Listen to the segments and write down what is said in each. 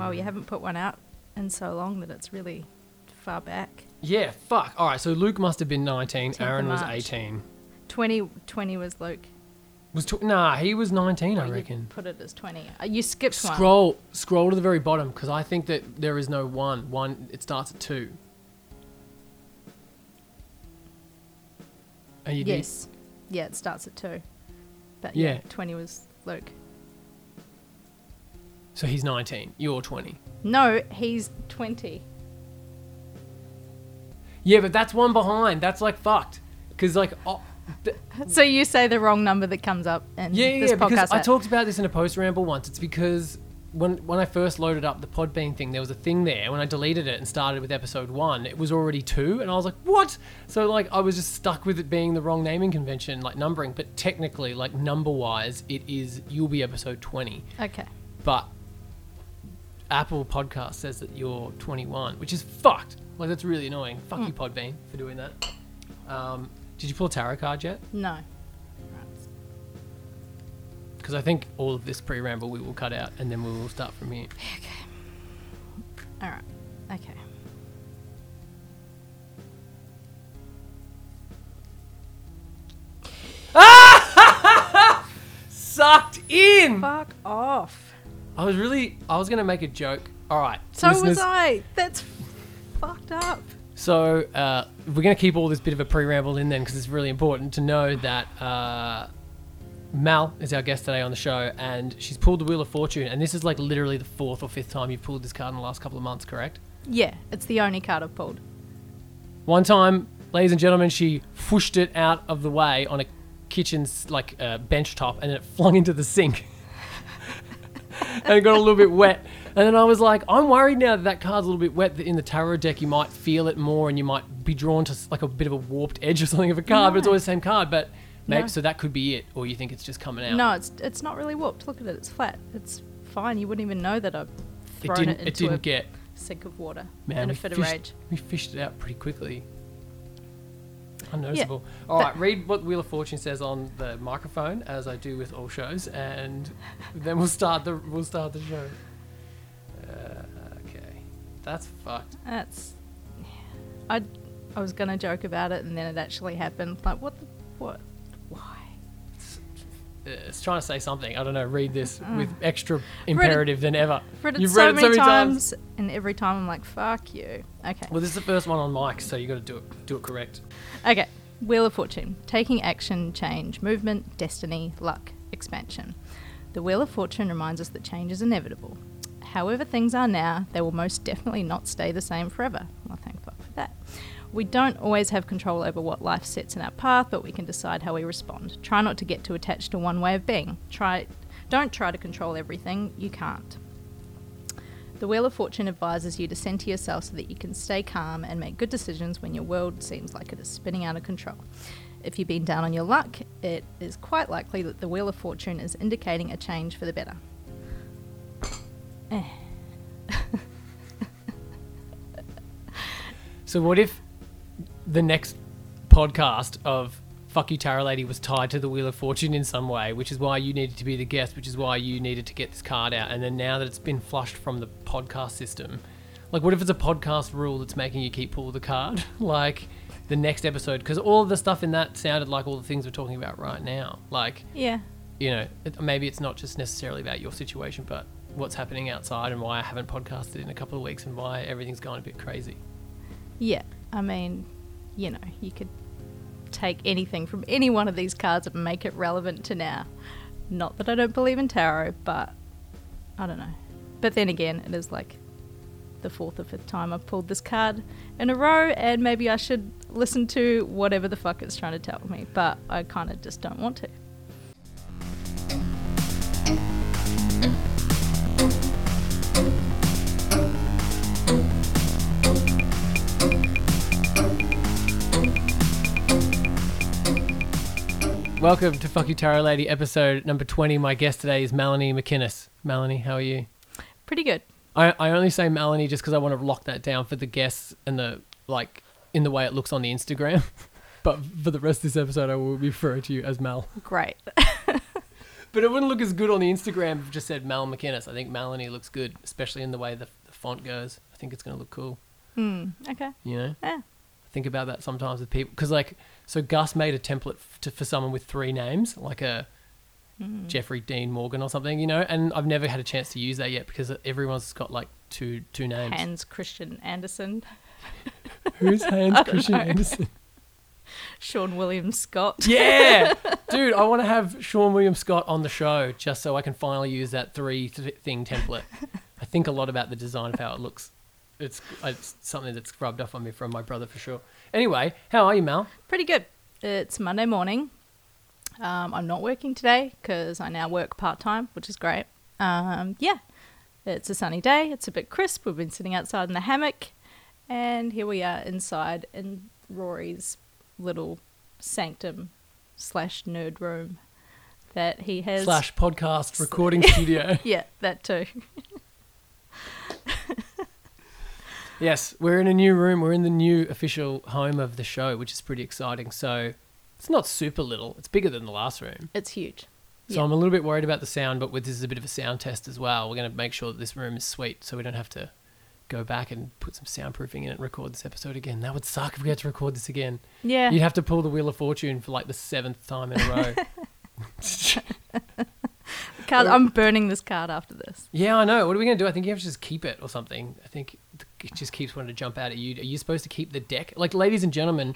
Well, you haven't put one out in so long that it's really far back. Yeah, fuck. All right, so Luke must have been 19. Aaron was 18. 20 was Luke. Nah, he was 19, I reckon. Put it as 20. You skipped one. Scroll to the very bottom, because I think that there is no one. One, it starts at 2. Are you yes. Deep? Yeah, it starts at 2. But yeah. 20 was Luke. So he's 19. You're 20. No, he's 20. Yeah, but that's one behind. That's like fucked. Because like... Oh, so you say the wrong number that comes up in this podcast. Yeah, because I talked about this in a post ramble once. It's because when I first loaded up the Podbean thing, there was a thing there. When I deleted it and started with episode 1, it was already 2, and I was like, what? So like I was just stuck with it being the wrong naming convention, like numbering. But technically, like number wise, it is you'll be episode 20. Okay. But Apple Podcast says that you're 21, which is fucked. Like that's really annoying. Fuck you, Podbean, for doing that. Did you pull a tarot card yet? No. Because I think all of this pre-ramble we will cut out and then we will start from here. Okay. All right. Okay. Ah! Sucked in! Fuck off. I was going to make a joke. All right. So was I. That's fucked up. So we're going to keep all this bit of a pre-ramble in then because it's really important to know that Mal is our guest today on the show and she's pulled the Wheel of Fortune, and this is like literally the 4th or 5th time you've pulled this card in the last couple of months, correct? Yeah, it's the only card I've pulled. One time, ladies and gentlemen, she pushed it out of the way on a kitchen's like bench top and it flung into the sink and it got a little bit wet. And then I was like, I'm worried now that card's a little bit wet, that in the tarot deck you might feel it more and you might be drawn to like a bit of a warped edge or something of a card, but it's always the same card. But maybe so that could be it, or you think it's just coming out. No, it's not really warped. Look at it. It's flat. It's fine. You wouldn't even know that I've thrown it into a sink of water in a fit of rage. We fished it out pretty quickly. Unnoticeable. Yeah, all right, read what Wheel of Fortune says on the microphone, as I do with all shows, and then we'll start the show. Okay, that's fucked. That's I was gonna joke about it, and then it actually happened. Like what? Why? It's trying to say something. I don't know. Read this with extra imperative than ever. You've read it so many times, and every time I'm like, "Fuck you." Okay. Well, this is the first one on mic, so you got to do it correct. Okay. Wheel of Fortune: taking action, change, movement, destiny, luck, expansion. The Wheel of Fortune reminds us that change is inevitable. However things are now, they will most definitely not stay the same forever. Well, thank fuck for that. We don't always have control over what life sets in our path, but we can decide how we respond. Try not to get too attached to one way of being. Don't try to control everything. You can't. The Wheel of Fortune advises you to center yourself so that you can stay calm and make good decisions when your world seems like it is spinning out of control. If you've been down on your luck, it is quite likely that the Wheel of Fortune is indicating a change for the better. So what if the next podcast of Fuck You Tarot Lady was tied to the Wheel of Fortune in some way, which is why you needed to be the guest, which is why you needed to get this card out, and then now that it's been flushed from the podcast system, like what if it's a podcast rule that's making you keep pull the card like the next episode, because all of the stuff in that sounded like all the things we're talking about right now, like you know, maybe it's not just necessarily about your situation but what's happening outside and why I haven't podcasted in a couple of weeks and why everything's gone a bit crazy. Yeah, I mean, you know, you could take anything from any one of these cards and make it relevant to now. Not that I don't believe in tarot, but I don't know. But then again, it is like the 4th or 5th time I've pulled this card in a row, and maybe I should listen to whatever the fuck it's trying to tell me, but I kind of just don't want to. Welcome to Fuck You Tarot Lady, episode number 20. My guest today is Melanie McInnes. Melanie, how are you? Pretty good. I only say Melanie just because I want to lock that down for the guests and the like in the way it looks on the Instagram. But for the rest of this episode, I will refer to you as Mel. Great. But it wouldn't look as good on the Instagram if it just said Mel McInnes. I think Melanie looks good, especially in the way the font goes. I think it's going to look cool. Okay. You know? Yeah. I think about that sometimes with people. Because, like, so Gus made a template for someone with three names, like a Jeffrey Dean Morgan or something, you know? And I've never had a chance to use that yet because everyone's got, like, two names. Hans Christian Andersen. Who's Hans Christian Andersen? Sean William Scott. Yeah. Dude, I want to have Sean William Scott on the show just so I can finally use that three-thing template. I think a lot about the design of how it looks. It's something that's rubbed off on me from my brother for sure. Anyway, how are you, Mel? Pretty good. It's Monday morning. I'm not working today because I now work part-time, which is great. Yeah, it's a sunny day. It's a bit crisp. We've been sitting outside in the hammock. And here we are inside in Rory's little sanctum / nerd room that he has / podcast recording studio. Yeah, that too. Yes, we're in a new room. We're in the new official home of the show, which is pretty exciting. So it's not super little. It's bigger than the last room. It's huge. So yeah. I'm a little bit worried about the sound, but this is a bit of a sound test as well. We're going to make sure that this room is sweet so we don't have to go back and put some soundproofing in it and record this episode again. That would suck if we had to record this again. Yeah. You'd have to pull the Wheel of Fortune for like the 7th time in a row. Card, I'm burning this card after this. Yeah, I know. What are we going to do? I think you have to just keep it or something. I think it just keeps wanting to jump out at you. Are you supposed to keep the deck? Like, ladies and gentlemen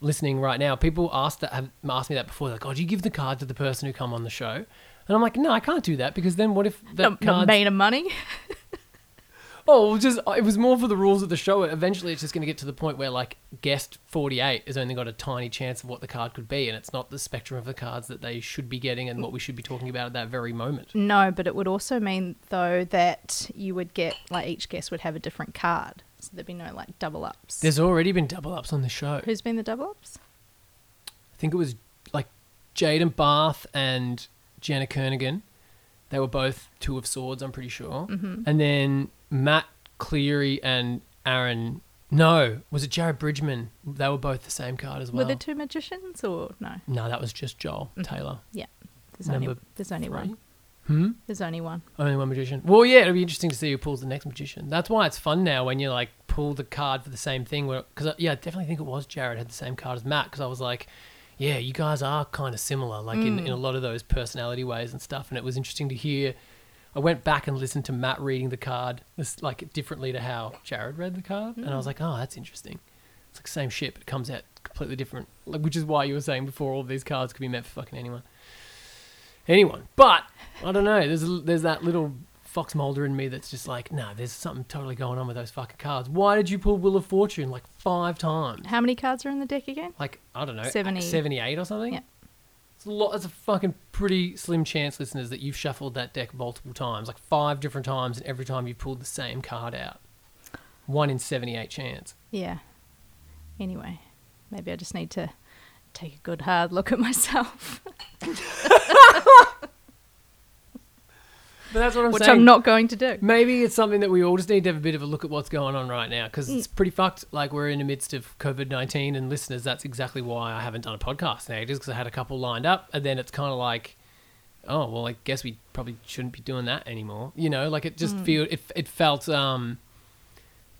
listening right now, people have asked me that before. They're like, oh, do you give the card to the person who come on the show? And I'm like, no, I can't do that because then what if that card's... made of money? Oh, just it was more for the rules of the show. Eventually, it's just going to get to the point where, like, guest 48 has only got a tiny chance of what the card could be, and it's not the spectrum of the cards that they should be getting and what we should be talking about at that very moment. No, but it would also mean, though, that you would get, like, each guest would have a different card, so there'd be no, like, double ups. There's already been double ups on the show. Who's been the double ups? I think it was, like, Jaden Barth and Jenna Kernigan. They were both Two of Swords, I'm pretty sure. Mm-hmm. And then... Matt Cleary and Aaron. No, was it Jared Bridgman? They were both the same card as well. Were there two magicians or no? No, that was just Joel Taylor. Yeah, there's only one. There's only one. Only one magician. Well, yeah, it'll be interesting to see who pulls the next magician. That's why it's fun now when you like pull the card for the same thing. Because yeah, I definitely think it was Jared had the same card as Matt because I was like, yeah, you guys are kind of similar, like in a lot of those personality ways and stuff. And it was interesting to hear. I went back and listened to Matt reading the card like differently to how Jared read the card. And I was like, oh, that's interesting. It's like same shit, but it comes out completely different, like, which is why you were saying before all of these cards could be meant for fucking anyone. But I don't know. There's that little Fox Mulder in me that's just like, no, there's something totally going on with those fucking cards. Why did you pull Wheel of Fortune like 5 times? How many cards are in the deck again? Like, I don't know, 78 or something? Yeah. That's a fucking pretty slim chance, listeners, that you've shuffled that deck multiple times, like 5 different times, and every time you've pulled the same card out. 1 in 78 chance. Yeah. Anyway, maybe I just need to take a good hard look at myself. But that's what I'm saying. Which I'm not going to do. Maybe it's something that we all just need to have a bit of a look at what's going on right now because it's pretty fucked. Like, we're in the midst of COVID-19 and listeners, that's exactly why I haven't done a podcast now, just because I had a couple lined up and then it's kind of like, oh, well, I guess we probably shouldn't be doing that anymore. You know, like it just felt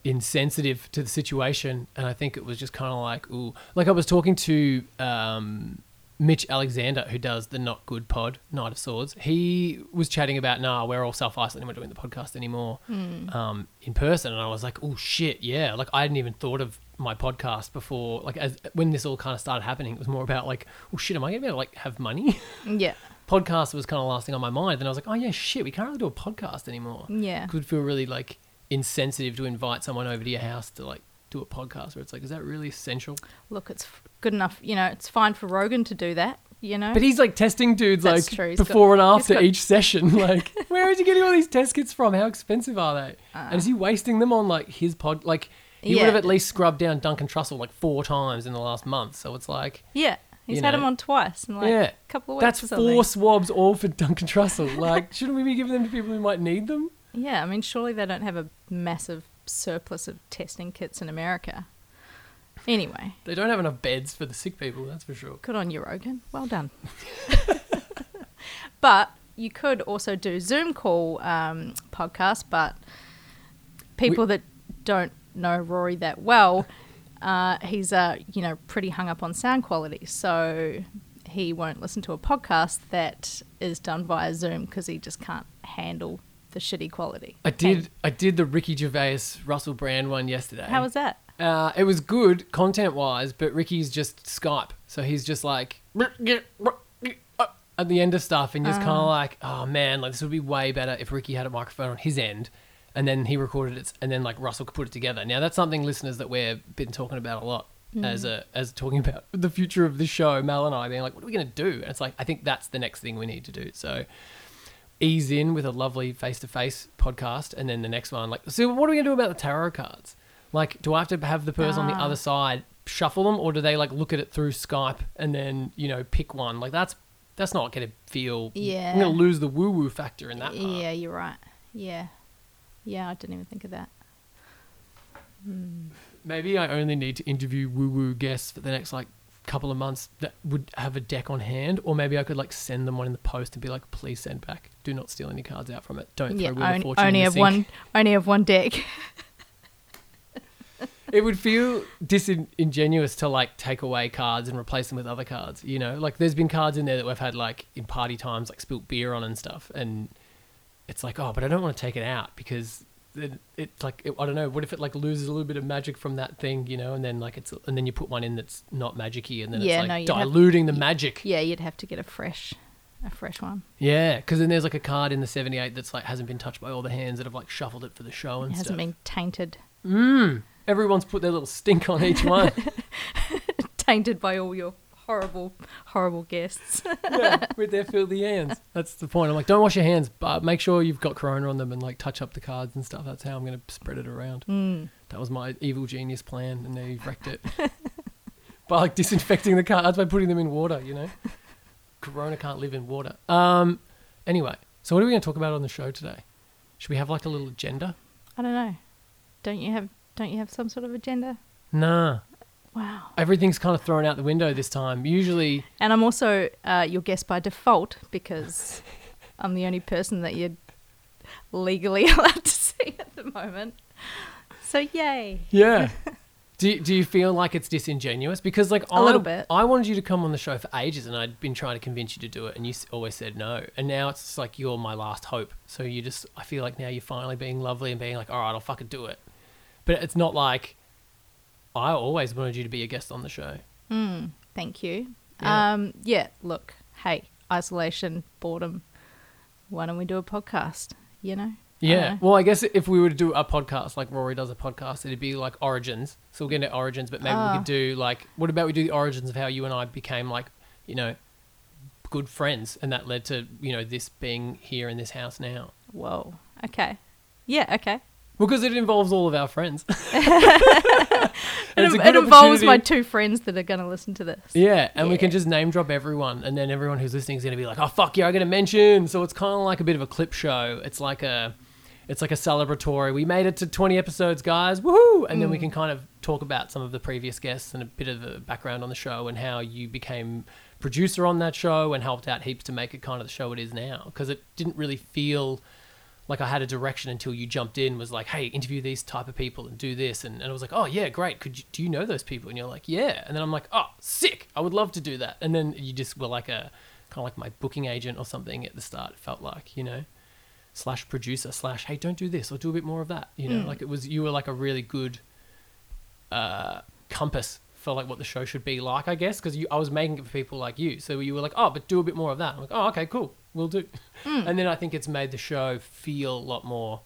insensitive to the situation, and I think it was just kind of like, ooh. Like I was talking to... Mitch Alexander, who does the Not Good pod, Knight of Swords, he was chatting about, nah, we're all self-isolating, we're not doing the podcast anymore in person. And I was like, oh, shit, yeah. Like, I hadn't even thought of my podcast before. Like, when this all kind of started happening, it was more about like, oh, shit, am I going to be able to like have money? Yeah. Podcast was kind of last thing on my mind. Then I was like, oh, yeah, shit, we can't really do a podcast anymore. Yeah. Could feel really like insensitive to invite someone over to your house to like do a podcast where it's like, is that really essential? Look, it's good enough, you know, it's fine for Rogan to do that, you know. But he's like testing dudes like before and after each session. Like, where is he getting all these test kits from? How expensive are they? And is he wasting them on like his pod? Like, he would have at least scrubbed down Duncan Trussell like 4 times in the last month. So it's like, yeah, he's had him on twice in like a couple of weeks. That's 4 swabs all for Duncan Trussell. Like, shouldn't we be giving them to people who might need them? Yeah, I mean, surely they don't have a massive surplus of testing kits in America. Anyway. They don't have enough beds for the sick people, that's for sure. Good on you, Rogan. Well done. But you could also do Zoom call podcasts, but people that don't know Rory that well, he's pretty hung up on sound quality, so he won't listen to a podcast that is done via Zoom because he just can't handle the shitty quality. I did the Ricky Gervais Russell Brand one yesterday. How was that? It was good content wise, but Ricky's just Skype, so he's just like at the end of stuff, and just kind of like, oh man, like this would be way better if Ricky had a microphone on his end, and then he recorded it, and then like Russell could put it together. Now that's something, listeners, that we've been talking about a lot as talking about the future of the show. Mel and I being like, what are we gonna do? And it's like, I think that's the next thing we need to do. So ease in with a lovely face-to-face podcast, and then the next one, like, so what are we gonna do about the tarot cards? Like, do I have to have the person on the other side shuffle them, or do they like look at it through Skype and then pick one? Like that's not going to feel... Yeah. I'm going to lose the woo-woo factor in that part. Yeah, you're right. Yeah. Yeah, I didn't even think of that. Maybe I only need to interview woo-woo guests for the next, couple of months that would have a deck on hand, or maybe I could, send them one in the post and be like, please send back. Do not steal any cards out from it. Don't throw Wheel of Fortune in the sink. Only have one deck. It would feel disingenuous to take away cards and replace them with other cards, there's been cards in there that we've had in party times, spilt beer on and stuff. And it's like, oh, but I don't want to take it out because it's I don't know. What if it loses a little bit of magic from that thing, and then and then you put one in that's not magic-y, and then it's diluting the magic. Yeah. You'd have to get a fresh one. Yeah. Cause then there's a card in the 78 that's hasn't been touched by all the hands that have shuffled it for the show and stuff. It hasn't been tainted. Everyone's put their little stink on each one. Tainted by all your horrible, horrible guests. Yeah, with their filthy hands. That's the point. I'm like, don't wash your hands, but make sure you've got Corona on them and touch up the cards and stuff. That's how I'm going to spread it around. That was my evil genius plan, and now you've wrecked it. By disinfecting the cards by putting them in water, Corona can't live in water. Anyway, so what are we going to talk about on the show today? Should we have a little agenda? I don't know. Don't you have some sort of agenda? Nah. Wow. Everything's kind of thrown out the window this time. Usually. And I'm also your guest by default because I'm the only person that you're legally allowed to see at the moment. So yay. Yeah. Do you feel like it's disingenuous? Because a little bit. I wanted you to come on the show for ages, and I'd been trying to convince you to do it, and you always said no. And now it's you're my last hope. So I feel now you're finally being lovely and being all right, I'll fucking do it. But it's not I always wanted you to be a guest on the show. Thank you. Yeah. Look, hey, isolation, boredom. Why don't we do a podcast, Yeah. Well, I guess if we were to do a podcast like Rory does a podcast, it'd be like Origins. So we'll get into Origins, but maybe we could do what about we do the Origins of how you and I became good friends, and that led to, this being here in this house now. Whoa. Okay. Yeah, okay. Because it involves all of our friends. It involves my two friends that are going to listen to this. Yeah, and we can just name drop everyone, and then everyone who's listening is going to be like, oh, fuck yeah, I'm going to mention. So it's kind of like a bit of a clip show. It's like a celebratory. We made it to 20 episodes, guys. Woohoo! And then we can kind of talk about some of the previous guests and a bit of a background on the show and how you became producer on that show and helped out heaps to make it kind of the show it is now, because it didn't really feel... I had a direction until you jumped in, was like, hey, interview these type of people and do this. And I was like, oh, yeah, great. Do you know those people? And you're like, yeah. And then I'm like, oh, sick. I would love to do that. And then you just were kind of like my booking agent or something at the start, it felt like, slash producer, slash, hey, don't do this or do a bit more of that. It was, you were a really good compass for what the show should be like, I guess, because I was making it for people like you. So you were like, oh, but do a bit more of that. I'm like, oh, okay, cool. We'll do. And then I think it's made the show feel a lot more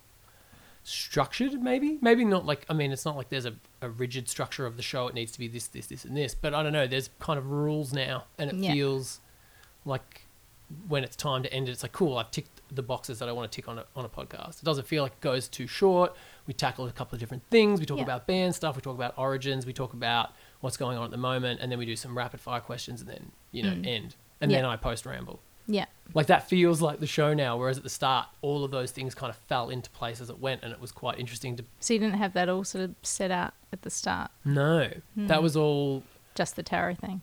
structured, maybe. Maybe not it's not there's a rigid structure of the show. It needs to be this, this, this, and this. But I don't know. There's kind of rules now. And it feels like when it's time to end it, it's like, cool, I've ticked the boxes that I want to tick on a podcast. It doesn't feel like it goes too short. We tackle a couple of different things. We talk about band stuff. We talk about Origins. We talk about what's going on at the moment. And then we do some rapid fire questions and then, end. And then I post ramble. Yeah. That feels like the show now, whereas at the start, all of those things kind of fell into place as it went, and it was quite interesting to... So you didn't have that all sort of set out at the start? No. That was all... Just the tarot thing?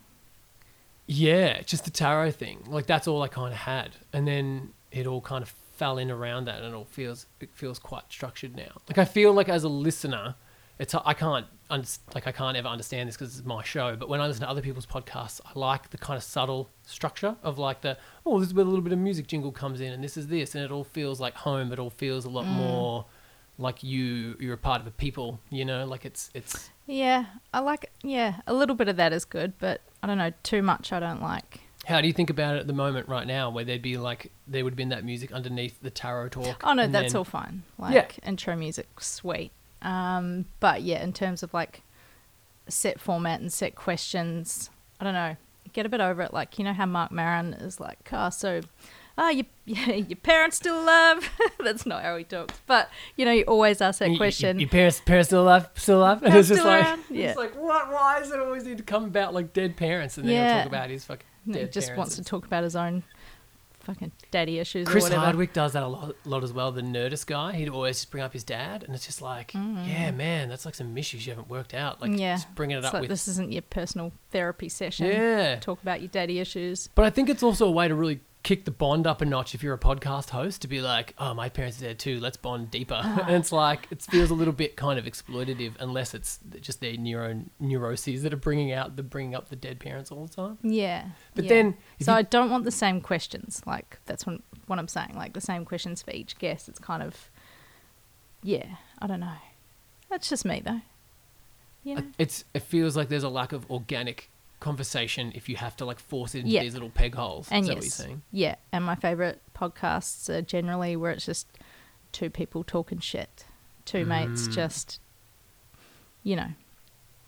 Yeah, just the tarot thing. Like, that's all I kind of had. And then it all kind of fell in around that, and it feels quite structured now. Like, I feel like as a listener, I can't ever understand this because it's my show, but when I listen to other people's podcasts, I like the kind of subtle structure of like this is where a little bit of music jingle comes in, and this is this, and it all feels like home. It all feels a lot more like you're a part of a people, you know, like it's. Yeah, I like it. Yeah, a little bit of that is good, but I don't know, too much I don't like. How do you think about it at the moment right now, where there would have been that music underneath the tarot talk? Oh, no, that's all fine. Like, intro music, sweet. But yeah, in terms of like set format and set questions, I don't know, get a bit over it. Like, you know how Mark Maron is like, your parents still love. That's not how he talks, but you know, you always ask that question. Your parents still love. And it's just like, it's like, what? Why does it always need to come about like dead parents? And then he'll talk about his fucking dead parents. He just wants to talk about his own fucking daddy issues. Chris Hardwick does that a lot as well, the Nerdist guy. He'd always just bring up his dad, and it's just like, yeah, man, that's like some issues you haven't worked out. Like, just bringing it up. It's like, this isn't your personal therapy session. Yeah. Talk about your daddy issues. But I think it's also a way to really kick the bond up a notch if you're a podcast host, to be like, oh, my parents are dead too, let's bond deeper. And it's like, it feels a little bit kind of exploitative, unless it's just their neuroses that are bringing up the dead parents all the time. Yeah. But then... So I don't want the same questions. Like, that's what I'm saying. Like, the same questions for each guest. It's kind of... Yeah, I don't know. That's just me, though. You know? It feels like there's a lack of organic conversation if you have to like force it into these little peg holes. And is that what you're saying? Yeah. And my favourite podcasts are generally where it's just two people talking shit. Two mates just, you know.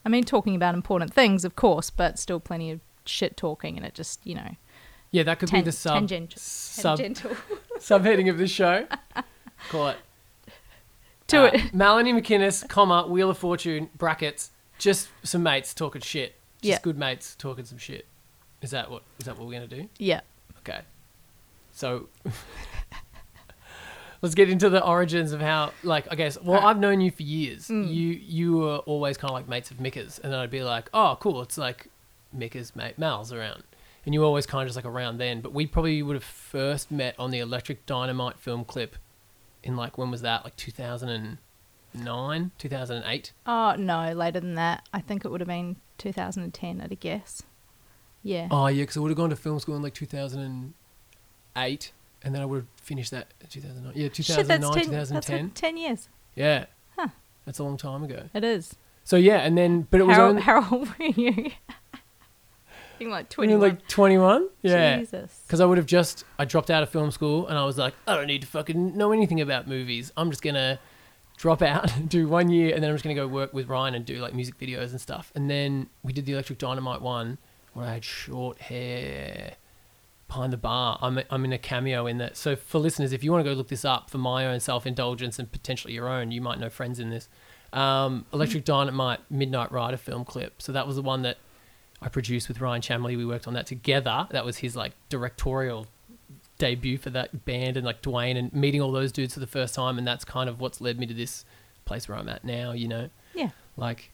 I mean, talking about important things, of course, but still plenty of shit talking, and it just, you know. Yeah, that could be the tangential subheading of this show. Call it. Melanie McInnes, Wheel of Fortune, brackets, just some mates talking shit. Just good mates talking some shit. Is that what we're going to do? Yeah. Okay. So let's get into the origins of how, like, I guess, well, I've known you for years. You were always kind of like mates of Micah's. And then I'd be like, oh, cool, it's like Micah's mate Mal's around. And you were always kind of just like around then. But we probably would have first met on the Electric Dynamite film clip in like, when was that? Like 2009, 2008? Oh, no, later than that. I think it would have been... 2010, I'd guess. Yeah. Oh, yeah, because I would have gone to film school in like 2008, and then I would have finished that in 2009. Yeah, 2009, 2010. That's like 10 years. Yeah. Huh. That's a long time ago. It is. So, yeah, and then, but it was only... How old were you? Being like 21. Like 21? Yeah. Jesus. Because I dropped out of film school, and I was like, I don't need to fucking know anything about movies. I'm just going to... drop out, do 1 year, and then I'm just going to go work with Ryan and do like music videos and stuff. And then we did the Electric Dynamite one when I had short hair behind the bar. I'm in a cameo in that. So for listeners, if you want to go look this up for my own self-indulgence and potentially your own, you might know friends in this. Electric Dynamite Midnight Rider film clip. So that was the one that I produced with Ryan Chamblee. We worked on that together. That was his like directorial debut for that band, and like Dwayne, and meeting all those dudes for the first time, and that's kind of what's led me to this place where I'm at now, you know. Yeah. Like,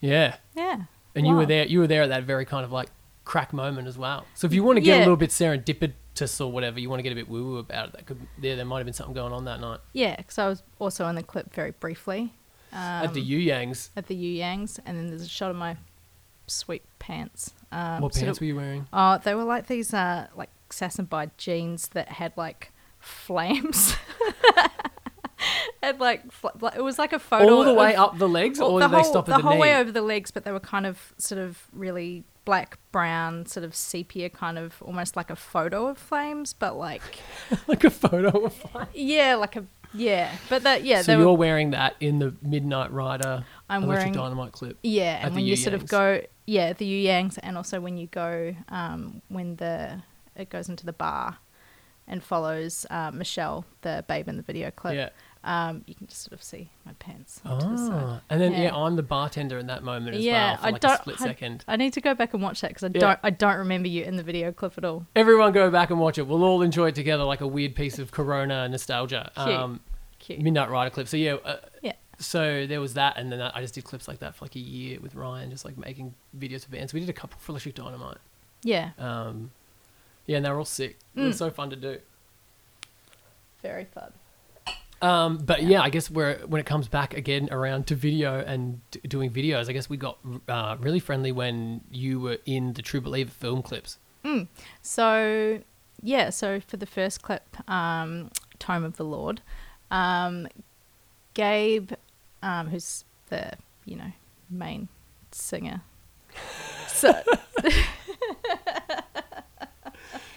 yeah. Yeah. And you were there at that very kind of like crack moment as well. So if you want to get a little bit serendipitous or whatever, you want to get a bit woo-woo about it, there might have been something going on that night. Yeah, because I was also in the clip very briefly. At the Yu-Yangs. And then there's a shot of my sweet pants. What pants were you wearing? Oh, they were like these like Assassin by jeans that had like flames and it was like a photo all the way up the legs, or did they stop at the knee? The whole way over the legs, but they were kind of sort of really black, brown, sort of sepia, kind of almost like a photo of flames, but like like a photo of flames. So you're wearing that in the Midnight Rider Electric Dynamite clip. Yeah, and when you sort of go at the Yu-Yangs, and also when you go it goes into the bar and follows Michelle, the babe in the video clip. Yeah. You can just sort of see my pants. To the side. And then, I'm the bartender in that moment as well for a split second. I need to go back and watch that because I don't remember you in the video clip at all. Everyone go back and watch it. We'll all enjoy it together like a weird piece of Corona nostalgia. Cute. Midnight Rider clip. So, So there was that, and then I just did clips like that for like a year with Ryan, just like making videos for bands. We did a couple for Electric Dynamite. Yeah. Yeah, and they were all sick. Mm. It was so fun to do. Very fun. But yeah, I guess when it comes back again around to video and doing videos, I guess we got really friendly when you were in the True Believer film clips. Mm. So yeah, so for the first clip, Tome of the Lord, Gabe, who's the, you know, main singer. So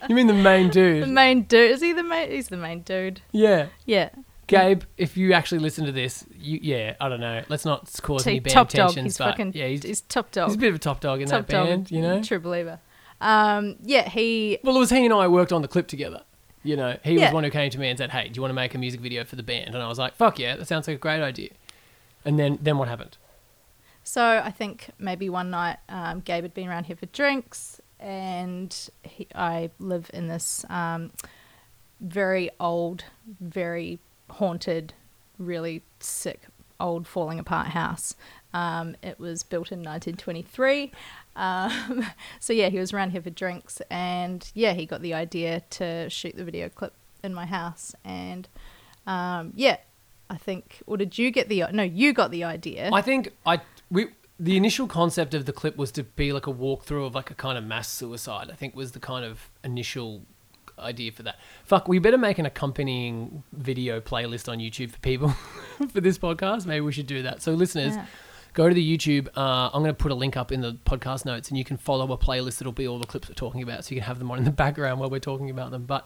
you mean the main dude? The main dude. Is he the main? He's the main dude. Yeah. Yeah. Gabe, if you actually listen to this, I don't know. Let's not cause any band tensions. He's top dog. He's a bit of a top dog in top that dog band, you know? True Believer. Well, it was he and I worked on the clip together. You know, he was one who came to me and said, hey, do you want to make a music video for the band? And I was like, fuck yeah, that sounds like a great idea. And then what happened? So I think maybe one night Gabe had been around here for drinks, and I live in this very old, very haunted, really sick, old, falling apart house. It was built in 1923. So yeah, he was around here for drinks, and yeah, he got the idea to shoot the video clip in my house. And I think, or did you get you got the idea. I think the initial concept of the clip was to be like a walkthrough of like a kind of mass suicide, I think was the kind of initial idea for that. Fuck, we better make an accompanying video playlist on YouTube for people for this podcast. Maybe we should do that. So listeners, go to the YouTube. I'm going to put a link up in the podcast notes, and you can follow a playlist that'll be all the clips we're talking about, so you can have them on in the background while we're talking about them. But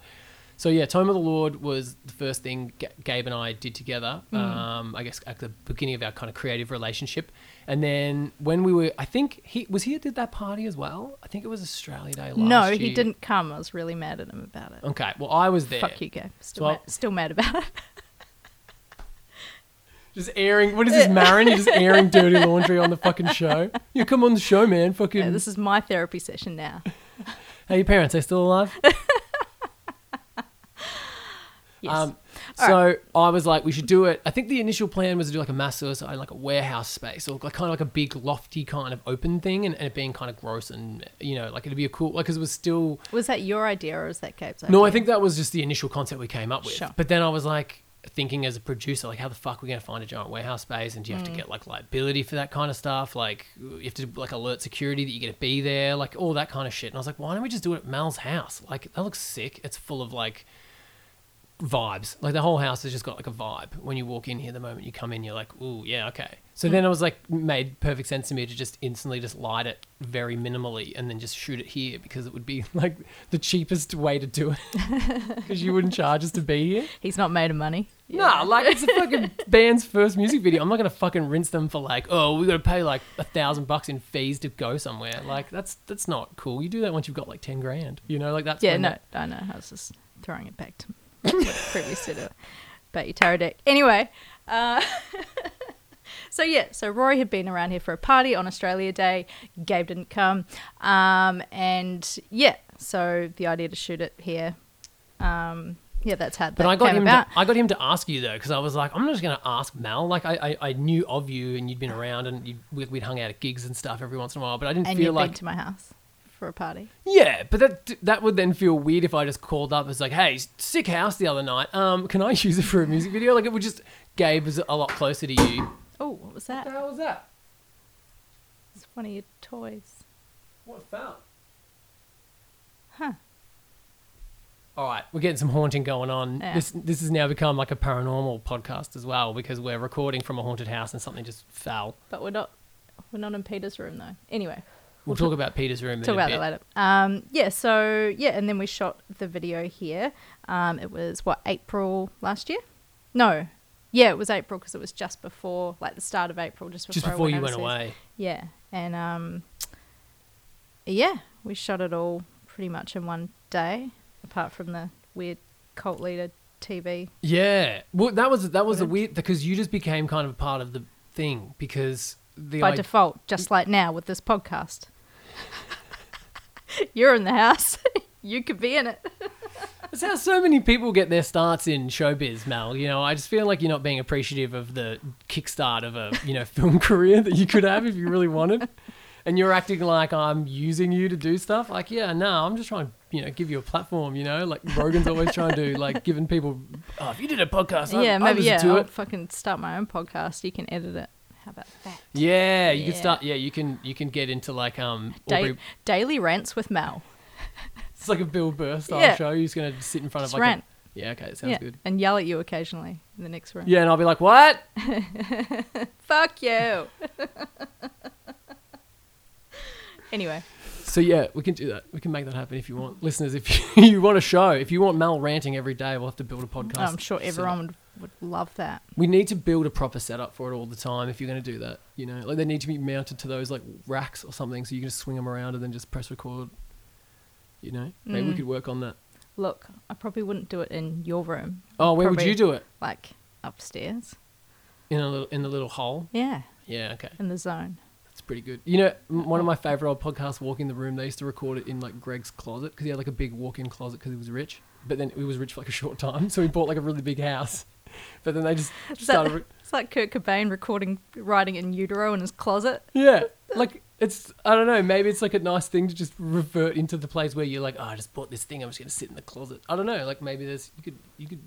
so yeah, Tome of the Lord was the first thing Gabe and I did together. I guess at the beginning of our kind of creative relationship. And then when we were, I think he did that party as well. I think it was Australia Day last year. No, he didn't come. I was really mad at him about it. Okay, well I was there. Fuck you, Gabe. Still mad about it. Just airing, what is this, Marin? You're just airing dirty laundry on the fucking show. You come on the show, man. Fucking. Yeah, this is my therapy session now. Hey, your parents, are they still alive? Yes. Right. I was like, we should do it. I think the initial plan was to do like a mass suicide, like a warehouse space, or like kind of like a big lofty kind of open thing, and it being kind of gross, and you know, like it'd be a cool, like, because it was still. Was that your idea or was that Gabe's idea? No, I think that was just the initial concept we came up with. Sure. But then I was like thinking as a producer, like, how the fuck are we going to find a giant warehouse space, and do you have to get like liability for that kind of stuff? Like you have to like alert security that you're going to be there, like all that kind of shit. And I was like, why don't we just do it at Mal's house? Like that looks sick. It's full of like vibes. Like the whole house has just got like a vibe when you walk in here. The moment you come in, you're like, ooh, yeah, okay. So then it was like made perfect sense to me to just instantly just light it very minimally and then just shoot it here, because it would be like the cheapest way to do it, because you wouldn't charge us to be here. He's not made of money. Yeah. No, like it's a fucking band's first music video. I'm not going to fucking rinse them for like, oh, we got to pay like $1,000 in fees to go somewhere. Like that's not cool. You do that once you've got like 10 grand, you know, like that's. Yeah, no, I know. I was just throwing it back to me. Previously to about your tarot deck. Anyway, so Rory had been around here for a party on Australia Day. Gabe didn't come, and yeah, so the idea to shoot it here, that's how. But I got him to ask you though, because I was like, I'm not just going to ask Mal. Like I knew of you, and you'd been around, and we'd hung out at gigs and stuff every once in a while, but I didn't and feel like been to my house. For a party. Yeah, but that would then feel weird if I just called up and was like, hey, sick house the other night. Can I use it for a music video? Like it would just, Gabe was a lot closer to you. Oh, what was that? What the hell was that? It's one of your toys. What foul? Huh. All right, we're getting some haunting going on. Yeah. This has now become like a paranormal podcast as well, because we're recording from a haunted house and something just fell. But we're not in Peter's room though. Anyway. We'll talk about Peter's room. Talk about that later. And then we shot the video here. It was April last year? No, yeah, it was April, because it was just before, like the start of April, just before you went away. Yeah, and we shot it all pretty much in one day, apart from the weird cult leader TV. Yeah, well, that was a weird, because you just became kind of part of the thing, because by default, just like now with this podcast. You're in the house. You could be in it. That's how so many people get their starts in showbiz, Mel. You know, I just feel like you're not being appreciative of the kickstart of a, you know, film career that you could have if you really wanted. And you're acting like I'm using you to do stuff. Like, yeah, no, I'm just trying to, you know, give you a platform, you know, like Rogan's always trying to, like, giving people, oh, if you did a podcast, I'll fucking start my own podcast. You can edit it. How about that? Yeah, you can start. Yeah, you can get into like daily rants with Mel. It's like a Bill Burr style show. You're just gonna sit in front just of like rant. Yeah, okay, it sounds good. And yell at you occasionally in the next room. Yeah, and I'll be like, what? Fuck you. Anyway. So yeah, we can do that. We can make that happen if you want. Listeners, if you want a show, if you want Mel ranting every day, we'll have to build a podcast. I'm sure everyone would love that. We need to build a proper setup for it all the time if you're going to do that. You know, like they need to be mounted to those like racks or something so you can just swing them around and then just press record. You know, maybe we could work on that. Look, I probably wouldn't do it in your room. Oh, where would you do it? Like upstairs. In the little hole? Yeah. Yeah, okay. In the zone. Pretty good. You know, one of my favorite old podcasts, Walking the Room, they used to record it in like Greg's closet because he had like a big walk-in closet because he was rich, but then he was rich for like a short time, so he bought like a really big house, but then they just started it's like Kurt Cobain writing in utero in his closet. Yeah, like it's, I don't know, maybe it's like a nice thing to just revert into the place where you're like, oh, I just bought this thing, I'm just gonna sit in the closet. I don't know, like maybe there's you could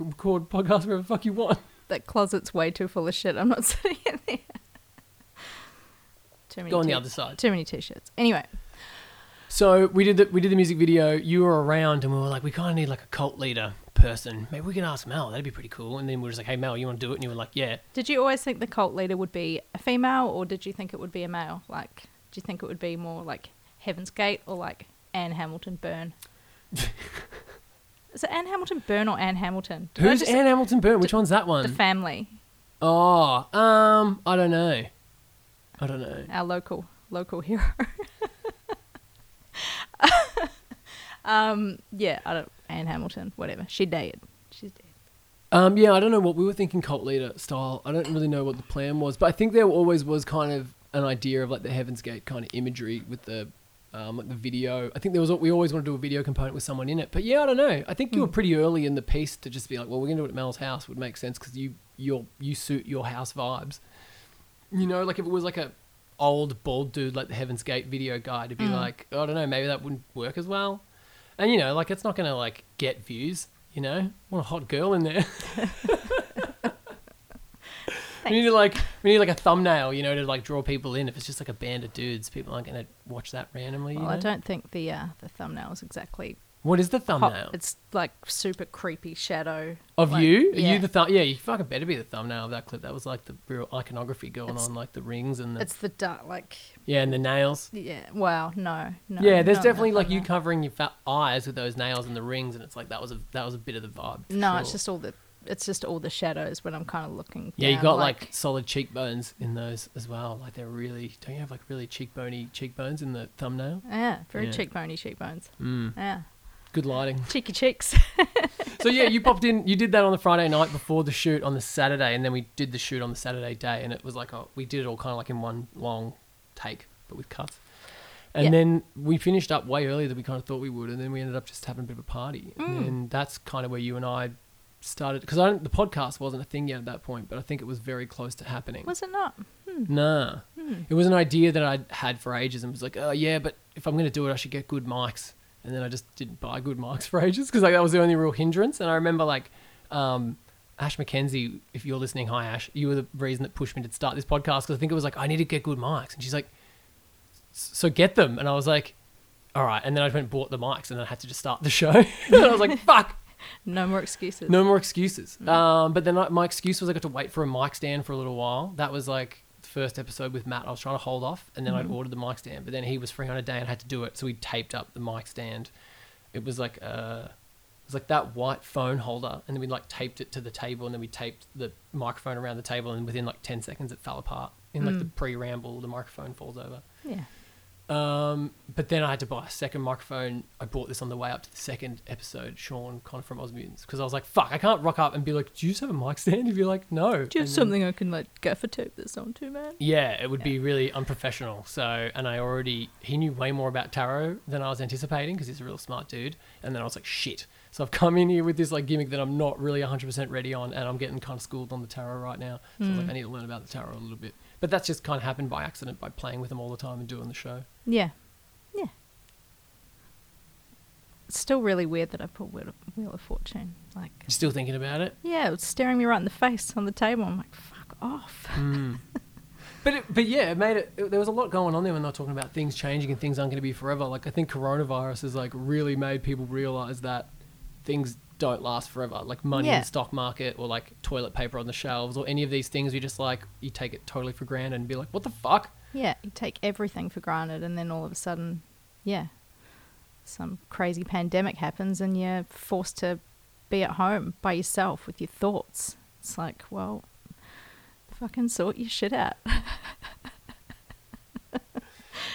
record podcasts wherever the fuck you want. That closet's way too full of shit. I'm not sitting in there. Go on the other side. Too many t-shirts. Anyway. So we did the music video. You were around and we were like, we kind of need like a cult leader person. Maybe we can ask Mel. That'd be pretty cool. And then we were just like, hey, Mel, you want to do it? And you were like, yeah. Did you always think the cult leader would be a female or did you think it would be a male? Like, do you think it would be more like Heaven's Gate or like Anne Hamilton Byrne? Is it Anne Hamilton Byrne or Anne Hamilton? Who's Anne Hamilton Byrne? Which one's that one? The Family. Oh, I don't know. Our local hero. Anne Hamilton, whatever. She's dead. Yeah, I don't know what we were thinking cult leader style. I don't really know what the plan was, but I think there always was kind of an idea of like the Heaven's Gate kind of imagery with the like the video. I think we always wanted to do a video component with someone in it. But yeah, I don't know. I think you were pretty early in the piece to just be like, well, we're going to do it at Mel's house. It would make sense because you suit your house vibes. You know, like if it was like a old bald dude like the Heaven's Gate video guy to be like, oh, I don't know, maybe that wouldn't work as well. And, you know, like it's not going to like get views, you know. I want a hot girl in there. we need like a thumbnail, you know, to like draw people in. If it's just like a band of dudes, people aren't going to watch that randomly. Well, you know? I don't think the thumbnail is exactly. What is the thumbnail? It's like super creepy shadow. Of like, you? Yeah. You the yeah, you fucking better be the thumbnail of that clip. That was like the real iconography on like the rings and the... It's the dark, like... Yeah, and the nails. Yeah, wow, no. Yeah, there's definitely like you covering your fat eyes with those nails and the rings and it's like that was a bit of the vibe. No, sure. It's just all the shadows when I'm kind of looking down. Yeah, you got like solid cheekbones in those as well. Like they're really... Don't you have like really cheekbony cheekbones in the thumbnail? Yeah, very cheekbony cheekbones. Mm. Yeah. Good lighting. Cheeky cheeks. So yeah, you popped in, you did that on the Friday night before the shoot on the Saturday, and then we did the shoot on the Saturday day, and it was like, we did it all kind of like in one long take, but with cuts. And then we finished up way earlier than we kind of thought we would, and then we ended up just having a bit of a party. And that's kind of where you and I started, because the podcast wasn't a thing yet at that point, but I think it was very close to happening. Was it not? Nah. It was an idea that I'd had for ages and was like, oh yeah, but if I'm going to do it, I should get good mics. And then I just didn't buy good mics for ages because like that was the only real hindrance. And I remember like Ash McKenzie, if you're listening, hi Ash, you were the reason that pushed me to start this podcast because I think it was like, I need to get good mics. And she's like, so get them. And I was like, all right. And then I went and bought the mics and then I had to just start the show. And I was like, fuck. No more excuses. Mm. But then my excuse was I got to wait for a mic stand for a little while. That was like the first episode with Matt. I was trying to hold off and then I'd ordered the mic stand, but then he was free on a day and I had to do it. So we taped up the mic stand. It was like that white phone holder and then we like taped it to the table and then we taped the microphone around the table and within like 10 seconds it fell apart. In like the pre-ramble, the microphone falls over. Yeah. But then I had to buy a second microphone. I bought this on the way up to the second episode, Sean Connor from Oz Mutants, because I was like, fuck, I can't rock up and be like, do you just have a mic stand? He'd be like, no. Do you have something I can like gaffer tape this on to, man? Yeah, it would be really unprofessional. So, and he knew way more about tarot than I was anticipating because he's a real smart dude. And then I was like, shit. So I've come in here with this like gimmick that I'm not really 100% ready on, and I'm getting kind of schooled on the tarot right now. So I was like, I need to learn about the tarot a little bit. But that's just kind of happened by accident by playing with them all the time and doing the show. Yeah. Yeah. It's still really weird that I put Wheel of Fortune. Like, you're still thinking about it? Yeah, it's staring me right in the face on the table. I'm like, fuck off. But it made it. There was a lot going on there when they were talking about things changing and things aren't going to be forever. Like, I think coronavirus has like really made people realize that things don't last forever, like money in the stock market or like toilet paper on the shelves or any of these things. You just like, you take it totally for granted and be like, what the fuck? Yeah, you take everything for granted, and then all of a sudden, some crazy pandemic happens and you're forced to be at home by yourself with your thoughts. It's like, well, fucking sort your shit out.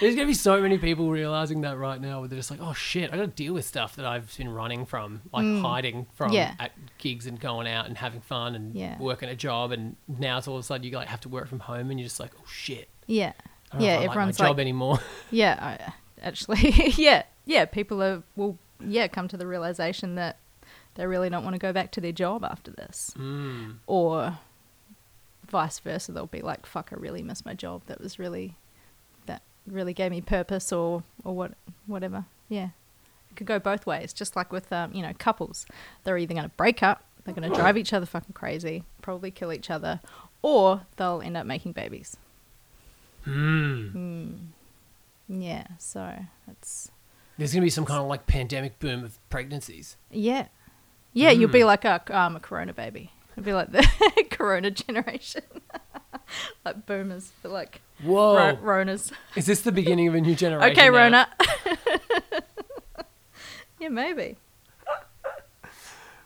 There's going to be so many people realising that right now where they're just like, oh, shit, I got to deal with stuff that I've been running from, like hiding from at gigs and going out and having fun and working a job, and now it's all of a sudden you like have to work from home and you're just like, oh, shit. Yeah. I don't know if I everyone's like my job anymore. Yeah, actually. Yeah, people will come to the realisation that they really don't want to go back to their job after this. Or vice versa, they'll be like, fuck, I really miss my job. That was really gave me purpose or whatever. Yeah, it could go both ways. Just like with couples, they're either going to break up, they're going to drive each other fucking crazy, probably kill each other, or they'll end up making babies. Yeah, so there's going to be some kind of like pandemic boom of pregnancies. Yeah, you'll be like, oh, I'm a corona baby. It'll be like the corona generation. Like boomers, but like Ronas. Is this the beginning of a new generation? Okay, Rona. Yeah, maybe.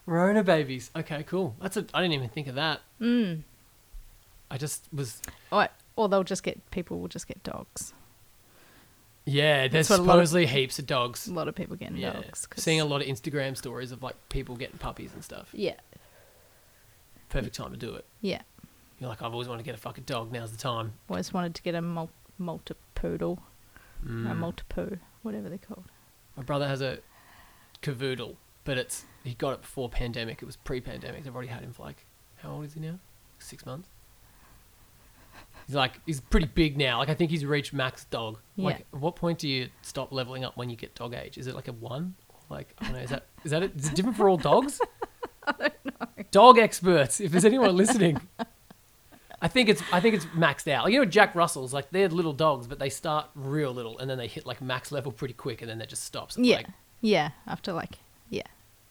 Rona babies. Okay, cool. I didn't even think of that. I just was. Or people will just get dogs. Yeah, there's supposedly heaps of dogs. A lot of people getting dogs. Seeing a lot of Instagram stories of like people getting puppies and stuff. Yeah. Perfect time to do it. Yeah. You're like, I've always wanted to get a fucking dog. Now's the time. Always wanted to get a multi-poodle. A multi-poo, whatever they're called. My brother has a cavoodle, but he got it before pandemic. It was pre-pandemic. They've already had him for like, how old is he now? 6 months? He's pretty big now. Like, I think he's reached max dog. Yeah. Like, at what point do you stop leveling up when you get dog age? Is it like a 1? Like, I don't know. Is that it? Is it different for all dogs? I don't know. Dog experts, if there's anyone listening. I think it's maxed out. Like, Jack Russell's, like, they're little dogs, but they start real little and then they hit like max level pretty quick, and then that just stops. Yeah. Like, after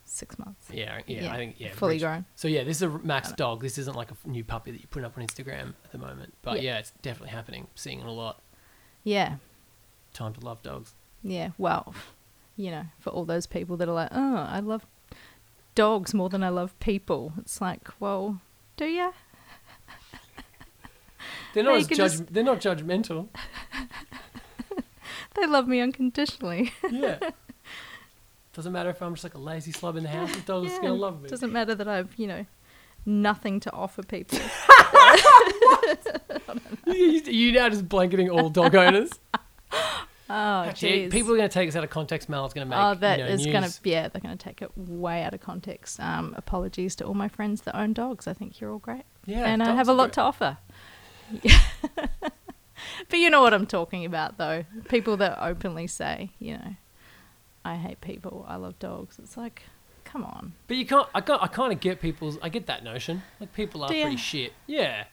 6 months. Yeah. I think fully grown. So yeah, this is a maxed dog. This isn't like a new puppy that you put up on Instagram at the moment. But yeah, it's definitely happening. Seeing it a lot. Yeah. Time to love dogs. Yeah. Well, for all those people that are like, oh, I love dogs more than I love people. It's like, well, do you? They're not they're not judgmental. They love me unconditionally. Yeah. Doesn't matter if I'm just like a lazy slob in the house. The dog's going to love me. Doesn't matter that I've, nothing to offer people. You now just blanketing all dog owners. Oh, jeez. People are going to take us out of context. Mel's going to make news. Oh, that is going to, they're going to take it way out of context. Apologies to all my friends that own dogs. I think you're all great. Yeah, and I have a lot to offer. Yeah. But you know what I'm talking about, though. People that openly say, I hate people, I love dogs. It's like, come on. But you can't. I kind of get people's. I get that notion. Like, people are pretty shit. Yeah.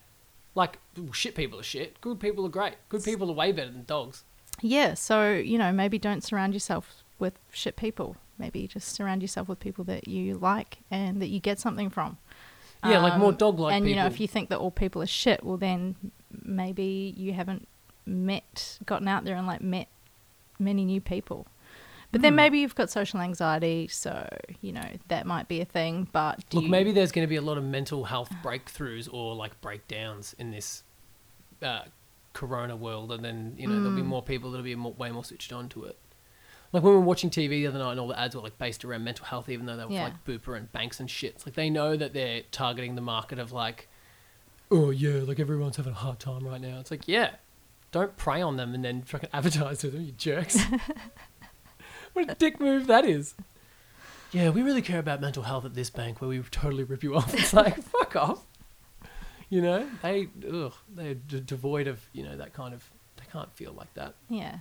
Like, shit people are shit. Good people are great. Good people are way better than dogs. Yeah. So maybe don't surround yourself with shit people. Maybe just surround yourself with people that you like and that you get something from. Yeah, like more dog-like people. And, if you think that all people are shit, well, then maybe you haven't gotten out there and, like, met many new people. But then maybe you've got social anxiety, so, that might be a thing, but maybe there's going to be a lot of mental health breakthroughs or, like, breakdowns in this corona world, and then, you know, there'll be more people that'll be way more switched on to it. Like when we were watching TV the other night and all the ads were like based around mental health, even though they were like Bupa and Banks and shit. It's like they know that they're targeting the market of like, oh yeah, like everyone's having a hard time right now. It's like, yeah, don't prey on them and then fucking advertise to them, you jerks. What a dick move that is. Yeah, we really care about mental health at this bank where we totally rip you off. It's like, fuck off. You know, they're devoid of, you know, that kind of, they can't feel like that. Yeah.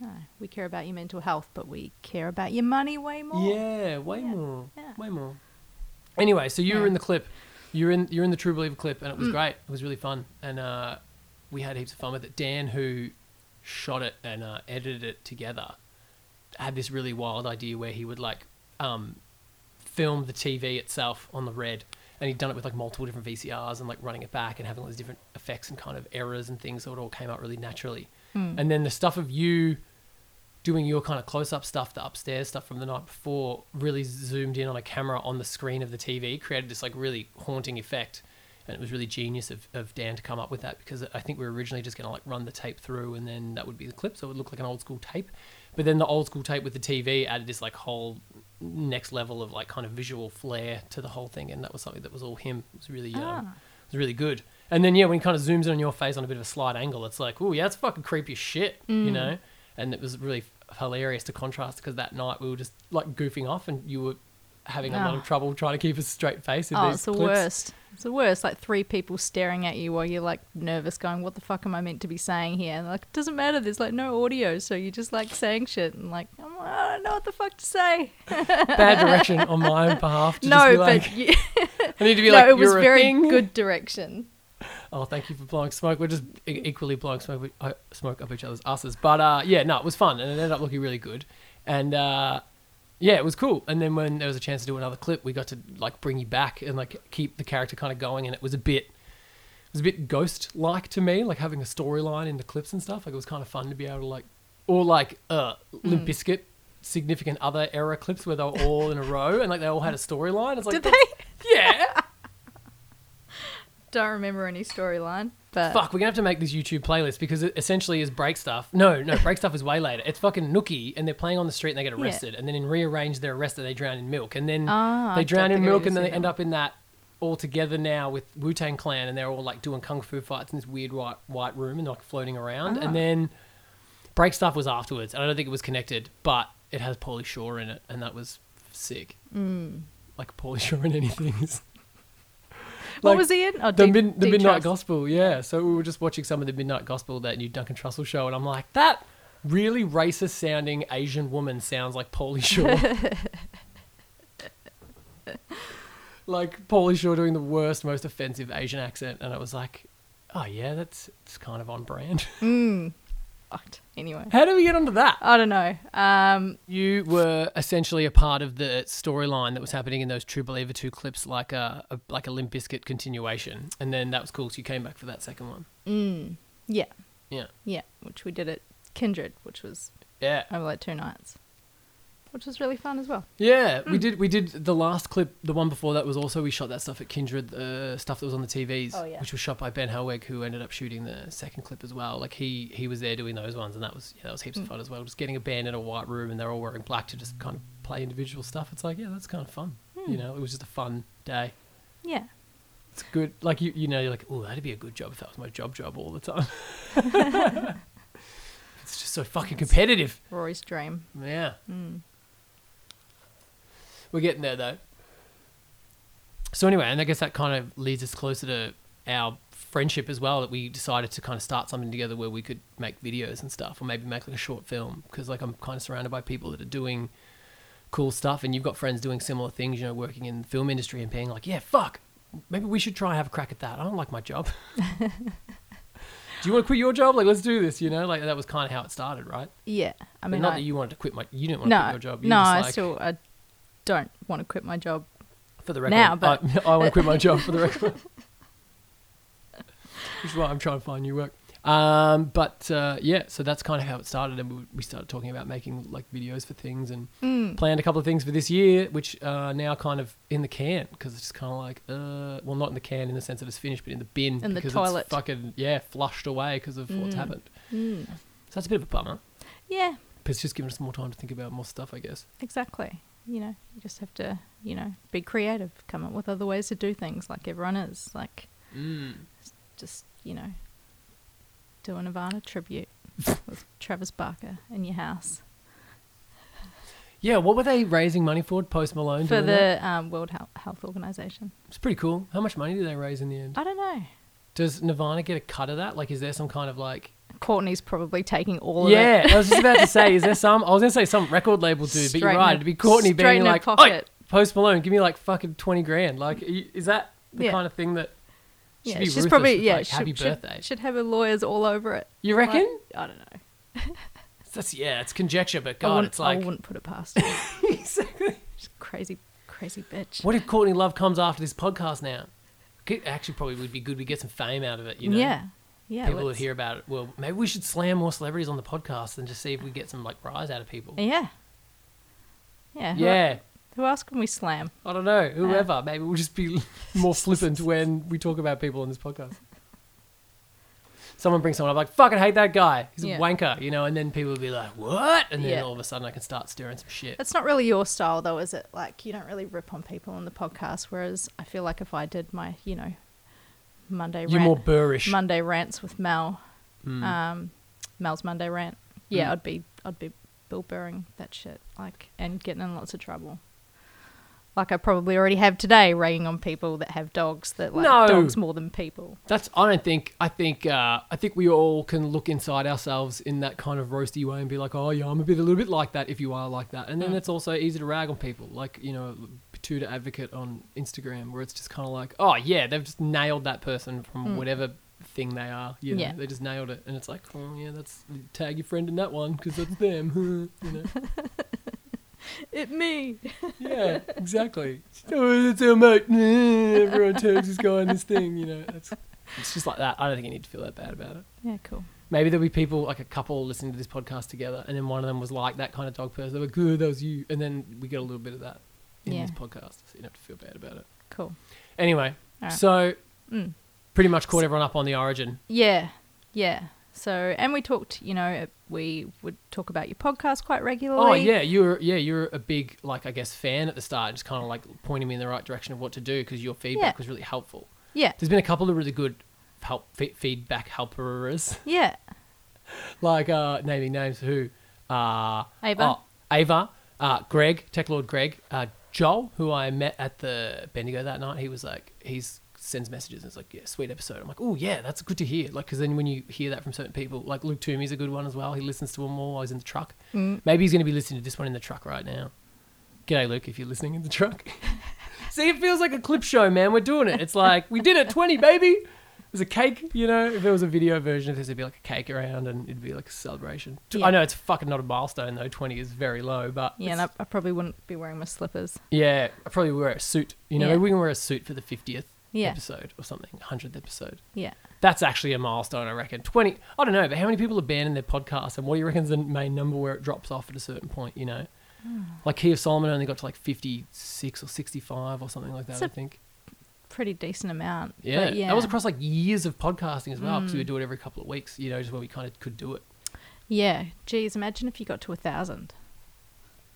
No, we care about your mental health, but we care about your money way more. Yeah, way more. Yeah. Way more. Anyway, so you were in the clip. You're in the True Believer clip, and it was great. It was really fun, and we had heaps of fun with it. Dan, who shot it and edited it together, had this really wild idea where he would like film the TV itself on the red, and he'd done it with like multiple different VCRs and like running it back and having all these different effects and kind of errors and things, so it all came out really naturally. And then the stuff of you doing your kind of close-up stuff, the upstairs stuff from the night before, really zoomed in on a camera on the screen of the TV, created this like really haunting effect. And it was really genius of Dan to come up with that, because I think we were originally just going to like run the tape through and then that would be the clip, so it would look like an old school tape. But then the old school tape with the TV added this like whole next level of like kind of visual flair to the whole thing, and that was something that was all him. It was really it was really good. And then, yeah, when he kind of zooms in on your face on a bit of a slight angle, it's like, oh, yeah, that's fucking creepy as shit, you know? And it was really hilarious to contrast, because that night we were just, like, goofing off and you were having a lot of trouble trying to keep a straight face in these clips. It's the worst. It's the worst. Like, three people staring at you while you're, like, nervous going, what the fuck am I meant to be saying here? And, like, it doesn't matter. There's, like, no audio, so you're just, like, saying shit and, like, I don't know what the fuck to say. Bad direction on my own behalf. I need to be like, you're a thing. No, it was very good direction. Oh, thank you for blowing smoke. We're just equally blowing smoke up each other's asses. But, it was fun, and it ended up looking really good. And, it was cool. And then when there was a chance to do another clip, we got to, like, bring you back and, like, keep the character kind of going. And it was a bit ghost-like to me, like, having a storyline in the clips and stuff. Like, it was kind of fun to be able to, like, or, like, Limp Bizkit, significant other era clips where they were all in a row and, like, they all had a storyline. It's like, did they? Yeah. Don't remember any storyline, but fuck, we're gonna have to make this YouTube playlist, because it essentially is Break Stuff. No, Break Stuff is way later. It's fucking Nookie, and they're playing on the street and they get arrested, and then in Rearrange they're arrested, they drown in milk, and then they drown in milk, and then they end up in that all together now with Wu-Tang Clan, and they're all like doing kung fu fights in this weird white room and like floating around. And then Break Stuff was afterwards, and I don't think it was connected, but it has Pauly Shore in it, and that was sick. Like Pauly Shore in anything is. Like, what was he in? Oh, the Midnight Gospel, yeah. So we were just watching some of the Midnight Gospel, that new Duncan Trussell show, and I'm like, that really racist-sounding Asian woman sounds like Pauly Shore. Like Pauly Shore doing the worst, most offensive Asian accent, and I was like, oh, yeah, it's kind of on brand. Anyway. How do we get onto that? I don't know. You were essentially a part of the storyline that was happening in those True Believer 2 clips, like a Limp Bizkit continuation. And then that was cool, so you came back for that second one. Yeah. Yeah. Yeah, which we did at Kindred, which was over like 2 nights, which was really fun as well. Yeah, we did the last clip, the one before that was also, we shot that stuff at Kindred, the stuff that was on the TVs, which was shot by Ben Helweg, who ended up shooting the second clip as well. Like he was there doing those ones, and that was heaps of fun as well. Just getting a band in a white room and they're all wearing black to just kind of play individual stuff. It's like, yeah, that's kind of fun. You know, it was just a fun day. Yeah. It's good. Like, you know, you're like, oh, that'd be a good job if that was my job all the time. It's just so fucking competitive. Rory's dream. Yeah. We're getting there, though. So anyway, and I guess that kind of leads us closer to our friendship as well, that we decided to kind of start something together where we could make videos and stuff, or maybe make like a short film, because like I'm kind of surrounded by people that are doing cool stuff, and you've got friends doing similar things, you know, working in the film industry and being like, yeah, fuck, maybe we should try and have a crack at that. I don't like my job. Do you want to quit your job? Like, let's do this, you know? Like, that was kind of how it started, right? Yeah. I mean, that you wanted to quit you didn't want to quit your job. You I don't want to quit my job for the record now, but I want to quit my job for the record. Which is why I'm trying to find new work. Yeah, so that's kind of how it started, and we started talking about making like videos for things, and planned a couple of things for this year, which are now kind of in the can, because it's just kind of like, well, not in the can in the sense that it's finished, but in the bin. In the toilet. It's fucking, yeah, flushed away because of what's happened. So that's a bit of a bummer. Yeah. But it's just given us more time to think about more stuff, I guess. Exactly. You know, you just have to, you know, be creative, come up with other ways to do things like everyone is. Like, just, you know, do a Nirvana tribute with Travis Barker in your house. Yeah, what were they raising money for? Post Malone? For the World Health Organization. It's pretty cool. How much money did they raise in the end? I don't know. Does Nirvana get a cut of that? Like, is there some kind of like... Courtney's probably taking all of it. Yeah, I was just about to say, is there some... I was going to say some record label dude, but you're right. It'd be Courtney being like, "Oi, Post Malone, give me like fucking 20 grand. Like, is that the kind of thing that... Yeah, she's probably, yeah, like, happy birthday. Should have her lawyers all over it. You reckon? Like, I don't know. That's, yeah, it's conjecture, but God, it's like... I wouldn't put it past her. Exactly. She's a crazy, crazy bitch. What if Courtney Love comes after this podcast now? Actually, probably would be good. We get some fame out of it, you know? Yeah, yeah. People would hear about it. Well, maybe we should slam more celebrities on the podcast and just see if we get some, like, rise out of people. Yeah. Yeah. Yeah. Who else can we slam? I don't know. Whoever. Maybe we'll just be more flippant when we talk about people on this podcast. Someone brings someone up like, fucking hate that guy. He's a wanker, you know, and then people will be like, what? And then all of a sudden I can start stirring some shit. It's not really your style though, is it? Like, you don't really rip on people on the podcast, whereas I feel like if I did my, you know, Monday rants with Mel, Mel's Monday rant, I'd be Bill Burring that shit, like, and getting in lots of trouble. Like I probably already have today, ragging on people that have dogs that like dogs more than people. I think we all can look inside ourselves in that kind of roasty way and be like, oh yeah, I'm a little bit like that if you are like that. And then it's also easy to rag on people. Like, you know, Tutor Advocate on Instagram, where it's just kind of like, oh yeah, they've just nailed that person from whatever thing they are. You know, they just nailed it. And it's like, oh yeah, that's tag your friend in that one because that's them. You know. It me. Yeah, exactly. It's our mate. Everyone tags this guy in this thing, you know. It's just like that. I don't think you need to feel that bad about it. Yeah, cool. Maybe there'll be people, like a couple listening to this podcast together, and then one of them was like that kind of dog person. They were good, that was you. And then we get a little bit of that in this podcast. So you don't have to feel bad about it. Cool. Anyway, so pretty much caught everyone up on the origin. Yeah, yeah. So, and we talked, you know, we would talk about your podcast quite regularly. Oh yeah, you were a big, like, I guess, fan at the start, just kind of like pointing me in the right direction of what to do, because your feedback was really helpful. Yeah. There's been a couple of really good feedback helperers. Yeah. Like naming names, who? Ava, Greg, Tech Lord Greg, Joel, who I met at the Bendigo that night. He was like, sends messages and it's like, yeah, sweet episode. I'm like, oh yeah, that's good to hear. Like, because then when you hear that from certain people, like Luke Toomey's a good one as well. He listens to them all while he's in the truck. Maybe he's going to be listening to this one in the truck right now. G'day Luke, if you're listening in the truck. See, it feels like a clip show, man. We're doing it. It's like, we did it, 20 baby. There's a cake, you know. If there was a video version of this, it'd be like a cake around and it'd be like a celebration. Yeah. I know it's fucking not a milestone though. 20 is very low, but... Yeah, and I probably wouldn't be wearing my slippers. Yeah, I probably wear a suit. You know, we can wear a suit for the 50th. Yeah. Episode or something, 100th episode. Yeah, that's actually a milestone, I reckon. 20, I don't know, but how many people abandon their podcast, and what do you reckon is the main number where it drops off at a certain point? You know, like Key of Solomon only got to like 56 or 65 or something like that. I think pretty decent amount. Yeah, but yeah, that was across like years of podcasting as well, because we would do it every couple of weeks. You know, just where we kind of could do it. Yeah, geez, imagine if you got to 1,000.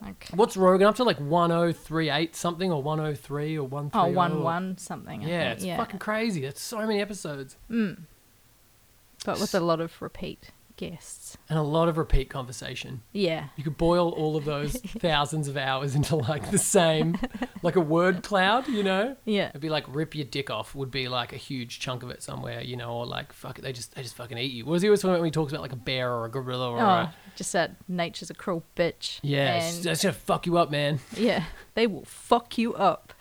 Like, what's Rogan up to, like 1038 something, or 103 or 130? Oh, 11 something. Yeah, it's fucking crazy. That's so many episodes. But with a lot of repeat guests. And a lot of repeat conversation. Yeah. You could boil all of those thousands of hours into like the same, like a word cloud, you know? Yeah. It'd be like rip your dick off would be like a huge chunk of it somewhere, you know, or like fuck it, they just fucking eat you. What was he always talking about when he talks about like a bear or a gorilla or just that nature's a cruel bitch. Yeah, that's gonna fuck you up, man. Yeah, they will fuck you up.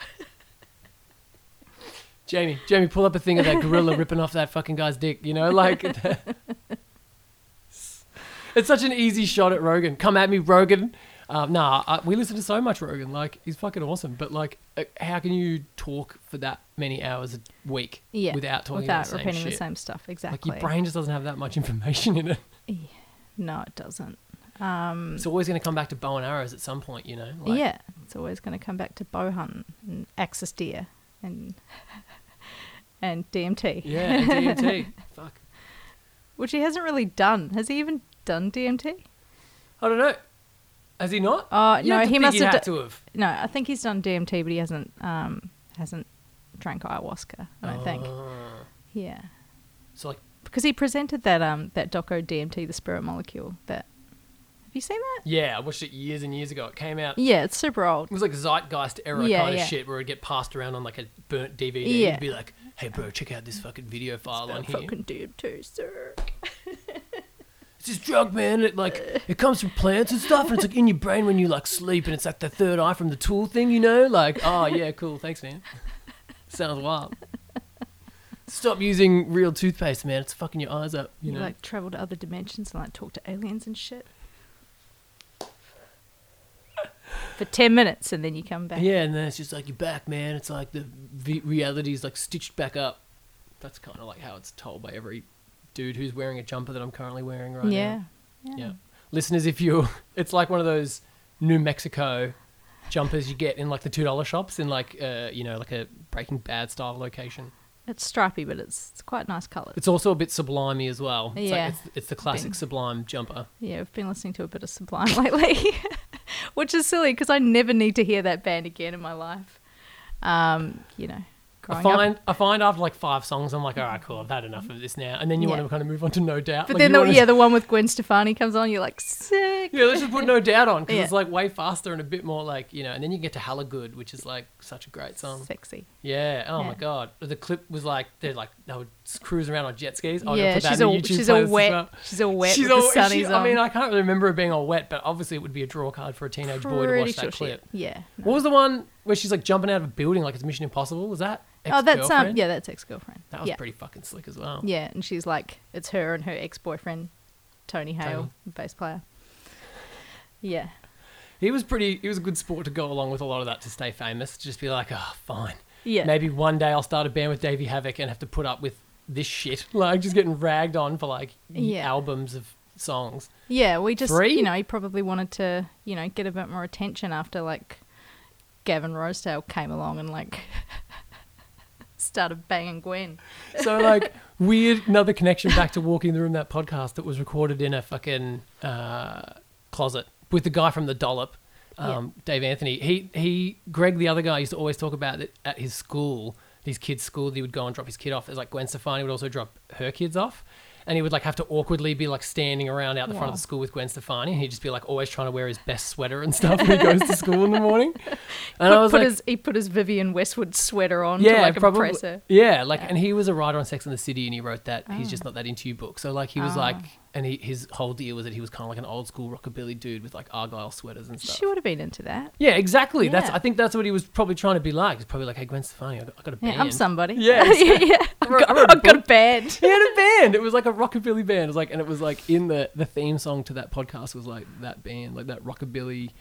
Jamie, pull up a thing of that gorilla ripping off that fucking guy's dick, you know, like... It's such an easy shot at Rogan. Come at me, Rogan. We listen to so much Rogan. Like, he's fucking awesome. But, like, how can you talk for that many hours a week without talking about the same shit? Without repeating the same stuff, exactly. Like, your brain just doesn't have that much information in it. Yeah. No, it doesn't. It's always going to come back to bow and arrows at some point, you know? Like, yeah, it's always going to come back to bow hunting and axis deer and DMT. Yeah, and DMT. Fuck. Which he hasn't really done. Has he even done DMT? I don't know. Has he not? Oh, no, he must have to have. No, I think he's done DMT, but he hasn't drank ayahuasca, I don't think. Yeah. So like because he presented that doco DMT, the Spirit Molecule. That have you seen that? Yeah, I watched it years and years ago. It came out. Yeah, it's super old. It was like Zeitgeist era kind of shit where it'd get passed around on like a burnt DVD. Yeah. And you'd be like, "Hey, bro, check out this fucking video file it's on here." Fucking DMT, sir. It's this drug, man. It like it comes from plants and stuff, and it's like in your brain when you like sleep, and it's like the third eye from the Tool thing, you know? Like, oh yeah, cool, thanks, man. Sounds wild. Stop using real toothpaste, man. It's fucking your eyes up, you know. Like travel to other dimensions and like talk to aliens and shit for 10 minutes, and then you come back. Yeah, and then it's just like you're back, man. It's like the reality is like stitched back up. That's kind of like how it's told by every dude who's wearing a jumper that I'm currently wearing right now. Yeah. Listeners, if you it's like one of those New Mexico jumpers you get in like the $2 shops in like you know, like a Breaking Bad style location. It's stripy, but it's quite nice colour. It's also a bit Sublimey as well. It's like it's the classic Sublime jumper. Yeah, I've been listening to a bit of Sublime lately, which is silly because I never need to hear that band again in my life. You know. I find after like 5 songs I'm like, all right, cool, I've had enough of this now, and then you want to kind of move on to No Doubt. But like, then the one with Gwen Stefani comes on, you're like, sick. Yeah, let's just put No Doubt on because it's like way faster and a bit more like, you know. And then you get to Hella Good, which is like such a great song. Sexy. Yeah. Oh my god, the clip was like they were cruising around on jet skis. Oh, yeah, she's all wet. She's all wet. I mean, I can't really remember her being all wet, but obviously it would be a draw card for a teenage boy to watch that clip. Yeah. No. What was the one where she's like jumping out of a building like it's Mission Impossible? Was that? Ex-girlfriend? Oh, that's that's Ex-Girlfriend. That was pretty fucking slick as well. Yeah, and she's like, it's her and her ex-boyfriend, Tony Hale, the bass player. Yeah. He was a good sport to go along with a lot of that to stay famous. Just be like, oh, fine. Yeah. Maybe one day I'll start a band with Davey Havok and have to put up with this shit. Like just getting ragged on for like albums of songs. Yeah, we just, you know, he probably wanted to, you know, get a bit more attention after like Gavin Rosedale came along and like... started banging Gwen. So like weird, another connection back to Walking the Room, that podcast that was recorded in a fucking closet with the guy from The Dollop, Dave Anthony. Greg, the other guy, used to always talk about that at his school, his kid's school, that he would go and drop his kid off. It's like Gwen Stefani would also drop her kids off. And he would like have to awkwardly be like standing around out the front of the school with Gwen Stefani, and he'd just be like always trying to wear his best sweater and stuff when he goes to school in the morning. And he put his Vivian Westwood sweater on to like impress her. Yeah, like and he was a writer on Sex and the City, and he wrote that He's Just Not That Into You book. So like he was like, and his whole deal was that he was kind of like an old school rockabilly dude with like Argyle sweaters and stuff. She would have been into that. Yeah, exactly. Yeah. I think that's what he was probably trying to be like. He's probably like, hey, Gwen Stefani, I got a band. Yeah, I'm somebody. Yeah, exactly. Yeah. I got a band. He had a band. It was like a rockabilly band. It was like, and it was like in the theme song to that podcast was like that band, like that rockabilly,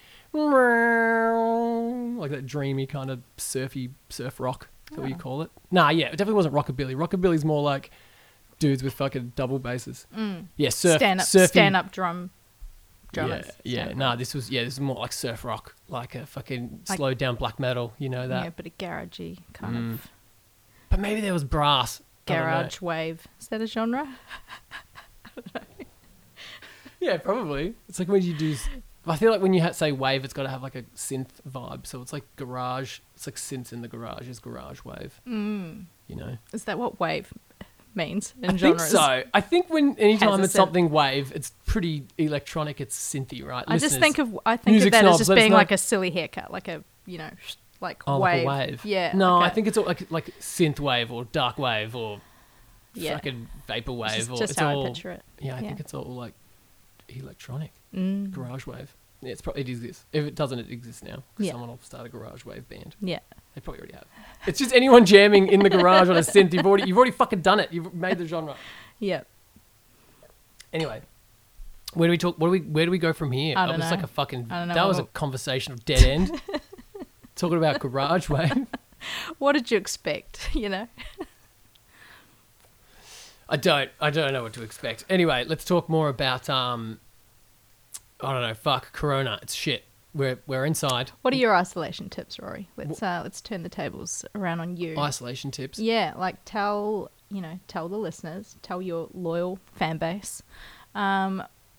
like that dreamy kind of surf rock. Is that what you call it? Nah, yeah, it definitely wasn't rockabilly. Rockabilly's more like dudes with fucking double basses. Mm. Yeah, stand up drummers. Yeah, yeah. Nah, this is more like surf rock, like a fucking like, slowed down black metal. You know that? Yeah, but a garagey kind of. But maybe there was brass. Garage wave. Is that a genre? I don't know. Yeah, probably. It's like when you do... I feel like when you say wave, it's got to have like a synth vibe. So it's like garage. It's like synth in the garage is garage wave. Mm. You know? Is that what wave means in genres? I think so. I think when anytime it's something wave, it's pretty electronic. It's synthy, right? I think of that as just being like a silly haircut, like a, you know... Like a wave. Yeah. No, I think it's all like synth wave or dark wave or fucking vapor wave. Just how I picture it. Yeah, I think it's all like electronic. Mm. Garage wave. Yeah, it exists. If it doesn't, it exists now. Someone will start a garage wave band. Yeah. They probably already have. It's just anyone jamming in the garage on a synth. You've already fucking done it. You've made the genre. Yeah. Anyway. Where do we talk? Where do we go from here? It was like a fucking. I don't know. That was a conversation of dead end. Talking about garage wave. What did you expect? You know. I don't know what to expect. Anyway, let's talk more about. I don't know. Fuck Corona. It's shit. We're inside. What are your isolation tips, Rory? Let's turn the tables around on you. Isolation tips. Yeah, like tell the listeners, tell your loyal fan base.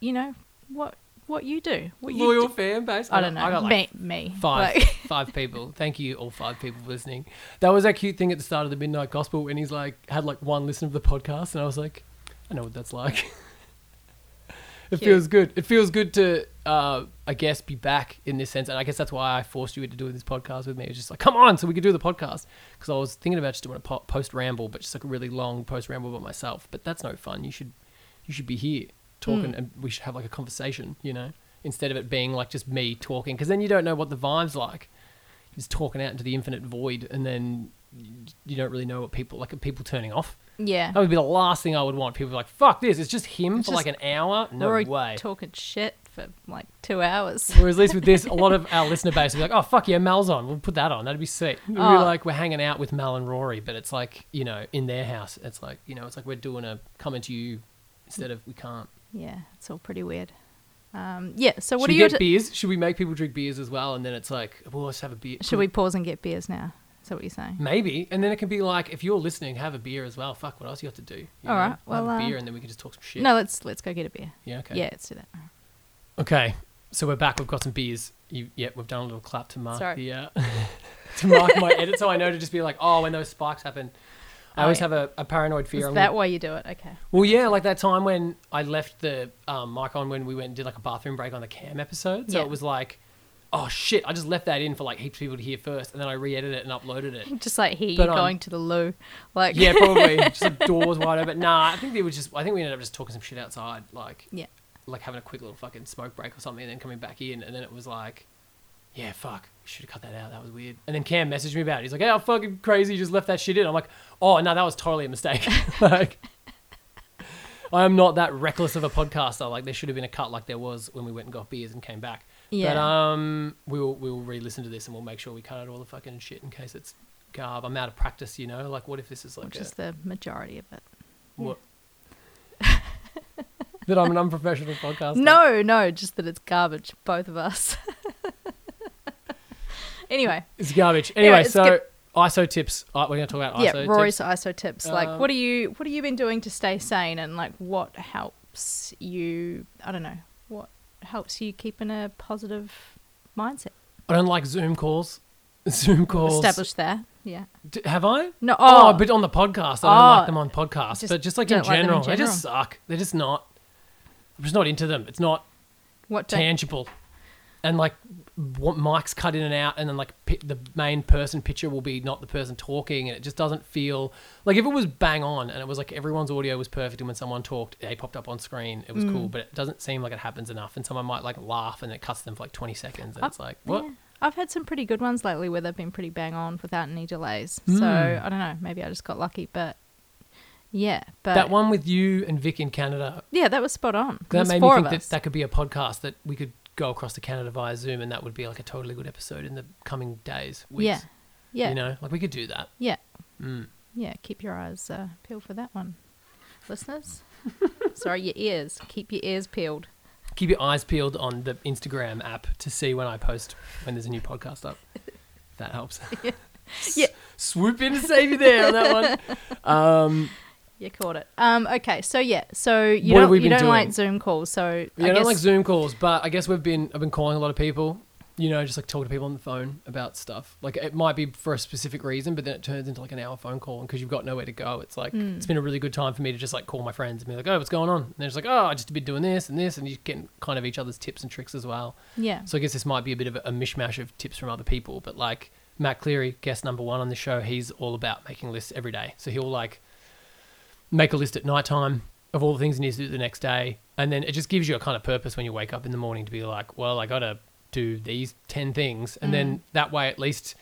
You know what you do. What you loyal do. Fan base. I don't know. I got like me. Five people. Thank you, all five people listening. That was that cute thing at the start of the Midnight Gospel when he's like had like one listen to the podcast, and I was like, I know what that's like. It cute. Feels good. It feels good to, I guess, be back in this sense, and I guess that's why I forced you to do this podcast with me. It was just like, come on, so we could do the podcast, because I was thinking about just doing a post ramble, but just like a really long post ramble by myself. But that's no fun. You should be here. Talking and we should have like a conversation, you know, instead of it being like just me talking, because then you don't know what the vibe's like. You're just talking out into the infinite void, and then you don't really know what people like. Are people turning off? Yeah, that would be the last thing I would want. People like, fuck this, it's just him for like an hour. No way, talking shit for like 2 hours. Whereas at least with this, a lot of our listener base would be like, oh fuck yeah, Mal's on, we'll put that on, that'd be sick. We'd be like, we're hanging out with Mal and Rory, but it's like, you know, in their house. It's like, you know, it's like we're doing a coming to you instead of we can't. Yeah, it's all pretty weird. Yeah, so what do you... Should we get beers? Should we make people drink beers as well? And then it's like, well, let's have a beer. Should we pause and get beers now? Is that what you're saying? Maybe. And then it can be like, if you're listening, have a beer as well. Fuck, what else you have to do? All right, well... Have a beer and then we can just talk some shit. No, let's go get a beer. Yeah, okay. Yeah, let's do that. Okay, so we're back. We've got some beers. We've done a little clap to mark the... to mark my edit, so I know to just be like, oh, when those spikes happen... I always have a paranoid fear. Is that why you do it? Okay. Well, yeah, like that time when I left the mic on when we went and did like a bathroom break on the cam episode. So it was like, oh shit, I just left that in for like heaps of people to hear first, and then I re-edited it and uploaded it. Just like here, you're going to the loo. Like yeah, probably. Just like doors wide open. Nah, I think we ended up just talking some shit outside. Like, yeah. Like having a quick little fucking smoke break or something and then coming back in, and then it was like, yeah, fuck, we should have cut that out. That was weird. And then Cam messaged me about it. He's like, hey, I'm fucking crazy, you just left that shit in. I'm like, oh, no, that was totally a mistake. Like, I am not that reckless of a podcaster. Like, there should have been a cut like there was when we went and got beers and came back. Yeah. But we will re-listen to this and we'll make sure we cut out all the fucking shit in case it's garb. I'm out of practice, you know? Like, what if this is like just the majority of it. What? That I'm an unprofessional podcaster? No, just that it's garbage, both of us. Anyway. It's garbage. Anyway, so ISO tips. We're going to talk about ISO tips. Yeah, Rory's ISO tips. Like, what have you been doing to stay sane, and like what helps you, I don't know, what helps you keep in a positive mindset? I don't like Zoom calls. Established there, yeah. Have I? No. Oh, but on the podcast. I don't like them on podcasts. But just like in general, they just suck. They're just not, I'm just not into them. It's not tangible. And like mics cut in and out, and then like the main person picture will be not the person talking, and it just doesn't feel like if it was bang on and it was like everyone's audio was perfect, and when someone talked, they popped up on screen. It was cool, but it doesn't seem like it happens enough. And someone might like laugh, and it cuts them for like 20 seconds, and it's like what? Yeah. I've had some pretty good ones lately where they've been pretty bang on without any delays. So I don't know, maybe I just got lucky, but. Yeah, but that one with you and Vic in Canada. Yeah, that was spot on. That made me think that could be a podcast that we could go across to Canada via Zoom, and that would be like a totally good episode in the coming days, weeks. Yeah. You know, like we could do that. Yeah. Yeah, keep your eyes peeled for that one. Listeners? Sorry, your ears. Keep your ears peeled. Keep your eyes peeled on the Instagram app to see when I post, when there's a new podcast up. That helps. Yeah. Yeah. Swoop in to save you there on that one. You caught it. Okay, so yeah, so you don't like Zoom calls, so yeah, I don't like Zoom calls, but I guess I've been calling a lot of people, you know, just like talking to people on the phone about stuff. Like it might be for a specific reason, but then it turns into like an hour phone call, and because you've got nowhere to go, it's like it's been a really good time for me to just like call my friends and be like, oh, what's going on? And they're just like, oh, I just been doing this and this, and you get kind of each other's tips and tricks as well. Yeah. So I guess this might be a bit of a mishmash of tips from other people, but like Matt Cleary, guest number one on the show, he's all about making lists every day. So he'll like make a list at nighttime of all the things you need to do the next day. And then it just gives you a kind of purpose when you wake up in the morning to be like, well, I got to do these 10 things. And then that way, at least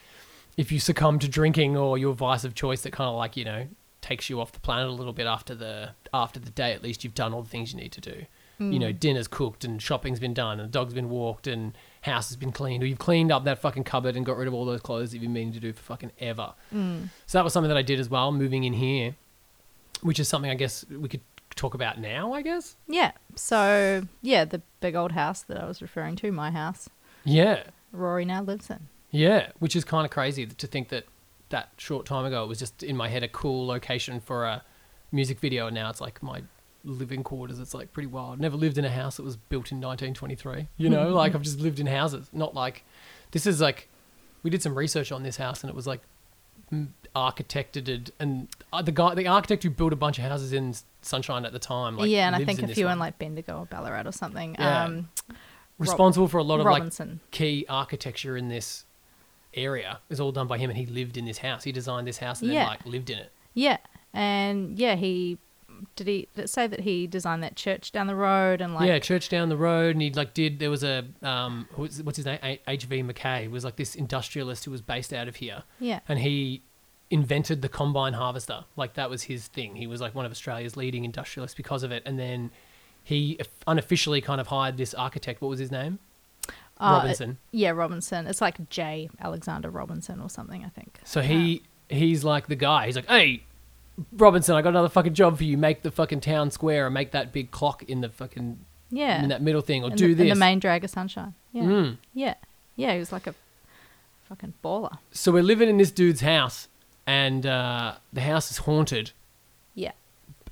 if you succumb to drinking or your vice of choice that kind of like, you know, takes you off the planet a little bit after the day, at least you've done all the things you need to do. you know, dinner's cooked and shopping's been done and the dog's been walked and house has been cleaned, or you've cleaned up that fucking cupboard and got rid of all those clothes that you've been meaning to do for fucking ever. So that was something that I did as well, moving in here, which is something I guess we could talk about now, I guess. Yeah. So, yeah, the big old house that I was referring to, my house. Yeah. Rory now lives in. Yeah, which is kind of crazy to think that that short time ago it was just in my head a cool location for a music video, and now it's like my living quarters. It's like pretty wild. Never lived in a house that was built in 1923, you know. Like, I've just lived in houses, not like this is like, we did some research on this house and it was like architected, and the architect who built a bunch of houses in Sunshine at the time, like, yeah, and I think a few in like Bendigo or Ballarat or something, yeah. Responsible for a lot of like key architecture in this area is all done by him, and he lived in this house. He designed this house and then like lived in it. Yeah. And yeah, did it say that he designed that church down the road and like, yeah, church down the road, and he like did, there was a what's his name, H.V. McKay was like this industrialist who was based out of here. Yeah. And he invented the combine harvester. Like, that was his thing. He was like one of Australia's leading industrialists because of it. And then he unofficially kind of hired this architect. What was his name? Robinson. Robinson. It's like J. Alexander Robinson or something, I think. So he's like the guy. He's like, hey, Robinson, I got another fucking job for you. Make the fucking town square and make that big clock in the fucking, yeah, in that middle thing, or do this. In the main drag of Sunshine. Yeah. Mm. Yeah. Yeah, he was like a fucking baller. So we're living in this dude's house, and the house is haunted. Yeah.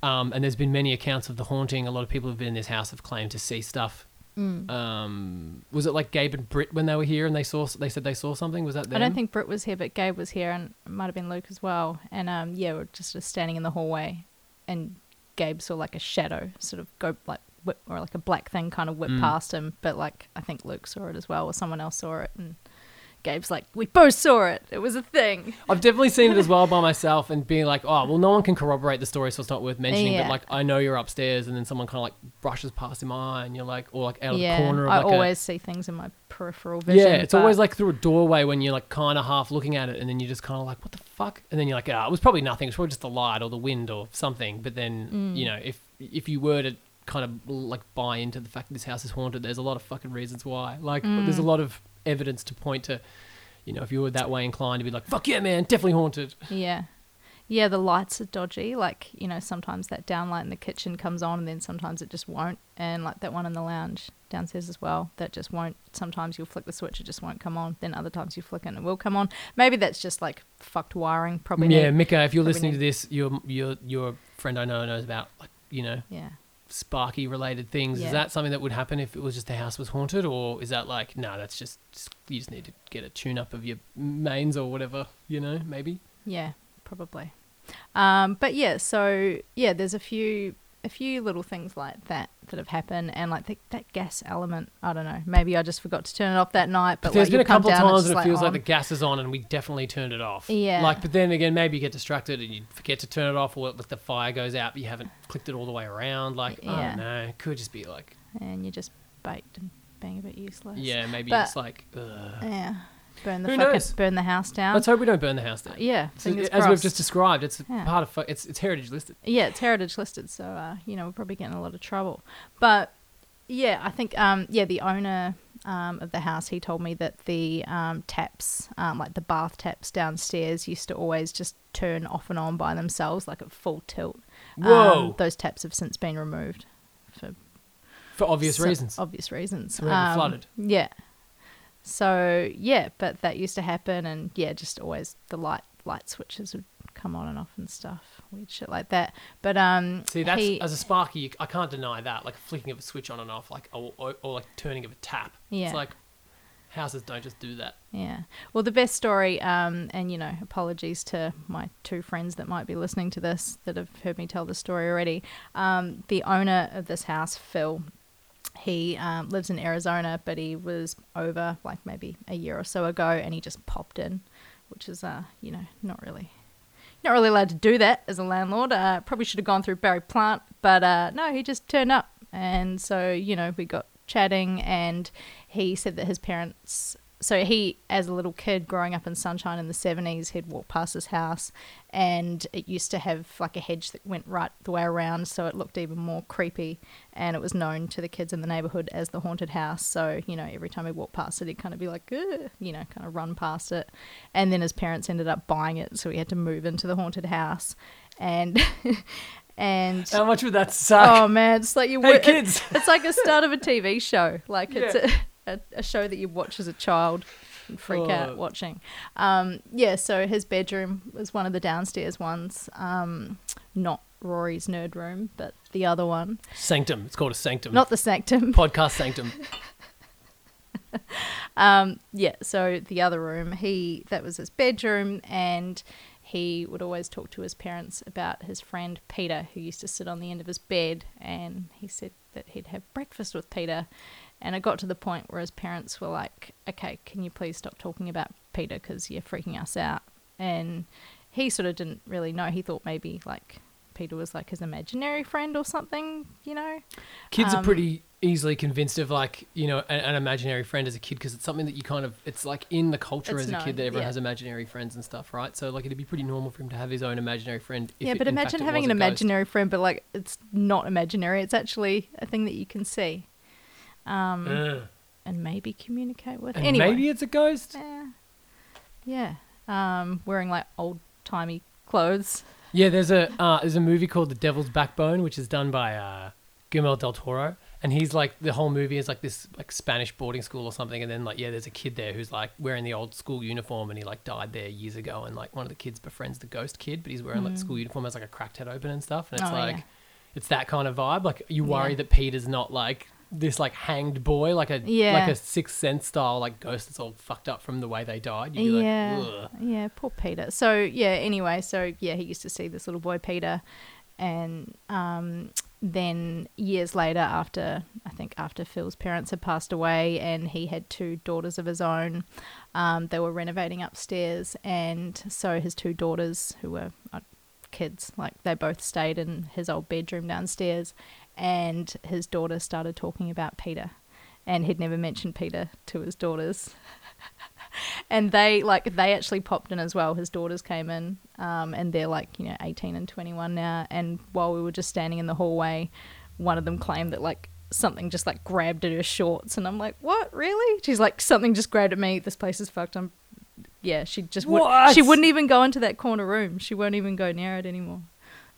And there's been many accounts of the haunting. A lot of people who've been in this house have claimed to see stuff. Was it like Gabe and Britt when they were here and they said they saw something? Was that them? I don't think Britt was here, but Gabe was here, and it might have been Luke as well. And we're just standing in the hallway, and Gabe saw like a shadow sort of go like whip, or like a black thing kind of whip past him. But like, I think Luke saw it as well, or someone else saw it, and Gabe's like, we both saw it. It was a thing. I've definitely seen it as well by myself, and being like, oh, well, no one can corroborate the story, so it's not worth mentioning. Yeah. But like, I know you're upstairs, and then someone kind of like brushes past in my eye, and you're like, or like out of the corner. Of like, I always see things in my peripheral vision. Yeah, it's always like through a doorway when you're like kind of half looking at it, and then you're just kind of like, what the fuck? And then you're like, ah, it was probably nothing. It's probably just the light or the wind or something. But then you know, if you were to kind of like buy into the fact that this house is haunted, there's a lot of fucking reasons why. Like, there's a lot of evidence to point to, you know, if you were that way inclined to be like, fuck yeah, man, definitely haunted. Yeah. Yeah, the lights are dodgy. Like, you know, sometimes that downlight in the kitchen comes on, and then sometimes it just won't. And like that one in the lounge downstairs as well, that just won't. Sometimes you'll flick the switch, it just won't come on. Then other times you flick it and it will come on. Maybe that's just like fucked wiring, probably. Yeah, Mika, if you're listening to this, your friend I know knows about, like, you know, sparky related things. Is that something that would happen if it was just the house was haunted, or is that like, no, that's just you just need to get a tune up of your mains or whatever, you know? Maybe. Yeah, probably. But yeah, so yeah, there's a few little things like that have happened, and like that gas element, I don't know, maybe I just forgot to turn it off that night, but there's like been a couple of times that it feels like the gas is on and we definitely turned it off. Yeah. Like, but then again, maybe you get distracted and you forget to turn it off, or like the fire goes out but you haven't clicked it all the way around. Like, oh no, it could just be like, and you're just baked and being a bit useless. Yeah, maybe it's like, ugh. Yeah. Burn the house down. Let's hope we don't burn the house down. Yeah, so, as we've just described, it's part of it's heritage listed. Yeah, it's heritage listed, so you know, we're probably getting a lot of trouble. But yeah, I think the owner of the house, he told me that the taps, like the bath taps downstairs, used to always just turn off and on by themselves, like at full tilt. Whoa! Those taps have since been removed for obvious reasons. Obvious reasons. We're flooded. Yeah. So yeah, but that used to happen, and yeah, just always the light switches would come on and off and stuff, weird shit like that. But see, that's as a sparky, I can't deny that, like flicking of a switch on and off, like or like turning of a tap. Yeah, it's like houses don't just do that. Yeah. Well, the best story, and you know, apologies to my two friends that might be listening to this that have heard me tell the story already. The owner of this house, Phil. He lives in Arizona, but he was over like maybe a year or so ago, and he just popped in, which is, you know, not really allowed to do that as a landlord. Probably should have gone through Barry Plant, but no, he just turned up. And so, you know, we got chatting, and he said that his parents so he, as a little kid growing up in Sunshine in the 70s, he'd walk past his house and it used to have like a hedge that went right the way around, so it looked even more creepy, and it was known to the kids in the neighborhood as the haunted house. So, you know, every time he walked past it, he'd kind of be like, you know, kind of run past it. And then his parents ended up buying it, so he had to move into the haunted house. And and how much would that suck? Oh man, it's like you hey, kids. It's like a start of a TV show. Like yeah. It's a show that you watch as a child and freak out watching. Yeah, so his bedroom was one of the downstairs ones, not Rory's nerd room, but the other one. Sanctum. It's called a sanctum. Not the sanctum. Podcast sanctum. Yeah, so the other room, that was his bedroom, and he would always talk to his parents about his friend Peter, who used to sit on the end of his bed, and he said that he'd have breakfast with Peter. And it got to the point where his parents were like, okay, can you please stop talking about Peter because you're freaking us out? And he sort of didn't really know. He thought maybe like Peter was like his imaginary friend or something, you know. Kids are pretty easily convinced of like, you know, an imaginary friend as a kid because it's something that you kind of, it's like in the culture as a kid that everyone has imaginary friends and stuff, right? So like it'd be pretty normal for him to have his own imaginary friend. If but imagine having an imaginary friend, but like it's not imaginary. It's actually a thing that you can see. And maybe communicate with. And anyway, maybe it's a ghost. Yeah. Wearing like old timey clothes. Yeah, there's a movie called The Devil's Backbone, which is done by Guillermo del Toro, and he's like the whole movie is like this like Spanish boarding school or something, and then like there's a kid there who's like wearing the old school uniform, and he like died there years ago, and like one of the kids befriends the ghost kid, but he's wearing like the school uniform, has like a cracked head open and stuff, and it's it's that kind of vibe. Like you worry that Peter's not like this like hanged boy, like a Sixth Sense style like ghost that's all fucked up from the way they died. You'd be like, ugh. Yeah, poor Peter. So he used to see this little boy Peter, and then years later, after Phil's parents had passed away and he had two daughters of his own, they were renovating upstairs, and so his two daughters who were kids, like they both stayed in his old bedroom downstairs. And his daughter started talking about Peter, and he'd never mentioned Peter to his daughters. And they actually popped in as well. His daughters came in, and they're like, you know, 18 and 21 now. And while we were just standing in the hallway, one of them claimed that like something just like grabbed at her shorts. And I'm like, what, really? She's like, something just grabbed at me. This place is fucked. She wouldn't even go into that corner room. She won't even go near it anymore.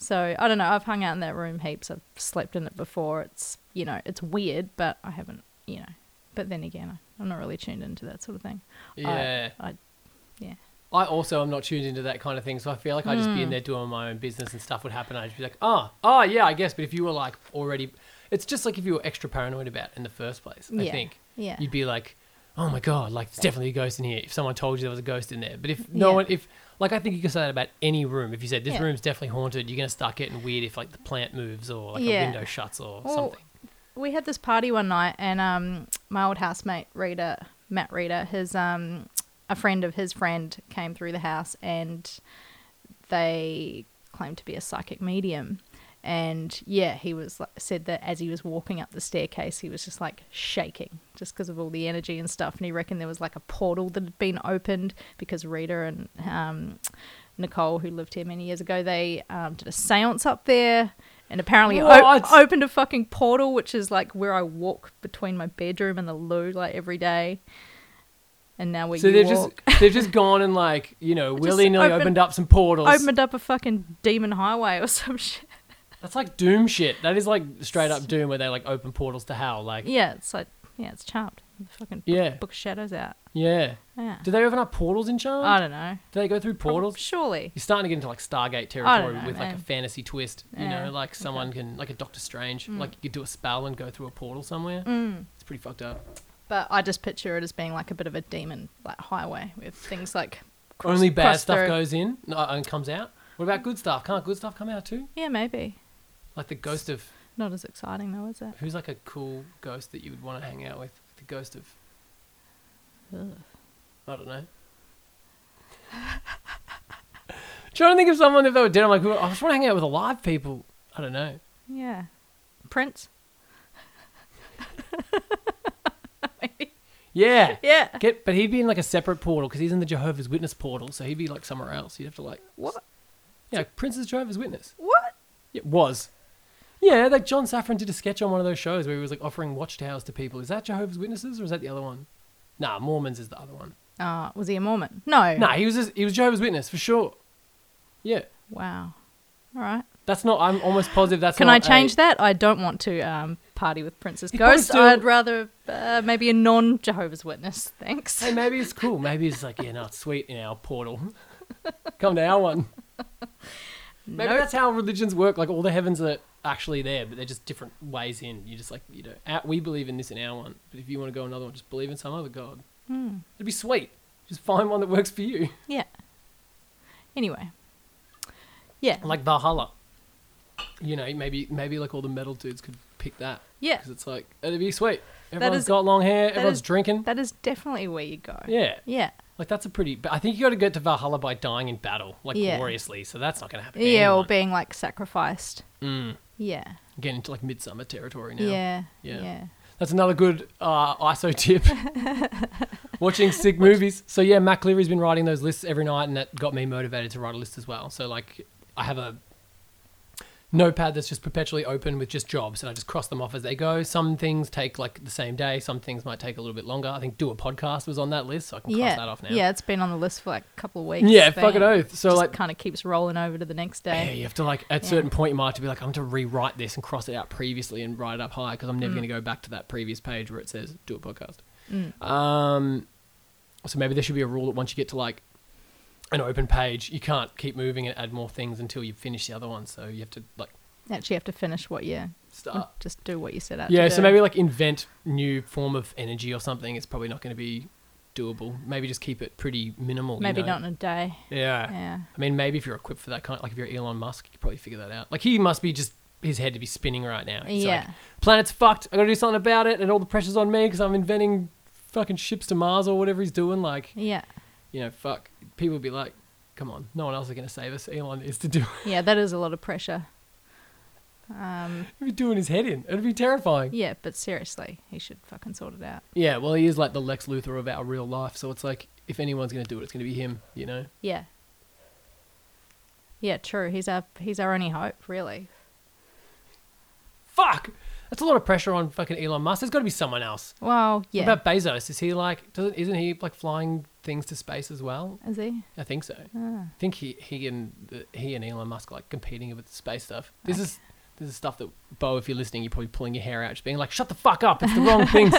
So, I don't know, I've hung out in that room heaps, I've slept in it before, it's, you know, it's weird, but I haven't, you know, but then again, I'm not really tuned into that sort of thing. Yeah. I also am not tuned into that kind of thing, so I feel like I'd just be in there doing my own business and stuff would happen, I'd just be like, oh yeah, I guess, but if you were like already, it's just like if you were extra paranoid about it in the first place, I think. Yeah. You'd be like, oh my God, like there's definitely a ghost in here, if someone told you there was a ghost in there, but if no one, if... Like, I think you can say that about any room. If you said, this room's definitely haunted, you're going to start getting weird if, like, the plant moves or, like, a window shuts or something. We had this party one night, and my old housemate, Matt Reader, a friend of his friend came through the house, and they claimed to be a psychic medium. And, he was like, said that as he was walking up the staircase, he was just, like, shaking just because of all the energy and stuff. And he reckoned there was, like, a portal that had been opened because Rita and Nicole, who lived here many years ago, they did a seance up there and apparently opened a fucking portal, which is, like, where I walk between my bedroom and the loo, like, every day. And now they've just gone and, like, you know, willy-nilly opened up some portals. Opened up a fucking demon highway or some shit. That's like Doom shit. That is like straight up Doom where they like open portals to hell. Like it's Charmed. The fucking Book of Shadows out. Yeah. Do they open up portals in Charmed? I don't know. Do they go through portals? Surely. You're starting to get into like Stargate territory with like a fantasy twist. You know, like someone can like a Doctor Strange, like you could do a spell and go through a portal somewhere. It's pretty fucked up. But I just picture it as being like a bit of a demon like highway with things like only bad stuff goes in and comes out. What about good stuff? Can't good stuff come out too? Yeah, maybe. Like the ghost of... Not as exciting though, is it? Who's like a cool ghost that you would want to hang out with? The ghost of... Ugh. I don't know. Trying to think of someone if they were dead. I'm like, I just want to hang out with alive people. I don't know. Yeah. Prince? Maybe. Yeah. Yeah. But he'd be in like a separate portal because he's in the Jehovah's Witness portal. So he'd be like somewhere else. You'd have to like... What? Yeah, like Prince's Jehovah's Witness. What? It was. Yeah, like John Safran did a sketch on one of those shows where he was like offering watchtowers to people. Is that Jehovah's Witnesses or is that the other one? Nah, Mormons is the other one. Was he a Mormon? No. Nah, he was Jehovah's Witness for sure. Yeah. Wow. All right. That's not... I'm almost positive that's... Can not I change that? I don't want to party with Prince's Ghost. Still... I'd rather maybe a non-Jehovah's Witness. Thanks. Hey, maybe it's cool. Maybe it's like, yeah, no, it's sweet in our portal. Come to our one. Maybe that's how religions work. Like all the heavens are actually there, but they're just different ways in. You just like, you know, we believe in this in our one. But if you want to go another one, just believe in some other God. Mm. It'd be sweet. Just find one that works for you. Yeah. Anyway. Yeah. Like Valhalla. You know, maybe like all the metal dudes could pick that. Yeah. Because it's like, it'd be sweet. Everyone's got long hair. Everyone's drinking. That is definitely where you go. Yeah. Yeah. Like that's a pretty... But I think you got to get to Valhalla by dying in battle, like gloriously. So that's not going to happen. Yeah, anymore. Or being like sacrificed. Mm. Yeah. Getting into like Midsummer territory now. Yeah. Yeah. Yeah. That's another good ISO tip. Watching sick movies. So yeah, Matt Cleary's been writing those lists every night and that got me motivated to write a list as well. So like I have a notepad that's just perpetually open with just jobs and I just cross them off as they go. Some things take like the same day. Some things might take a little bit longer. I think Do a Podcast was on that list, so I can cross that off now. Yeah, it's been on the list for like a couple of weeks. Yeah, fucking oath. So like kind of keeps rolling over to the next day. Yeah, you have to like at a certain point you might have to be like, I'm to rewrite this and cross it out previously and write it up high because I'm never going to go back to that previous page where it says Do a Podcast. Mm. So maybe there should be a rule that once you get to like an open page, you can't keep moving and add more things until you finish the other one. So you have to like... Actually have to finish what you... Start. Just do what you set out to do. So maybe like invent new form of energy or something. It's probably not going to be doable. Maybe just keep it pretty minimal. Maybe not in a day. Yeah. Yeah. I mean, maybe if you're equipped for that kind of... Like if you're Elon Musk, you could probably figure that out. Like he must be just... His head to be spinning right now. He's like, planet's fucked. I got to do something about it and all the pressure's on me because I'm inventing fucking ships to Mars or whatever he's doing. Like... Yeah. You know, fuck. People would be like, come on, no one else is going to save us. Elon is to do it. Yeah, that is a lot of pressure. He'd be doing his head in. It'd be terrifying. Yeah, but seriously, he should fucking sort it out. Yeah, well, he is like the Lex Luthor of our real life. So it's like, if anyone's going to do it, it's going to be him, you know? Yeah. Yeah, true. He's our only hope, really. Fuck! That's a lot of pressure on fucking Elon Musk. There's got to be someone else. Well, yeah. What about Bezos? Is he like... Isn't he like flying things to space as well? Is he? I think so. Ah. I think he and Elon Musk are like competing with the space stuff. This is stuff that, Bo, if you're listening, you're probably pulling your hair out just being like, shut the fuck up. It's the wrong things.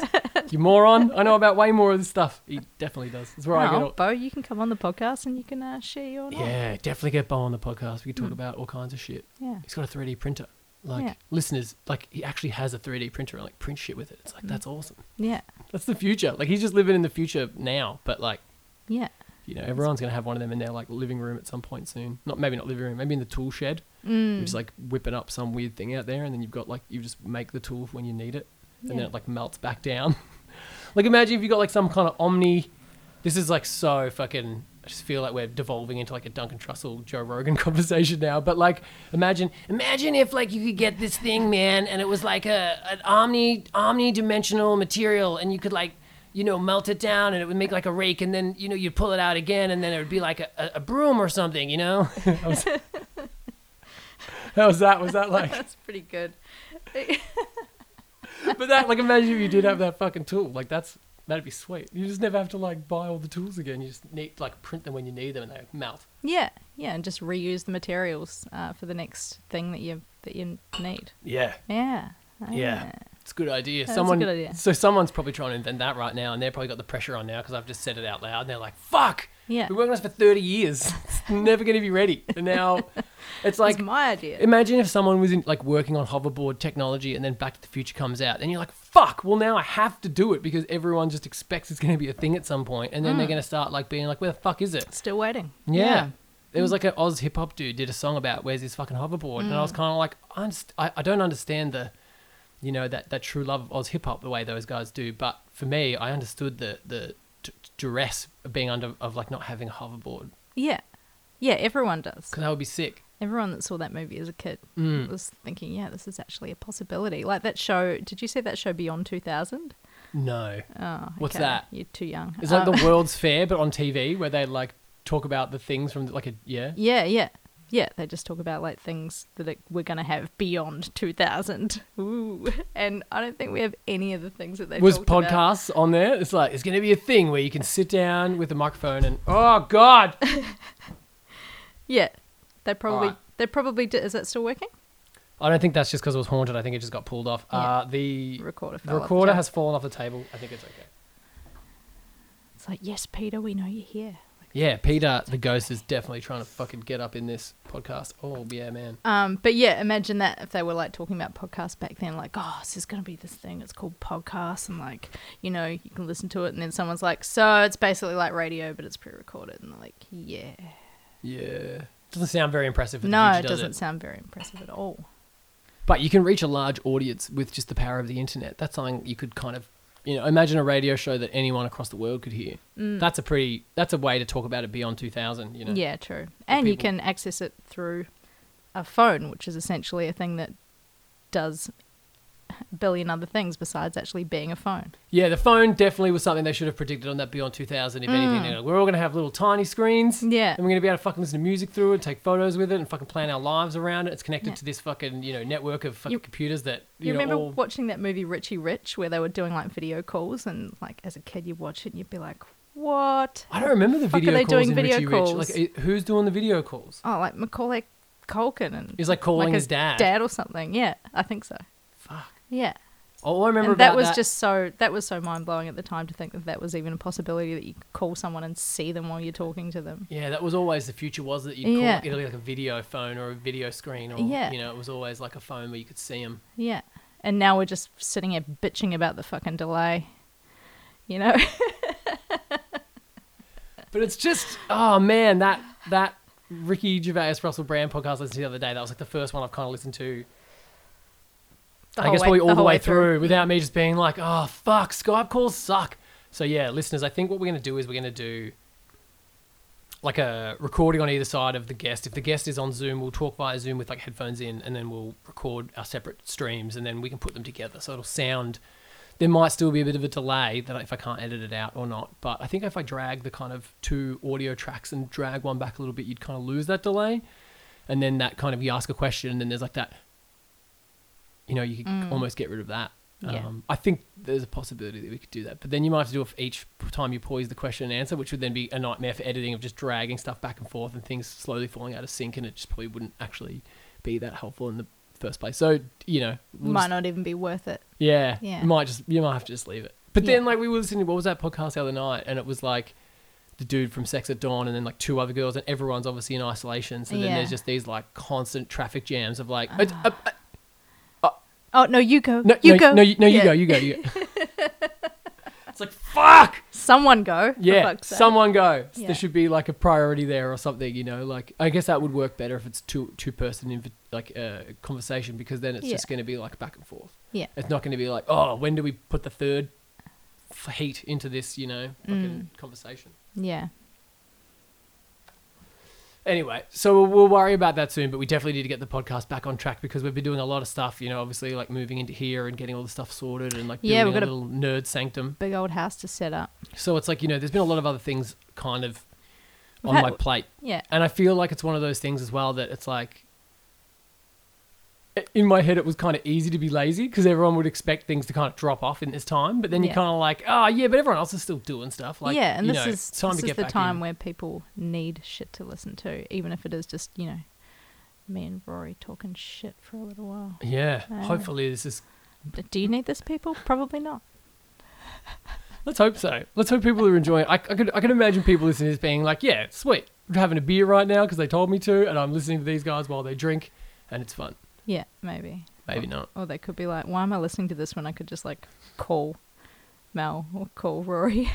You moron. I know about way more of this stuff. He definitely does. That's where I get all... Bo, you can come on the podcast and you can share your knowledge. Yeah, definitely get Bo on the podcast. We can talk about all kinds of shit. Yeah. He's got a 3D printer. Like listeners, like he actually has a 3D printer and like print shit with it. It's like, that's awesome. Yeah. That's the future. Like he's just living in the future now, but like, yeah, you know, everyone's going to have one of them in their like living room at some point soon. Maybe not living room, maybe in the tool shed. You're just like whipping up some weird thing out there and then you've got like, you just make the tool when you need it and then it like melts back down. Like imagine if you got like some kind of omni, this is like so fucking... I just feel like we're devolving into like a Duncan Trussell, Joe Rogan conversation now. But like, imagine if like you could get this thing, man, and it was like an omni-dimensional material, and you could like, you know, melt it down, and it would make like a rake, and then you know you'd pull it out again, and then it would be like a broom or something, you know. How was that? Was that like? That's pretty good. But that, like, imagine if you did have that fucking tool, like that's... That'd be sweet. You just never have to like buy all the tools again. You just need like print them when you need them and they melt. Yeah, yeah, and just reuse the materials for the next thing that you need. Yeah. Yeah. Yeah. It's a good idea. So someone's probably trying to invent that right now, and they're probably got the pressure on now because I've just said it out loud, and they're like, "Fuck, yeah, we've been working on this for 30 years. It's never going to be ready." And now, it's like it's my idea. Imagine if someone was in, like working on hoverboard technology, and then Back to the Future comes out, and you're like, "Fuck, well now I have to do it because everyone just expects it's going to be a thing at some point," and then they're going to start like being like, "Where the fuck is it?" Still waiting. Yeah. There was like an Oz hip hop dude did a song about where's his fucking hoverboard, and I was kind of like, I don't understand the... You know, that true love of Oz hip-hop the way those guys do. But for me, I understood the duress of being under, of like not having a hoverboard. Yeah. Yeah, everyone does. Because that would be sick. Everyone that saw that movie as a kid was thinking, yeah, this is actually a possibility. Like that show, did you see that show Beyond 2000? No. Oh, okay. What's that? You're too young. It's like the World's Fair, but on TV, where they like talk about the things from like a yeah. They just talk about like things that we're gonna have beyond 2000. Ooh, and I don't think we have any of the things that they was podcasts about on there. It's like it's gonna be a thing where you can sit down with a microphone and oh god. Yeah, they probably right. They probably did. Is that still working? I don't think that's just because it was haunted. I think it just got pulled off. Yeah. The recorder has fallen off the table. I think it's okay. It's like, yes, Peter, we know you're here. Like, yeah, Peter, the ghost, is definitely trying to fucking get up in this podcast. Oh, yeah, man. But yeah, imagine that if they were like talking about podcasts back then, like, oh, this is going to be this thing. It's called podcasts. And like, you know, you can listen to it. And then someone's like, so it's basically like radio, but it's pre-recorded. And they're like, yeah. Yeah. Doesn't sound very impressive. No, it doesn't sound very impressive at all. But you can reach a large audience with just the power of the internet. That's something you could kind of, you know, imagine a radio show that anyone across the world could hear. Mm. That's a way to talk about it beyond 2000, you know. Yeah, true. And you can access it through a phone, which is essentially a thing that does a billion other things besides actually being a phone. Yeah, the phone definitely was something they should have predicted on that Beyond 2000, if anything. You know, we're all going to have little tiny screens. Yeah. And we're going to be able to fucking listen to music through it, take photos with it, and fucking plan our lives around it. It's connected to this fucking, you know, network of fucking computers that, you know, remember all... watching that movie Richie Rich where they were doing, like, video calls and, like, as a kid you watch it and you'd be like, what? I don't remember the video calls doing in video Richie calls? Rich. Like, who's doing the video calls? Oh, like Macaulay Culkin. And he's, like, calling his dad. Dad or something. Yeah, I think so. Fuck. Yeah. All I remember about that was so mind-blowing at the time to think that was even a possibility that you could call someone and see them while you're talking to them. Yeah, that was always the future, was that you'd call it like a video phone or a video screen or, you know, it was always like a phone where you could see them. Yeah. And now we're just sitting here bitching about the fucking delay, you know. But it's just, oh man, that Ricky Gervais, Russell Brand podcast I listened to the other day, that was like the first one I've kind of listened to. I guess probably all the way through without me just being like, oh, fuck, Skype calls suck. So, yeah, listeners, I think what we're going to do is we're going to do like a recording on either side of the guest. If the guest is on Zoom, we'll talk via Zoom with like headphones in, and then we'll record our separate streams and then we can put them together. So it'll sound, there might still be a bit of a delay that if I can't edit it out or not. But I think if I drag the kind of two audio tracks and drag one back a little bit, you'd kind of lose that delay. And then that kind of, you ask a question and then there's like that, you know, you could almost get rid of that. Yeah. I think there's a possibility that we could do that. But then you might have to do it for each time you pause the question and answer, which would then be a nightmare for editing, of just dragging stuff back and forth and things slowly falling out of sync, and it just probably wouldn't actually be that helpful in the first place. So, you know. Might not even be worth it. Yeah. You might have to just leave it. But then, like, we were listening to, what was that podcast the other night? And it was like the dude from Sex at Dawn and then like two other girls, and everyone's obviously in isolation. So then there's just these like constant traffic jams of like... Oh, no, you go. You go. It's like, fuck! Someone go. Yeah, someone go. Yeah. There should be like a priority there or something, you know. Like, I guess that would work better if it's two-person conversation, because then it's just going to be like back and forth. Yeah. It's not going to be like, oh, when do we put the third heat into this, you know, fucking conversation. Yeah. Anyway, so we'll worry about that soon, but we definitely need to get the podcast back on track, because we've been doing a lot of stuff, you know, obviously like moving into here and getting all the stuff sorted and like building we've got a little nerd sanctum. Big old house to set up. So it's like, you know, there's been a lot of other things kind of on my plate. Yeah. And I feel like it's one of those things as well that it's like, in my head it was kind of easy to be lazy, because everyone would expect things to kind of drop off in this time, but then you're kind of like, oh yeah, but everyone else is still doing stuff. Like, yeah, and you this is the time where people need shit to listen to, even if it is just, you know, me and Rory talking shit for a little while. Yeah, hopefully this is... Do you need this, people? Probably not. Let's hope so. Let's hope people are enjoying it. I could imagine people listening to this being like, yeah, sweet, I'm having a beer right now because they told me to, and I'm listening to these guys while they drink, and it's fun. Yeah, maybe. Maybe not. Or they could be like, why am I listening to this when I could just like call Mel or call Rory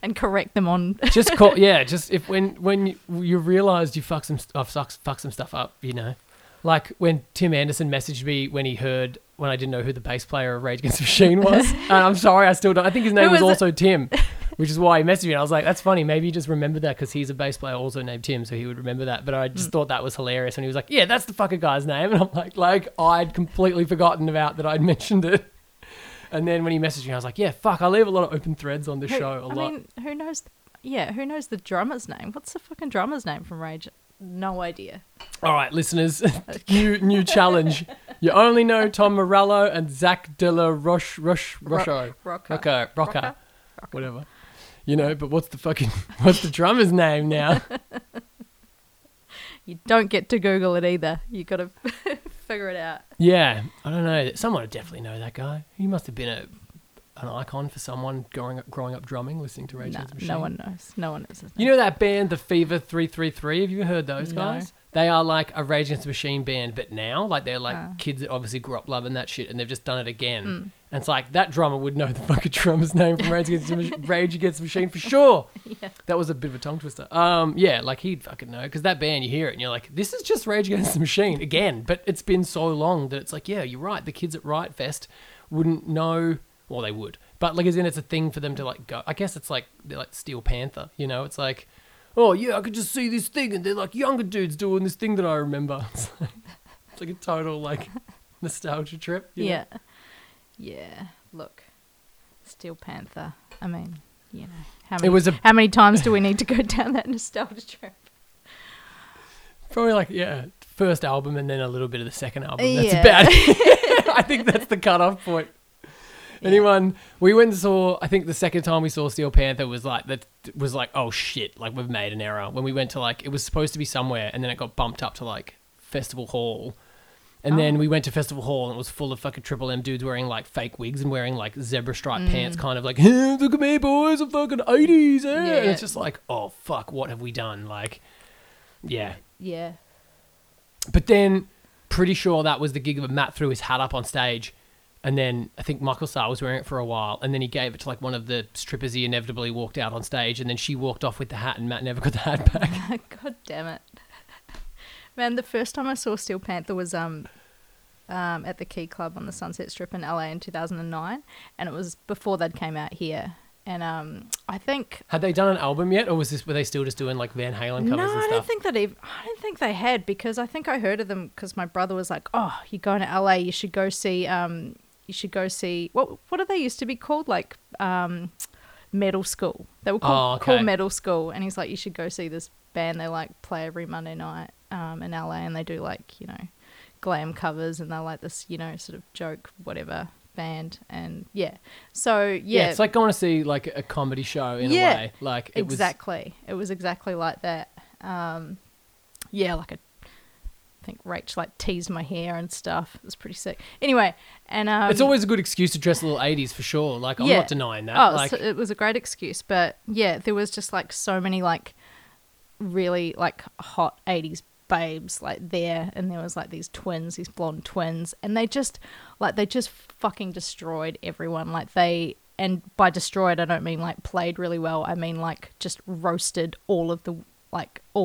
and correct them on... Just call, yeah, just if when you realised you fucked some stuff up, you know. Like when Tim Anderson messaged me when I didn't know who the bass player of Rage Against the Machine was. And I'm sorry, I still don't. I think his name was also Tim, which is why he messaged me. And I was like, that's funny. Maybe you just remember that because he's a bass player also named Tim, so he would remember that. But I just thought that was hilarious. And he was like, yeah, that's the fucking guy's name. And I'm like I'd completely forgotten about that I'd mentioned it. And then when he messaged me, I was like, yeah, fuck, I leave a lot of open threads on this show. I mean, who knows? Yeah, who knows the drummer's name? What's the fucking drummer's name from Rage? No idea. All right, listeners, new challenge. You only know Tom Morello and Zach De La Rocho. Rocker. Whatever. You know, but what's the drummer's name now? You don't get to Google it either. You got to figure it out. Yeah, I don't know. Someone would definitely know that guy. He must have been an icon for someone growing up drumming, listening to Rage Against the Machine. No one knows. No one knows his name. You know that band, The Fever 333? Have you heard those guys? They are like a Rage Against the Machine band, but now, like they're like kids that obviously grew up loving that shit and they've just done it again. Mm. And it's like, that drummer would know the fucking drummer's name from Rage Against the Machine for sure. Yeah. That was a bit of a tongue twister. Yeah, like he'd fucking know, because that band, you hear it and you're like, this is just Rage Against the Machine again, but it's been so long that it's like, yeah, you're right. The kids at Riot Fest wouldn't know. Well, they would, but like as in it's a thing for them to like go. I guess it's like they're like Steel Panther, you know? It's like, oh yeah, I could just see this thing, and they're like younger dudes doing this thing that I remember. It's like a total like nostalgia trip. Yeah, know? Yeah. Look, Steel Panther. I mean, you know, how many times do we need to go down that nostalgia trip? Probably like first album, and then a little bit of the second album. Yeah. That's about it. I think that's the cutoff point. Yeah. Anyone, we went and saw, I think the second time we saw Steel Panther was like, oh shit, like we've made an error. When we went to like, it was supposed to be somewhere and then it got bumped up to like Festival Hall. And then we went to Festival Hall and it was full of fucking Triple M dudes wearing like fake wigs and wearing like zebra stripe pants, kind of like, hey, look at me boys, I'm fucking 80s. Eh. Yeah. And it's just like, oh fuck, what have we done? Like, yeah. Yeah. But then pretty sure that was the gig where Matt threw his hat up on stage. And then I think Michael Starr was wearing it for a while. And then he gave it to like one of the strippers. He inevitably walked out on stage and then she walked off with the hat and Matt never got the hat back. God damn it. Man, the first time I saw Steel Panther was at the Key Club on the Sunset Strip in LA in 2009. And it was before they'd came out here. And I think... Had they done an album yet? Or were they still just doing like Van Halen covers and stuff? I don't think they had, because I think I heard of them because my brother was like, oh, you're going to LA, you should go see... You should go see, what do they used to be called? Like Metal School. They were called Metal School. And he's like, you should go see this band. They like play every Monday night in LA and they do like, you know, glam covers and they're like this, you know, sort of joke, whatever band. And yeah. So yeah. It's like going to see like a comedy show in a way. Like it exactly. It was exactly like that. I think Rach like teased my hair and stuff. It was pretty sick. Anyway, and it's always a good excuse to dress a little 80s for sure. Like I'm not denying that. Oh, like, so it was a great excuse, but yeah, there was just like so many like really like hot 80s babes like there, and there was like these twins, these blonde twins, and they just fucking destroyed everyone. Like they, and by destroyed I don't mean like played really well. I mean like just roasted all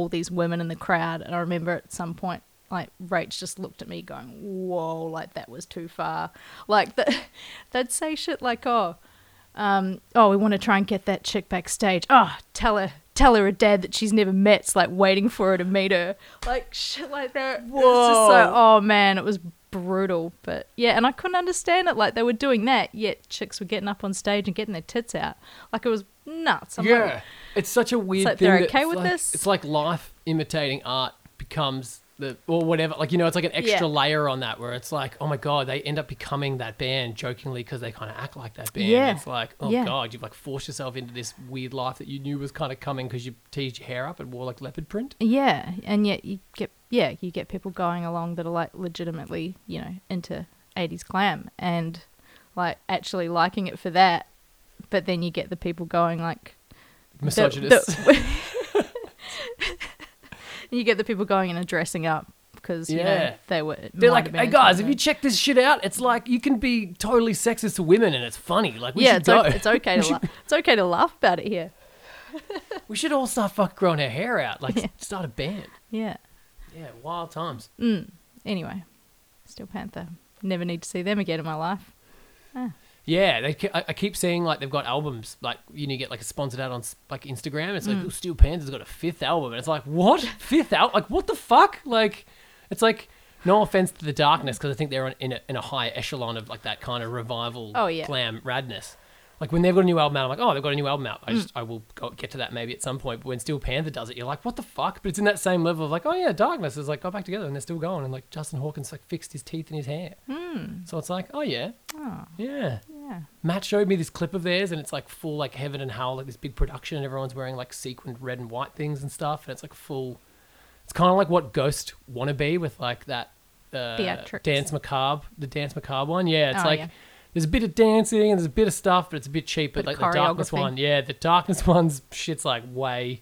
these women in the crowd. And I remember at some point, like Rach just looked at me going, whoa, like that was too far. Like they'd say shit like, oh, we want to try and get that chick backstage. Oh, tell her dad that she's never met. It's like waiting for her to meet her. Like shit like that. Whoa. It was just like, oh man, it was brutal. But yeah, and I couldn't understand it. Like they were doing that, yet chicks were getting up on stage and getting their tits out. Like it was nuts. It's such a weird thing. They're okay with this. It's like life imitating art becomes... or whatever, like, you know, it's like an extra layer on that where it's like, oh my god, they end up becoming that band jokingly because they kind of act like that band. It's like, oh god, you've like forced yourself into this weird life that you knew was kind of coming because you teased your hair up and wore like leopard print. And yet you get people going along that are like legitimately, you know, into 80s glam and like actually liking it for that, but then you get the people going like misogynists. You get the people going in and dressing up because, you know, they were... They're like, hey, guys, if you check this shit out, it's like you can be totally sexist to women and it's funny. Like, we should go. It's okay to laugh about it here. We should all start fucking growing our hair out. Like, start a band. Yeah. Yeah, wild times. Anyway, Steel Panther. Never need to see them again in my life. Yeah, I keep seeing like they've got albums, like you need to get like sponsored out on like Instagram. It's like Steel Panther's got a 5th album, and it's like what 5th album? Like what the fuck? Like it's like No offense to the Darkness, because I think they're in a high echelon of like that kind of revival, glam radness. Like when they've got a new album out, I'm like, oh, they've got a new album out. I will get to that maybe at some point. But when Steel Panther does it, you're like, what the fuck? But it's in that same level of like, oh yeah, Darkness is like got back together and they're still going. And like Justin Hawkins like fixed his teeth in his hair. Mm. So it's like, oh yeah, yeah. Matt showed me this clip of theirs and it's like full like Heaven and Hell, like this big production and everyone's wearing like sequined red and white things and stuff. And it's like full. It's kind of like what Ghost wanna be with like that the Dance Macabre one. Yeah, it's there's a bit of dancing and there's a bit of stuff, but it's a bit cheap. But like the Darkness one, the Darkness one's shit's like way.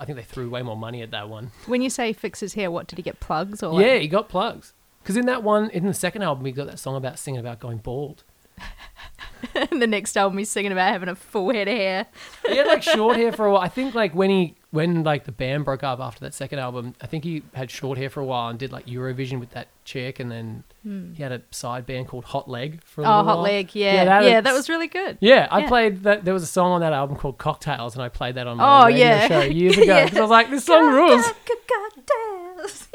I think they threw way more money at that one. When you say fix his hair, what did he get? Plugs or? Yeah, he got plugs. Because in that one, in the second album, he got that song about singing about going bald. And the next album, he's singing about having a full head of hair. He had like short hair for a while. I think like when the band broke up after that second album, I think he had short hair for a while and did like Eurovision with that chick, and then he had a side band called Hot Leg for a little while. Oh, Hot Leg, that was really good. Yeah, I played that. There was a song on that album called Cocktails, and I played that on my radio show years ago because I was like, this song rules. Cocktails.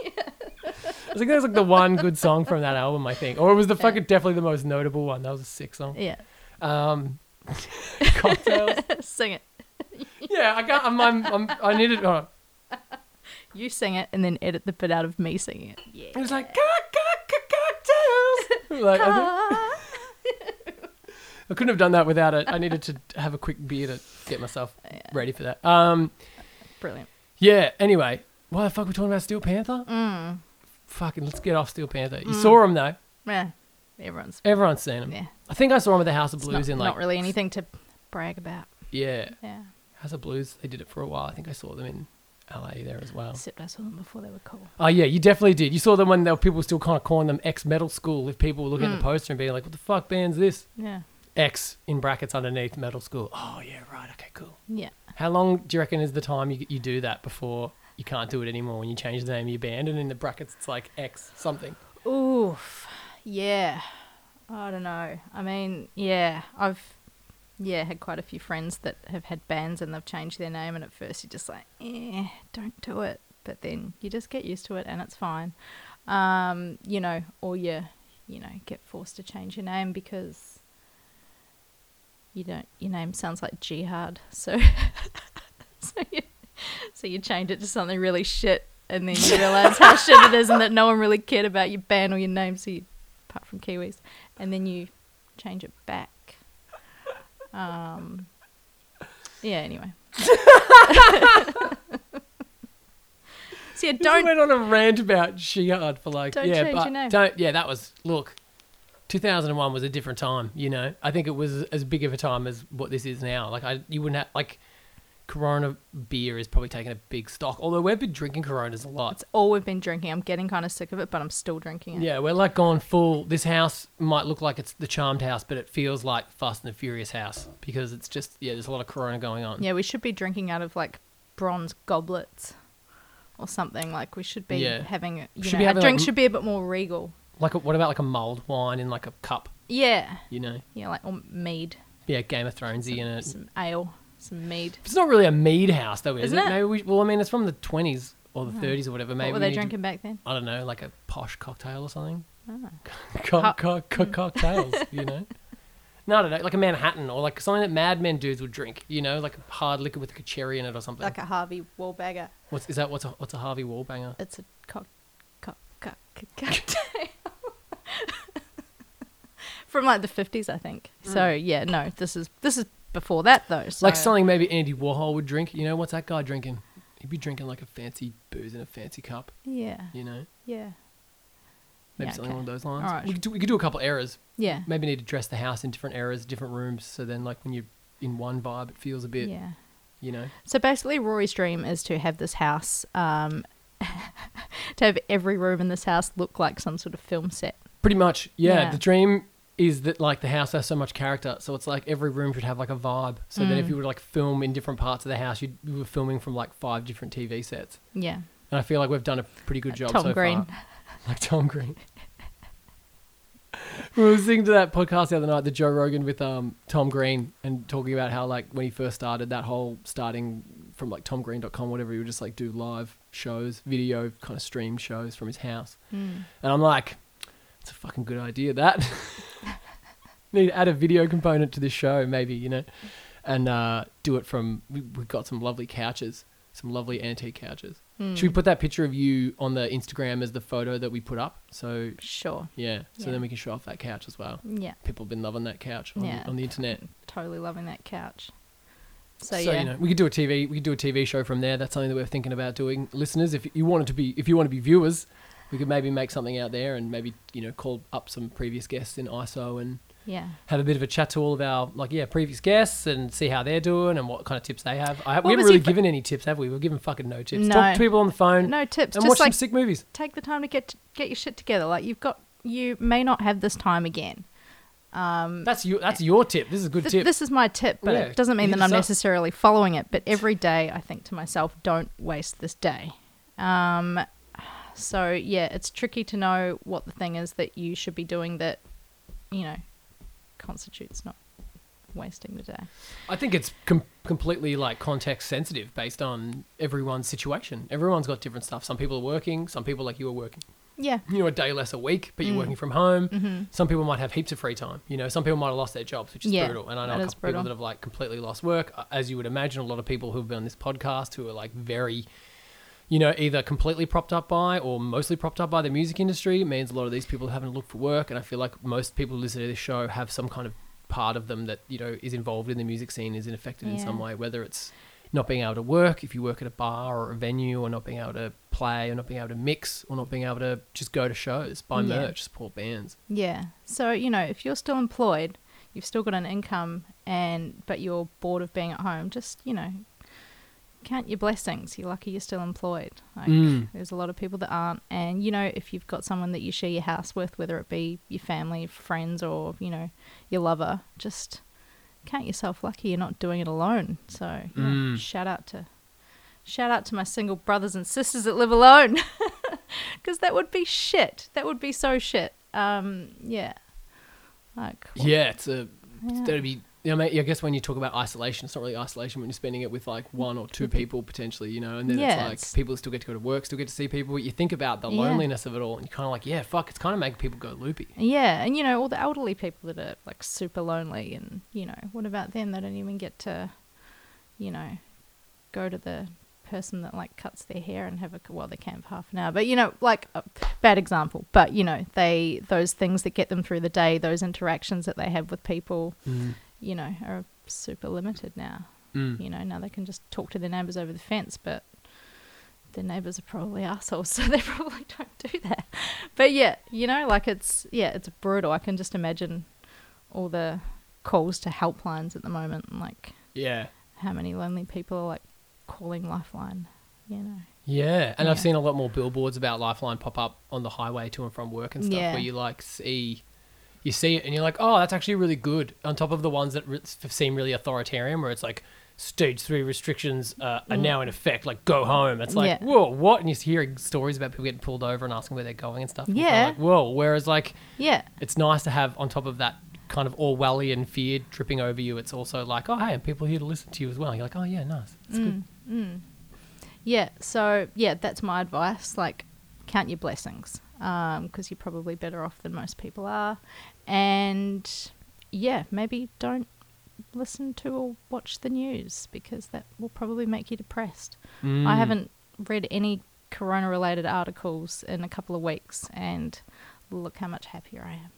I think that was like the one good song from that album, I think, or it was the fucking definitely the most notable one. That was a sick song. Yeah. Cocktails. Sing it. Yeah, I can't. I need it. Oh. You sing it and then edit the bit out of me singing it. Yeah. It was like cocktails. Like, I couldn't have done that without it. I needed to have a quick beer to get myself ready for that. Brilliant. Yeah. Anyway, why the fuck are we talking about Steel Panther? Fucking let's get off Steel Panther. You saw him though. Yeah, everyone's seen him. Yeah, I think I saw him at the House of Blues. Not really anything to brag about. Yeah. House of Blues, they did it for a while. I think I saw them in LA there as well. Except I saw them before they were cool. Oh yeah, you definitely did. You saw them when people were still kind of calling them X Metal School. If people were looking at the poster and being like, "What the fuck band's this?" Yeah. X in brackets underneath Metal School. Oh yeah, right. Okay, cool. Yeah. How long do you reckon is the time you do that before you can't do it anymore when you change the name of your band and in the brackets it's like X something? Oof. Yeah. I don't know. I mean, yeah, I've had quite a few friends that have had bands and they've changed their name, and at first you're just like, don't do it. But then you just get used to it and it's fine. Or you get forced to change your name because your name sounds like Jihad. So, so you change it to something really shit, and then you realise how shit it is and that no one really cared about your band or your name, so apart from Kiwis, and then you change it back. Anyway. So don't. We went on a rant about Jihad for like. Don't change your name. That was. Look, 2001 was a different time. You know, I think it was as big of a time as what this is now. Like you wouldn't have like. Corona beer is probably taking a big stock, although we've been drinking Coronas a lot. It's all we've been drinking. I'm getting kind of sick of it, but I'm still drinking it. Yeah, we're like gone full. This house might look like it's the Charmed house, but it feels like Fast and the Furious house because it's just, there's a lot of Corona going on. Yeah, we should be drinking out of like bronze goblets or something. Like we should be having, a drink should be a bit more regal. Like what about like a mulled wine in like a cup? Yeah. Yeah, like or mead. Yeah, Game of Thronesy in it. Some ale. Some mead. It's not really a mead house, though, is it? Maybe it's from the 20s or the 30s or whatever. Maybe what were they drinking back then? I don't know, like a posh cocktail or something. Oh. Cocktails, No, I don't know, like a Manhattan or like something that Mad Men dudes would drink, like a hard liquor with like a cherry in it or something. Like a Harvey Wallbanger. What's a Harvey Wallbanger? It's a cocktail. From like the 50s, I think. So, this is before that though, so. Like something maybe Andy Warhol would drink. What's that guy drinking? He'd be drinking like a fancy booze in a fancy cup. Yeah. Yeah. Maybe something along those lines. All right. We could do a couple eras. Yeah. Maybe need to dress the house in different eras, different rooms. So then, like when you're in one vibe, it feels a bit. Yeah. So basically, Rory's dream is to have this house, to have every room in this house look like some sort of film set. Pretty much, yeah. The dream. Is that like the house has so much character, so it's like every room should have like a vibe, so that if you were like film in different parts of the house, you were filming from like 5 different TV sets. Yeah. And I feel like we've done a pretty good job far. Like Tom Green. We were listening to that podcast the other night, the Joe Rogan with Tom Green, and talking about how like when he first started, that whole starting from like tomgreen.com, whatever, you would just like do live shows, video kind of stream shows from his house. And I'm like, it's a fucking good idea, that. Need to add a video component to this show, maybe, you know, and do it from, we got some lovely couches, some lovely antique couches. Should we put that picture of you on the Instagram as the photo that we put up? So sure. Yeah. So then we can show off that couch as well. Yeah. People have been loving that couch on the internet. Totally loving that couch. So you know, we could do a TV show from there. That's something that we're thinking about doing. Listeners, if you want to be viewers, we could maybe make something out there and maybe, you know, call up some previous guests in ISO and have a bit of a chat to all of our previous guests and see how they're doing and what kind of tips they have. We haven't really given any tips, have we? We're giving fucking no tips. No. Talk to people on the phone. No tips. And just watch some sick movies. Take the time to get your shit together. Like you may not have this time again. That's your tip. This is a good tip. This is my tip, but it doesn't mean that I'm necessarily following it. But every day I think to myself, don't waste this day. So yeah, it's tricky to know what the thing is that you should be doing that, you know, constitutes not wasting the day. I think it's completely like context sensitive based on everyone's situation. Everyone's got different stuff. Some people are working, some people like you are working. Yeah. You know, a day less a week, but you're working from home. Mm-hmm. Some people might have heaps of free time. You know, some people might have lost their jobs, which is brutal. And I know a couple people that have like completely lost work. As you would imagine, a lot of people who've been on this podcast who are like very, you know, either completely propped up by or mostly propped up by the music industry. It means a lot of these people haven't looked for work. And I feel like most people who listen to this show have some kind of part of them that, you know, is involved in the music scene, is affected in some way, whether it's not being able to work, if you work at a bar or a venue, or not being able to play, or not being able to mix, or not being able to just go to shows, buy merch, support bands. Yeah. So, you know, if you're still employed, you've still got an income, but you're bored of being at home, just, you know, count your blessings. You're lucky you're still employed. Like, there's a lot of people that aren't. And, you know, if you've got someone that you share your house with, whether it be your family, friends, or, you know, your lover, just count yourself lucky you're not doing it alone. So you know, shout out to my single brothers and sisters that live alone, because that would be shit. That would be so shit. That'd be, you know, mate, I guess when you talk about isolation, it's not really isolation when you're spending it with like one or two people potentially, you know, and then it's like people still get to go to work, still get to see people. You think about the loneliness of it all and you're kind of like, yeah, fuck, it's kind of making people go loopy. Yeah, and you know, all the elderly people that are like super lonely and, you know, what about them? They don't even get to, you know, go to the person that like cuts their hair and have well, they can for half an hour, but you know, like a bad example, but you know, those things that get them through the day, those interactions that they have with people, you know, are super limited now. You know, now they can just talk to their neighbours over the fence, but their neighbours are probably assholes, so they probably don't do that. But yeah, you know, like it's brutal. I can just imagine all the calls to helplines at the moment and like how many lonely people are like calling Lifeline, you know. Yeah, and I've seen a lot more billboards about Lifeline pop up on the highway to and from work and stuff where you like see... You see it and you're like, oh, that's actually really good. On top of the ones that seem really authoritarian, where it's like stage 3 restrictions are now in effect, like go home. It's like, whoa, what? And you're hearing stories about people getting pulled over and asking where they're going and stuff. And you're like, whoa. Whereas like, it's nice to have on top of that kind of Orwellian fear tripping over you. It's also like, oh, hey, and people are here to listen to you as well. And you're like, oh yeah, nice. It's good. Yeah. So yeah, that's my advice. Like count your blessings. Because you're probably better off than most people are. And yeah, maybe don't listen to or watch the news because that will probably make you depressed. I haven't read any corona related articles in a couple of weeks and look how much happier I am.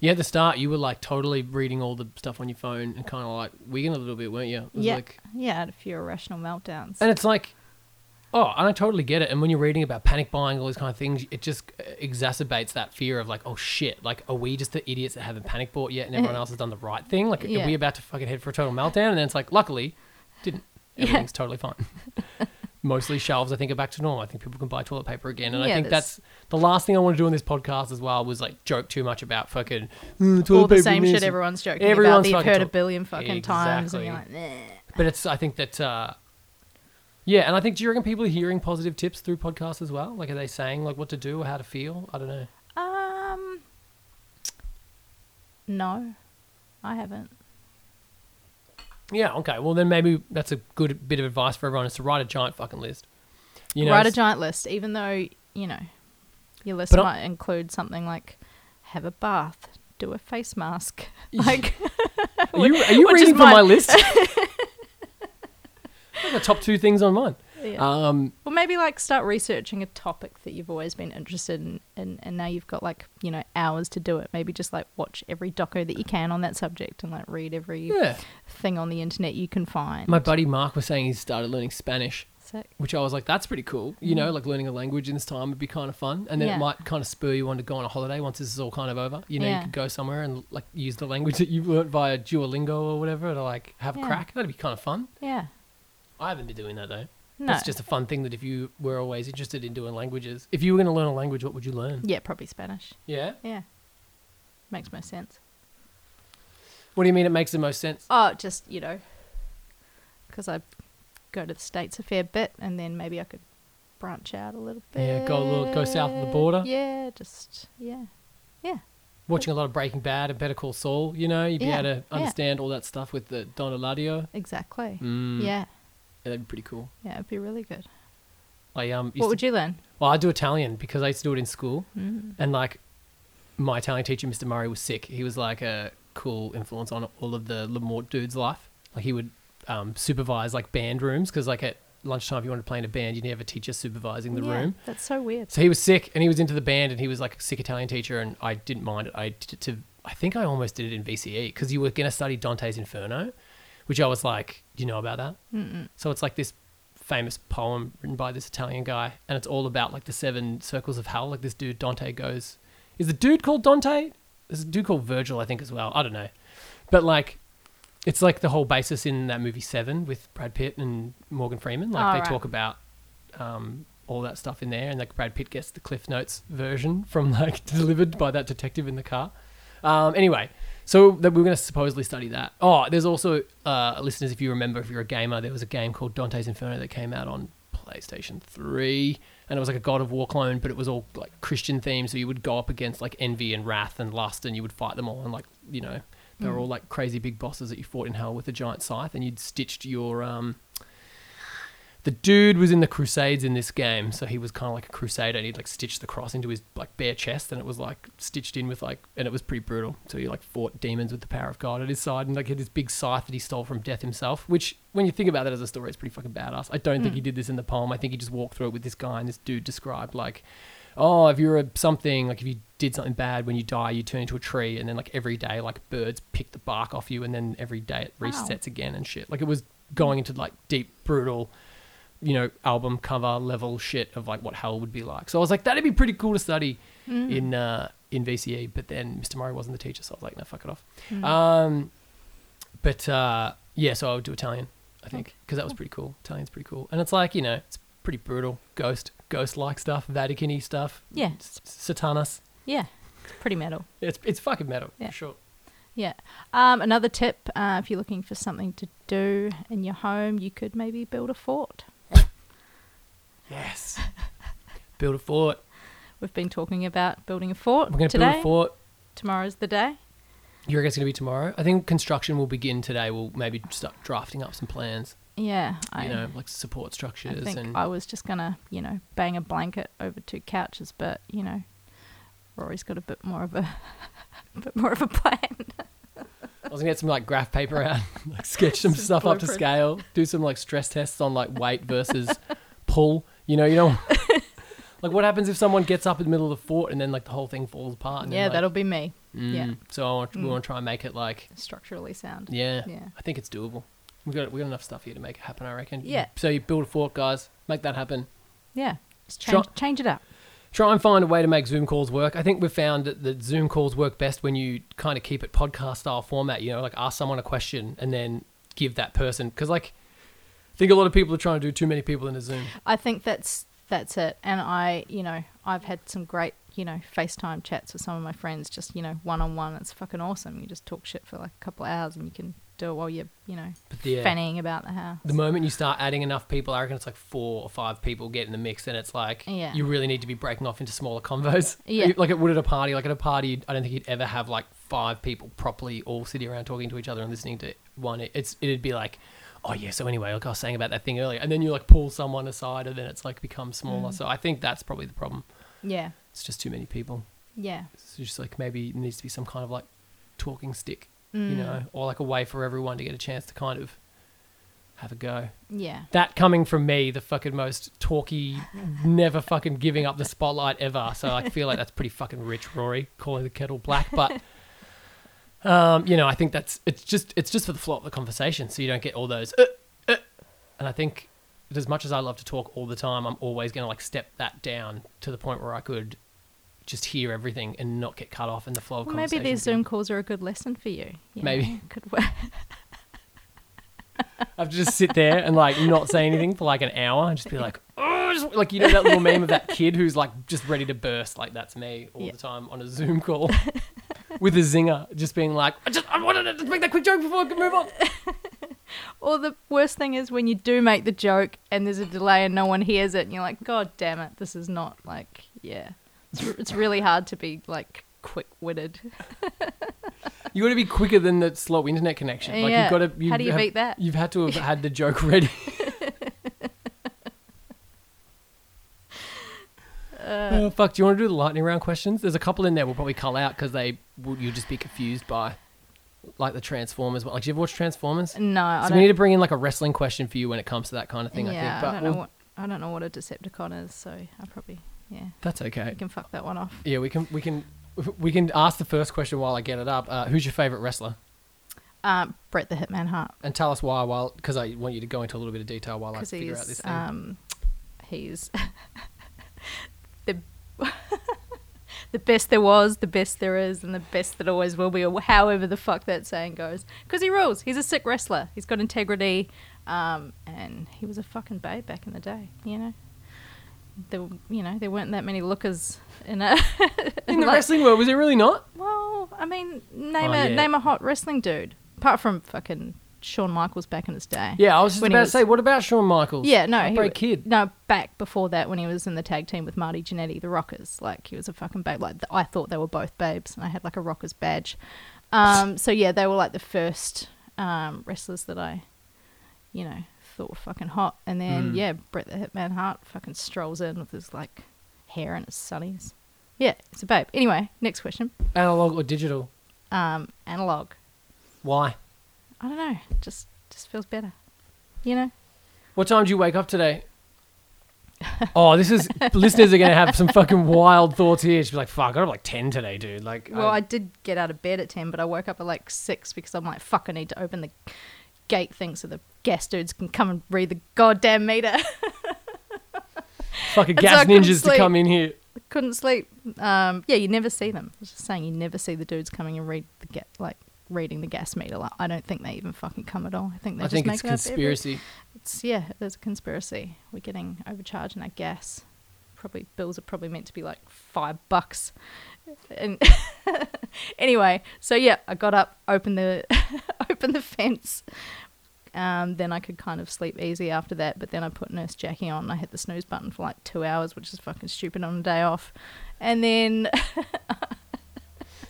Yeah, at the start you were like totally reading all the stuff on your phone and kind of like wigging a little bit, weren't you? I had a few irrational meltdowns. And it's like, oh, and I totally get it. And when you're reading about panic buying, all these kind of things, it just exacerbates that fear of like, oh shit, like are we just the idiots that haven't panic bought yet and everyone else has done the right thing? Like are we about to fucking head for a total meltdown? And then it's like, luckily, didn't. Everything's totally fine. Mostly shelves, I think, are back to normal. I think people can buy toilet paper again. And I think that's the last thing I want to do on this podcast as well was like joke too much about fucking toilet all paper. All the same shit everyone's joking about that you've heard a billion fucking times and you're like, meh. But it's, I think that... yeah, and I think, do you reckon people are hearing positive tips through podcasts as well? Like, are they saying, like, what to do or how to feel? I don't know. No, I haven't. Yeah, okay. Well, then maybe that's a good bit of advice for everyone is to write a giant fucking list. You know, write a giant list, even though, you know, your list might include something like have a bath, do a face mask. Like, are you reading for my list? The top two things on mine. Yeah. Well, maybe like start researching a topic that you've always been interested in, and now you've got like, you know, hours to do it. Maybe just like watch every doco that you can on that subject and like read every thing on the internet you can find. My buddy Mark was saying he started learning Spanish, which I was like, that's pretty cool. You know, like learning a language in this time would be kind of fun. And then it might kind of spur you on to go on a holiday once this is all kind of over. You know, you could go somewhere and like use the language that you've learnt via Duolingo or whatever to like have a crack. That'd be kind of fun. Yeah. I haven't been doing that though. No. It's just a fun thing that if you were always interested in doing languages, if you were going to learn a language, what would you learn? Yeah, probably Spanish. Yeah? Yeah. Makes most sense. What do you mean it makes the most sense? Oh, just, you know, because I go to the States a fair bit and then maybe I could branch out a little bit. Yeah, go south of the border. Yeah, just, yeah. Watching a lot of Breaking Bad and Better Call Saul, you know, you'd be able to understand all that stuff with the Don Eladio. Exactly. Mm. Yeah. Yeah, that'd be pretty cool. Yeah, it'd be really good. What would you learn? Well, I do Italian because I used to do it in school. Mm. And like my Italian teacher, Mr. Murray, was sick. He was like a cool influence on all of the Lamort dudes' life. Like he would supervise like band rooms because like at lunchtime if you wanted to play in a band, you'd have a teacher supervising the room. That's so weird. So he was sick and he was into the band and he was like a sick Italian teacher and I didn't mind it. I think I almost did it in VCE because you were going to study Dante's Inferno. Which I was like, do you know about that? Mm-mm. So it's like this famous poem written by this Italian guy and it's all about like the seven circles of hell. Like this dude Dante goes, is the dude called Dante? There's a dude called Virgil, I think as well. I don't know. But like, it's like the whole basis in that movie Seven with Brad Pitt and Morgan Freeman. Like talk about all that stuff in there and like Brad Pitt gets the Cliff Notes version from like delivered by that detective in the car. Anyway, so that we're going to supposedly study that. Oh, there's also, listeners, if you remember, if you're a gamer, there was a game called Dante's Inferno that came out on PlayStation 3 and it was like a God of War clone, but it was all like Christian themed. So you would go up against like envy and wrath and lust and you would fight them all. And like, you know, they were all like crazy big bosses that you fought in hell with a giant scythe and you'd stitched your, the dude was in the Crusades in this game. So he was kind of like a crusader and he'd like stitched the cross into his like bare chest and it was like stitched in with like, and it was pretty brutal. So he like fought demons with the power of God at his side and like had this big scythe that he stole from death himself, which when you think about that as a story, it's pretty fucking badass. I don't think he did this in the poem. I think he just walked through it with this guy and this dude described like, oh, if you're something, like if you did something bad, when you die, you turn into a tree and then like every day, like birds pick the bark off you and then every day it resets again and shit. Like it was going into like deep, brutal, you know, album cover level shit of like what hell would be like. So I was like, that'd be pretty cool to study in VCE. But then Mr. Murray wasn't the teacher, so I was like, no, fuck it off. So I would do Italian, I think, because that was pretty cool. Italian's pretty cool, and it's like, you know, it's pretty brutal, ghost-like stuff, Vatican-y stuff. Yeah, Satanus. Yeah, it's pretty metal. it's fucking metal for sure. Yeah. Another tip, if you're looking for something to do in your home, you could maybe build a fort. Yes. Build a fort. We've been talking about building a fort. We're going to build a fort. Tomorrow's the day. You reckon it's going to be tomorrow? I think construction will begin today. We'll maybe start drafting up some plans. Yeah. You know, like support structures. I think I was just going to, you know, bang a blanket over two couches, but, you know, Rory's got a bit more of a plan. I was going to get some like graph paper out, like sketch some stuff blueprint up to scale, do some like stress tests on like weight versus pull. You know, like what happens if someone gets up in the middle of the fort and then like the whole thing falls apart? And that'll be me. So we want to try and make it like structurally sound. Yeah. I think it's doable. We got enough stuff here to make it happen, I reckon. Yeah. So you build a fort, guys. Make that happen. Yeah. Just change it up. Try and find a way to make Zoom calls work. I think we've found that Zoom calls work best when you kind of keep it podcast style format. You know, like ask someone a question and then give that person, because like, I think a lot of people are trying to do too many people in a Zoom. I think that's it. And I've had some great, you know, FaceTime chats with some of my friends, just, you know, one-on-one. It's fucking awesome. You just talk shit for like a couple of hours and you can do it while you're, you know, fannying about the house. The moment you start adding enough people, I reckon it's like 4 or 5 people get in the mix and it's like, you really need to be breaking off into smaller convos. Yeah. Like it would at a party. Like at a party, I don't think you'd ever have like 5 people properly all sitting around talking to each other and listening to one. It'd be like, oh yeah, so anyway, like I was saying about that thing earlier, and then you like pull someone aside and then it's like becomes smaller. So I think that's probably the problem. Yeah. It's just too many people. Yeah. It's just like maybe it needs to be some kind of like talking stick, you know, or like a way for everyone to get a chance to kind of have a go. Yeah. That coming from me, the fucking most talky, never fucking giving up the spotlight ever. So I feel like that's pretty fucking rich, Rory, calling the kettle black. But, you know, I think that's, it's just for the flow of the conversation. So you don't get all those, and I think as much as I love to talk all the time, I'm always going to like step that down to the point where I could just hear everything and not get cut off in the flow of conversation. Maybe these Zoom calls are a good lesson for you. Maybe. Could work. I have to just sit there and like not say anything for like an hour and just be like, oh, just, like, you know, that little meme of that kid who's like just ready to burst. Like that's me all the time on a Zoom call with a zinger, just being like, I wanted to just make that quick joke before I could move on. Or the worst thing is when you do make the joke and there's a delay and no one hears it and you're like, God damn it, this is not like, It's really hard to be like quick-witted. You got to be quicker than the slow internet connection. Like you've got to. How do you beat that? You've had to have had the joke ready. Oh fuck! Do you want to do the lightning round questions? There's a couple in there we'll probably cull out because you'll just be confused by, like, the Transformers. Like, do you ever watch Transformers? No, I don't. We need to bring in like a wrestling question for you when it comes to that kind of thing. Yeah, I think. But I don't know what a Decepticon is, so I probably. Yeah. That's okay. We can fuck that one off. Yeah, we can ask the first question while I get it up. Who's your favourite wrestler? Bret the Hitman Hart. And tell us why, because I want you to go into a little bit of detail while I figure out this thing. He's the best there was, the best there is, and the best that always will be, or however the fuck that saying goes. Because he rules. He's a sick wrestler. He's got integrity, and he was a fucking babe back in the day, you know? There weren't that many lookers in the wrestling world, was there really not? Well, I mean, name a hot wrestling dude apart from fucking Shawn Michaels back in his day. Yeah, I was just about to say, what about Shawn Michaels? Yeah, no, back before that when he was in the tag team with Marty Jannetty, the Rockers, like he was a fucking babe. Like I thought they were both babes, and I had like a Rockers badge. So yeah, they were like the first wrestlers that I, you know, thought were fucking hot. And then Bret the Hitman Hart fucking strolls in with his like hair and his sunnies. Yeah, it's a babe. Anyway, next question. Analog or digital? Analog. Why? I don't know. Just feels better. You know? What time did you wake up today? Oh, this is listeners are gonna have some fucking wild thoughts here. She's like, fuck, I got up like 10 today, dude. Like, well, I did get out of bed at 10, but I woke up at like 6 because I'm like, fuck, I need to open the gate thing so the gas dudes can come and read the goddamn meter. Fucking gas ninjas to come in here. I couldn't sleep. Yeah, you never see them. I was just saying, you never see the dudes coming and reading the gas meter. Like, I don't think they even fucking come at all. I think they just make it up. I think it's conspiracy. Yeah, there's a conspiracy. We're getting overcharged in our gas. Probably bills are probably meant to be like $5. And anyway, so yeah, I got up, opened the fence. Then I could kind of sleep easy after that, but then I put Nurse Jackie on and I hit the snooze button for like 2 hours, which is fucking stupid on a day off. And then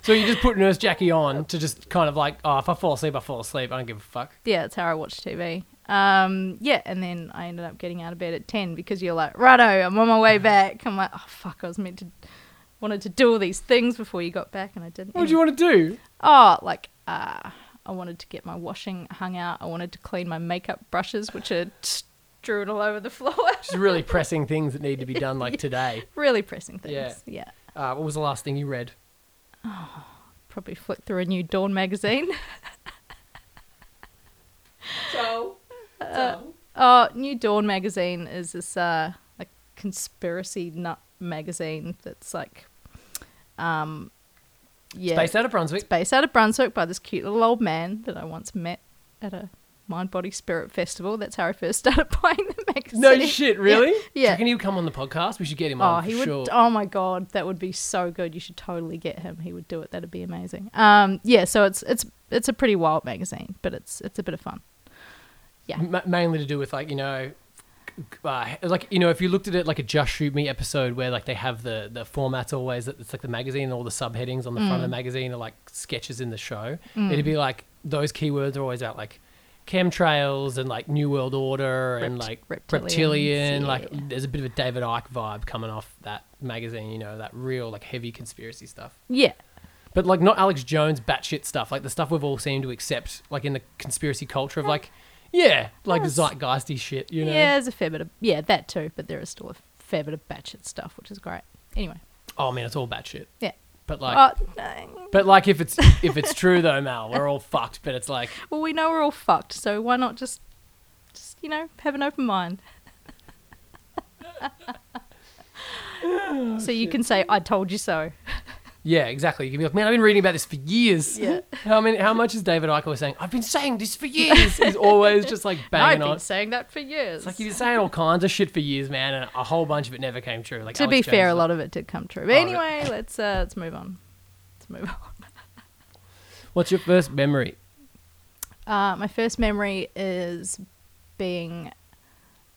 so you just put Nurse Jackie on to just kind of like, oh, if I fall asleep, I fall asleep. I don't give a fuck. Yeah, that's how I watch TV. Yeah, and then I ended up getting out of bed at 10 because you're like, righto, I'm on my way back. I'm like, oh fuck, I was wanted to do all these things before you got back and I didn't. What do you want to do? Oh, like I wanted to get my washing hung out. I wanted to clean my makeup brushes, which are strewn all over the floor. Just really pressing things that need to be done, like today. Really pressing things, yeah. What was the last thing you read? Oh, probably flicked through a New Dawn magazine. New Dawn magazine is this like conspiracy nut magazine that's like... Yeah. It's based out of Brunswick by this cute little old man that I once met at a Mind Body Spirit festival. That's how I first started buying the magazine. No shit, really? Yeah. So can you come on the podcast? We should get him on. Sure. Oh my god, that would be so good. You should totally get him. He would do it. That'd be amazing. Yeah. So it's a pretty wild magazine, but it's a bit of fun. Yeah. Mainly to do with like, you know. Like, you know, if you looked at it like a Just Shoot Me episode where like they have the formats always, it's like the magazine and all the subheadings on the front of the magazine are like sketches in the show. It'd be like those keywords are always out like chemtrails and like New World Order and like reptilian, like there's a bit of a David Icke vibe coming off that magazine, you know, that real like heavy conspiracy stuff. Yeah. But like not Alex Jones batshit stuff, like the stuff we've all seemed to accept like in the conspiracy culture of like, yeah, like zeitgeisty shit, you know? Yeah, there's a fair bit of, yeah, that too, but there is still a fair bit of batshit stuff, which is great. Anyway. Oh man, it's all batshit. Yeah. But like, oh, no. But like if it's true though, Mal, we're all fucked. But it's like, well, we know we're all fucked, so why not just you know, have an open mind. Oh, so you can say, "I told you so." Yeah, exactly. You can be like, "Man, I've been reading about this for years." Yeah. How much is David Icke saying? I've been saying this for years. He's always just like banging on. I've been saying that for years. It's like he's been saying all kinds of shit for years, man, and a whole bunch of it never came true. Like to Alex be Jones fair, a lot of it did come true. But anyway, right. Let's move on. What's your first memory? My first memory is being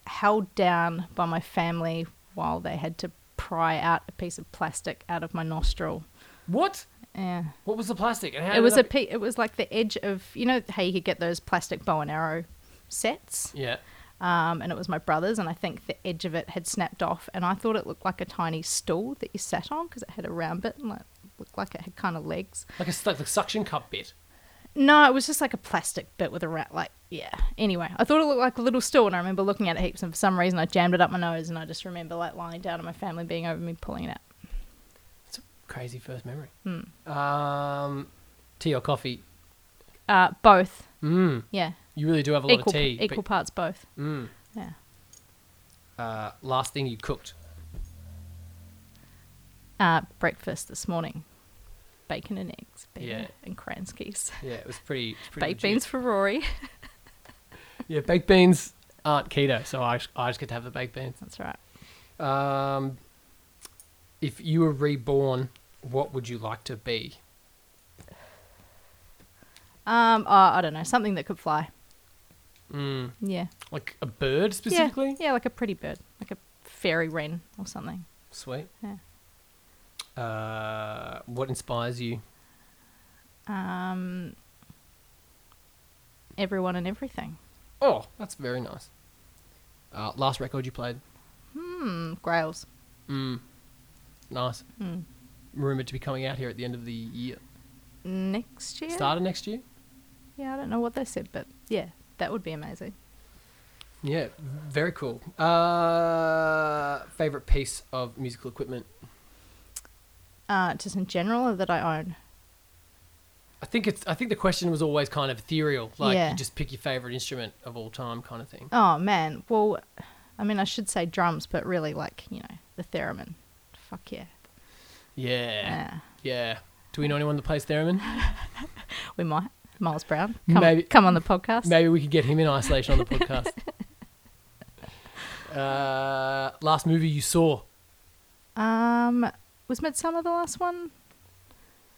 held down by my family while they had to pry out a piece of plastic out of my nostril. What? Yeah. What was the plastic? And how it was it was like the edge of, you know how you could get those plastic bow and arrow sets? Yeah. And it was my brother's, and I think the edge of it had snapped off, and I thought it looked like a tiny stool that you sat on because it had a round bit and like looked like it had kind of legs. Like a suction cup bit? No, it was just like a plastic bit with a round, like, yeah. Anyway, I thought it looked like a little stool, and I remember looking at it heaps, and for some reason I jammed it up my nose, and I just remember like lying down and my family being over me pulling it out. It's a crazy first memory. Tea or coffee? Both. Yeah. You really do have a lot of tea. Equal parts both. Yeah. Last thing you cooked? Breakfast this morning. Bacon and eggs. And Kranskis. Yeah, it was pretty baked legit. Beans for Rory. Yeah, baked beans aren't keto, so I just get to have the baked beans. That's right. If you were reborn, what would you like to be? I don't know, something that could fly. Yeah. Like a bird specifically? Yeah, like a pretty bird, like a fairy wren or something. Sweet. Yeah. What inspires you? Everyone and everything. Oh, that's very nice. Last record you played? Grails. Nice. Rumoured to be coming out here at the end of the year. Next year? Start of next year? Yeah, I don't know what they said, but yeah, that would be amazing. Yeah, very cool. Favourite piece of musical equipment? Just in general, or that I own? I think the question was always kind of ethereal, like you just pick your favourite instrument of all time kind of thing. Oh, man. Well, I mean, I should say drums, but really like, you know, the theremin. Fuck yeah. Yeah. Yeah. Do we know anyone that plays theremin? We might. Miles Brown. Come on the podcast. Maybe we could get him in isolation on the podcast. Last movie you saw? Was Midsummer the last one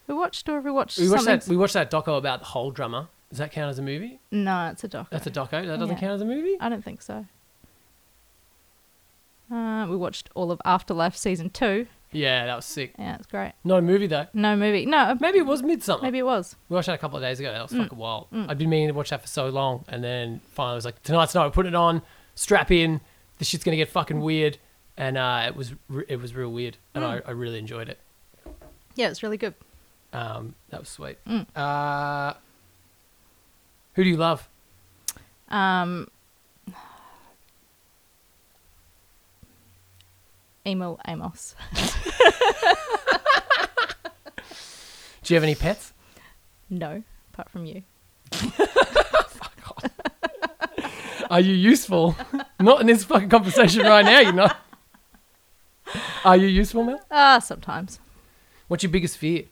we watched, or we watched that doco about the Hole Drummer. Does that count as a movie? No, it's a doco. That's a doco? That doesn't count as a movie? I don't think so. We watched all of Afterlife Season 2. Yeah, that was sick. Yeah, it's great. Not a movie, though. No movie. No. Maybe it was Midsummer. Maybe it was. We watched that a couple of days ago. That was fucking wild. I'd been meaning to watch that for so long, and then finally I was like, tonight's night, we're putting it on, strap in, this shit's going to get fucking weird. And it was real weird, and I really enjoyed it. Yeah, it's really good. That was sweet. Who do you love? Emil Amos. Do you have any pets? No, apart from you. Fuck off. Are you useful? Not in this fucking conversation right now, you know. Are you useful, Matt? Sometimes. What's your biggest fear?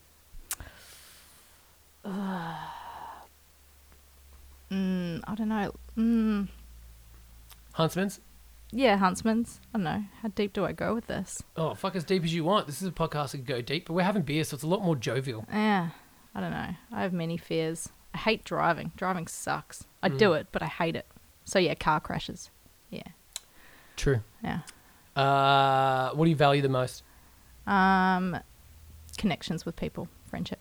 I don't know. Huntsman's? Yeah, Huntsman's. I don't know. How deep do I go with this? Oh, fuck, as deep as you want. This is a podcast that can go deep, but we're having beer, so it's a lot more jovial. Yeah, I don't know. I have many fears. I hate driving. Driving sucks. I do it, but I hate it. So, yeah, car crashes. Yeah. True. Yeah. What do you value the most? Connections with people, friendship.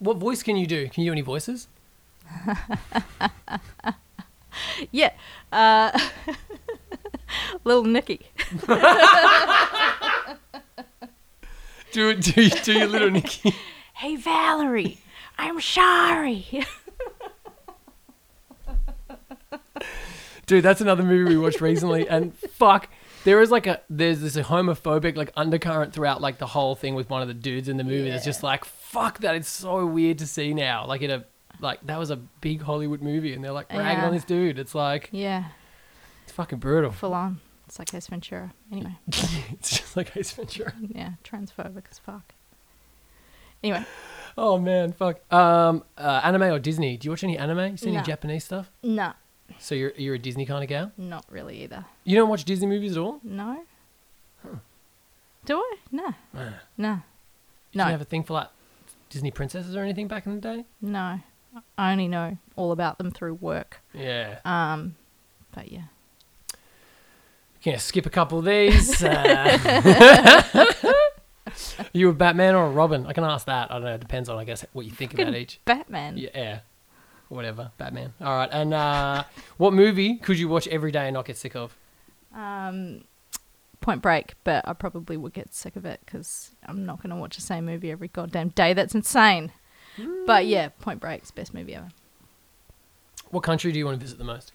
What voice can you do? Can you do any voices? Yeah. Little Nicky. Do your little Nicky. Hey, Valerie, I'm sorry. Dude, that's another movie we watched recently, and fuck, there's this homophobic like undercurrent throughout like the whole thing with one of the dudes in the movie. Yeah. It's just like, fuck that, it's so weird to see now. Like that was a big Hollywood movie, and they're like ragging on this dude. It's like, yeah, it's fucking brutal. Full on. It's like Ace Ventura. Anyway, it's just like Ace Ventura. Yeah, transphobic as fuck. Anyway. Oh man, fuck. Anime or Disney? Do you watch any anime? You see any Japanese stuff? No. So you're a Disney kind of gal? Not really either. You don't watch Disney movies at all? No. Huh. Do I? No. No. Did you have a thing for like Disney princesses or anything back in the day? No. I only know all about them through work. Yeah. But yeah. Can I skip a couple of these? Are you a Batman or a Robin? I can ask that. I don't know. It depends on, I guess, what you think about each. Batman. Yeah. Whatever. Batman. All right. And what movie could you watch every day and not get sick of? Point Break, but I probably would get sick of it because I'm not going to watch the same movie every goddamn day. That's insane. Ooh. But yeah, Point Break's best movie ever. What country do you want to visit the most?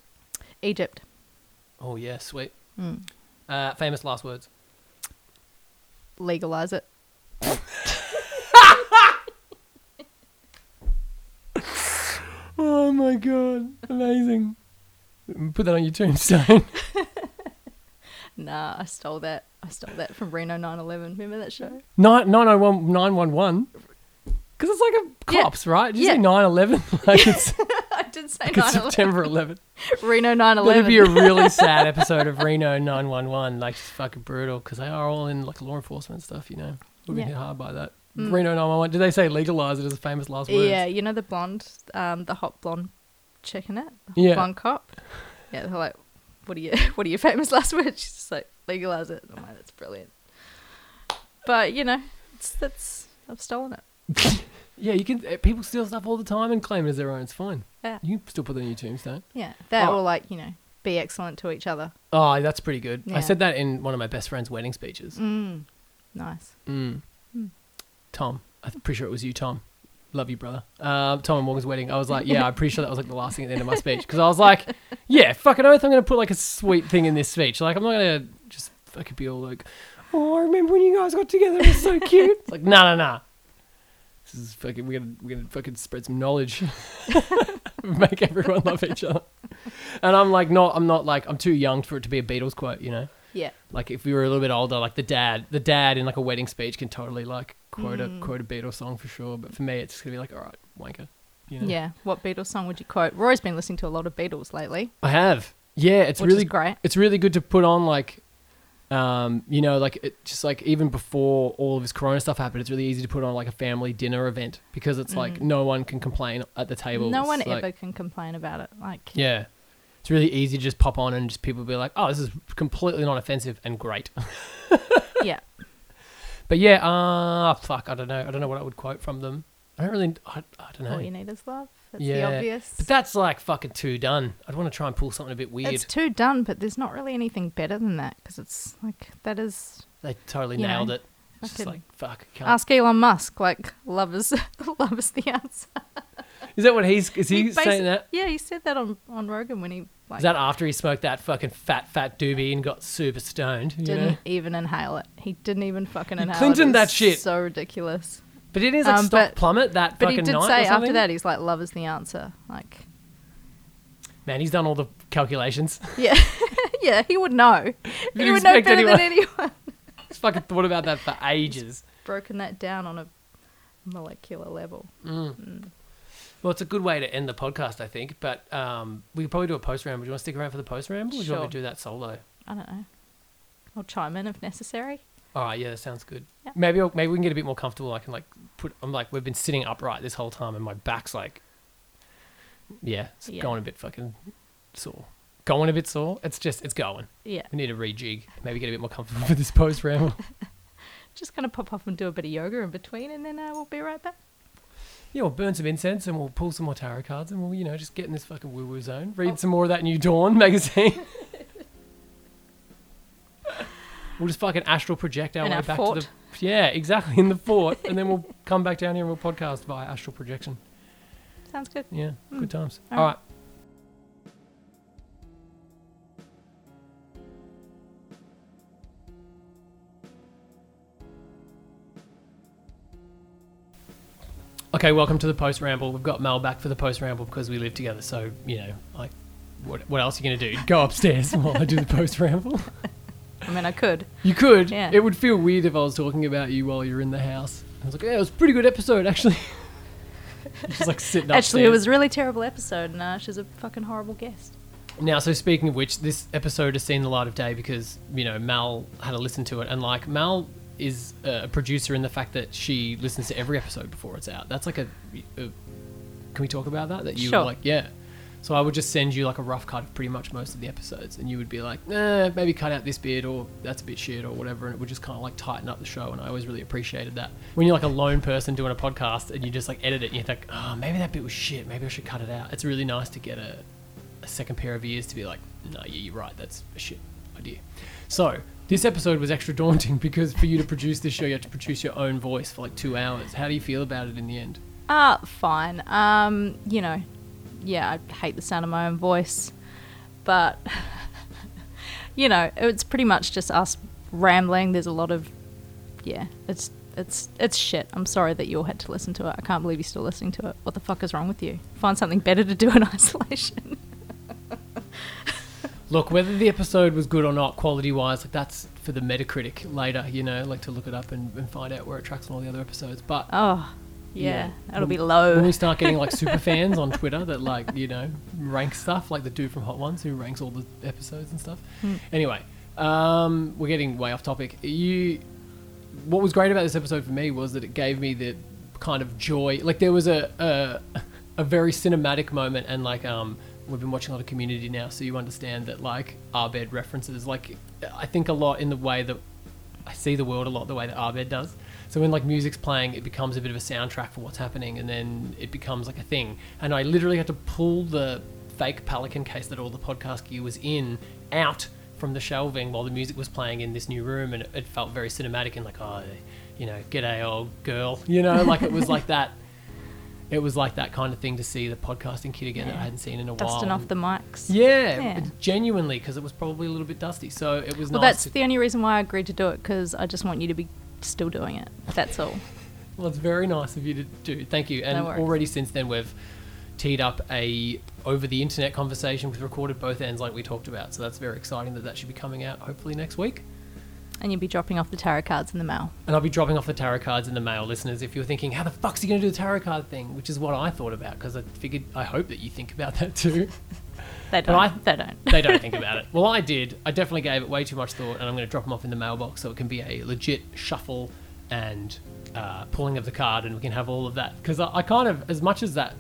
Egypt. Oh, yeah. Sweet. Mm. Famous last words. Legalize it. Oh my god, amazing. Put that on your tombstone. Nah, I stole that from Reno 911. Remember that show? 911 because it's like a cops, right? Did you say 911? Like it's I did say like 9/11. September 11. Reno 911. That'd be a really sad episode of Reno 911. Like just fucking brutal because they are all in like law enforcement stuff, you know. We've been hit hard by that. Mm. Reno 911. Did they say legalize it as a famous last word? Yeah, you know the blonde, the hot blonde chick in it? The blonde cop? Yeah, they're like, what are your famous last words? She's just like, legalize it. I'm like, that's brilliant. But, you know, I've stolen it. Yeah, you can. People steal stuff all the time and claim it as their own. It's fine. Yeah. You can still put it on your tombstone. Yeah, they're all like, you know, be excellent to each other. Oh, that's pretty good. Yeah. I said that in one of my best friend's wedding speeches. Mm. Nice. Mm. Tom, I'm pretty sure it was you, Tom. Love you, brother. Tom and Morgan's wedding. I was like, yeah, I'm pretty sure that was like the last thing at the end of my speech because I was like, yeah, fucking oath, I'm going to put like a sweet thing in this speech. Like, I'm not going to just fucking be all like, oh, I remember when you guys got together. It was so cute. It's like, no. This is fucking. We're gonna fucking spread some knowledge. Make everyone love each other. And I'm like, I'm too young for it to be a Beatles quote, you know. Yeah. Like if we were a little bit older, like the dad in like a wedding speech can totally like quote a Beatles song for sure. But for me, it's just gonna be like, all right, wanker. You know? Yeah. What Beatles song would you quote? Rory's been listening to a lot of Beatles lately. I have. Yeah, which is great. It's really good to put on like, you know, like it just like even before all of this Corona stuff happened, it's really easy to put on like a family dinner event because it's like no one can complain at the table. No one ever can complain about it. Like yeah. It's really easy to just pop on and just people be like, oh, this is completely not offensive and great. Yeah. But yeah, fuck, I don't know what I would quote from them. I don't know. All you need is love. That's the obvious. But that's like fucking too done. I'd want to try and pull something a bit weird. It's too done, but there's not really anything better than that because it's like, that is... They totally nailed it. It's just like, fuck. Can't. Ask Elon Musk, like, love is the answer. Is that what he's saying that? Yeah, he said that on Rogan when he... Like, is that after he smoked that fucking fat doobie and got super stoned? Didn't even inhale it. He didn't even fucking inhale Clinton it. Clinton that shit. So ridiculous. But it is like stop plummet that fucking night. But he did say after that, he's like, love is the answer. Like, man, he's done all the calculations. Yeah. Yeah, he would know. He would know better than anyone. He's fucking thought about that for ages. He's broken that down on a molecular level. Mm. Well, it's a good way to end the podcast, I think, but we could probably do a post-ramble. Do you want to stick around for the post-ramble? Sure. Or do you want me to do that solo? I don't know. I'll chime in if necessary. All right, yeah, that sounds good. Yep. Maybe we can get a bit more comfortable. I can, like, we've been sitting upright this whole time and my back's, like, going a bit fucking sore. Going a bit sore? It's going. Yeah. We need a rejig. Maybe get a bit more comfortable for this post-ramble. Just going to pop off and do a bit of yoga in between and then we'll be right back. yeah, we'll burn some incense and we'll pull some more tarot cards and we'll, you know, just get in this fucking woo-woo zone. Read some more of that New Dawn magazine. We'll just fucking astral project our way back to the... Yeah, exactly, in the fort. And then we'll come back down here and we'll podcast via astral projection. Sounds good. Yeah, good times. All right. Okay, welcome to the post ramble. We've got Mel back for the post ramble because we live together. So, you know, like, what else are you going to do? Go upstairs while I do the post ramble? I mean, I could. You could? Yeah. It would feel weird if I was talking about you while you're in the house. I was like, yeah, it was a pretty good episode, actually. Just like sitting upstairs. Actually, it was a really terrible episode, and she's a fucking horrible guest. Now, so speaking of which, this episode has seen the light of day because, you know, Mel had to listen to it. And, like, Mel is a producer in the fact that she listens to every episode before it's out. That's like a can we talk about that? That you were like, yeah. So I would just send you like a rough cut of pretty much most of the episodes and you would be like, maybe cut out this bit or that's a bit shit or whatever. And it would just kind of like tighten up the show. And I always really appreciated that. When you're like a lone person doing a podcast and you just like edit it and you think, oh, maybe that bit was shit. Maybe I should cut it out. It's really nice to get a second pair of ears to be like, no, yeah, you're right. That's a shit idea. So this episode was extra daunting because for you to produce this show, you had to produce your own voice for like 2 hours. How do you feel about it in the end? Fine. You know, yeah, I hate the sound of my own voice, but, you know, it's pretty much just us rambling. There's a lot of, yeah, it's shit. I'm sorry that you all had to listen to it. I can't believe you're still listening to it. What the fuck is wrong with you? Find something better to do in isolation. Look, whether the episode was good or not, quality-wise, like that's for the Metacritic later, you know, like to look it up and find out where it tracks on all the other episodes. But yeah, that'll be low. When we start getting like super fans on Twitter that like, you know, rank stuff, like the dude from Hot Ones who ranks all the episodes and stuff. Anyway, we're getting way off topic. What was great about this episode for me was that it gave me the kind of joy. Like there was a very cinematic moment and like we've been watching a lot of Community now, so you understand that like Abed references, like I think a lot in the way that I see the world a lot the way that Abed does. So when like music's playing, it becomes a bit of a soundtrack for what's happening and then it becomes like a thing. And I literally had to pull the fake pelican case that all the podcast gear was in out from the shelving while the music was playing in this new room, and it felt very cinematic and like, oh, you know, g'day old girl, you know, like it was like that. It was like that kind of thing to see the podcasting kid again that I hadn't seen in a while. Dusting off the mics. Yeah. Genuinely, because it was probably a little bit dusty. So it was nice. Well, that's the only reason why I agreed to do it, because I just want you to be still doing it. That's all. Well, it's very nice of you to do. Thank you. And already since then, we've teed up a over-the-internet conversation. We've recorded both ends like we talked about. So that's very exciting that should be coming out hopefully next week. And you'll be dropping off the tarot cards in the mail. And I'll be dropping off the tarot cards in the mail, listeners. If you're thinking, how the fuck's he going to do the tarot card thing? Which is what I thought about, because I figured, I hope that you think about that too. They don't think about it. Well, I did. I definitely gave it way too much thought, and I'm going to drop them off in the mailbox so it can be a legit shuffle and pulling of the card, and we can have all of that. Because I kind of, as much as that,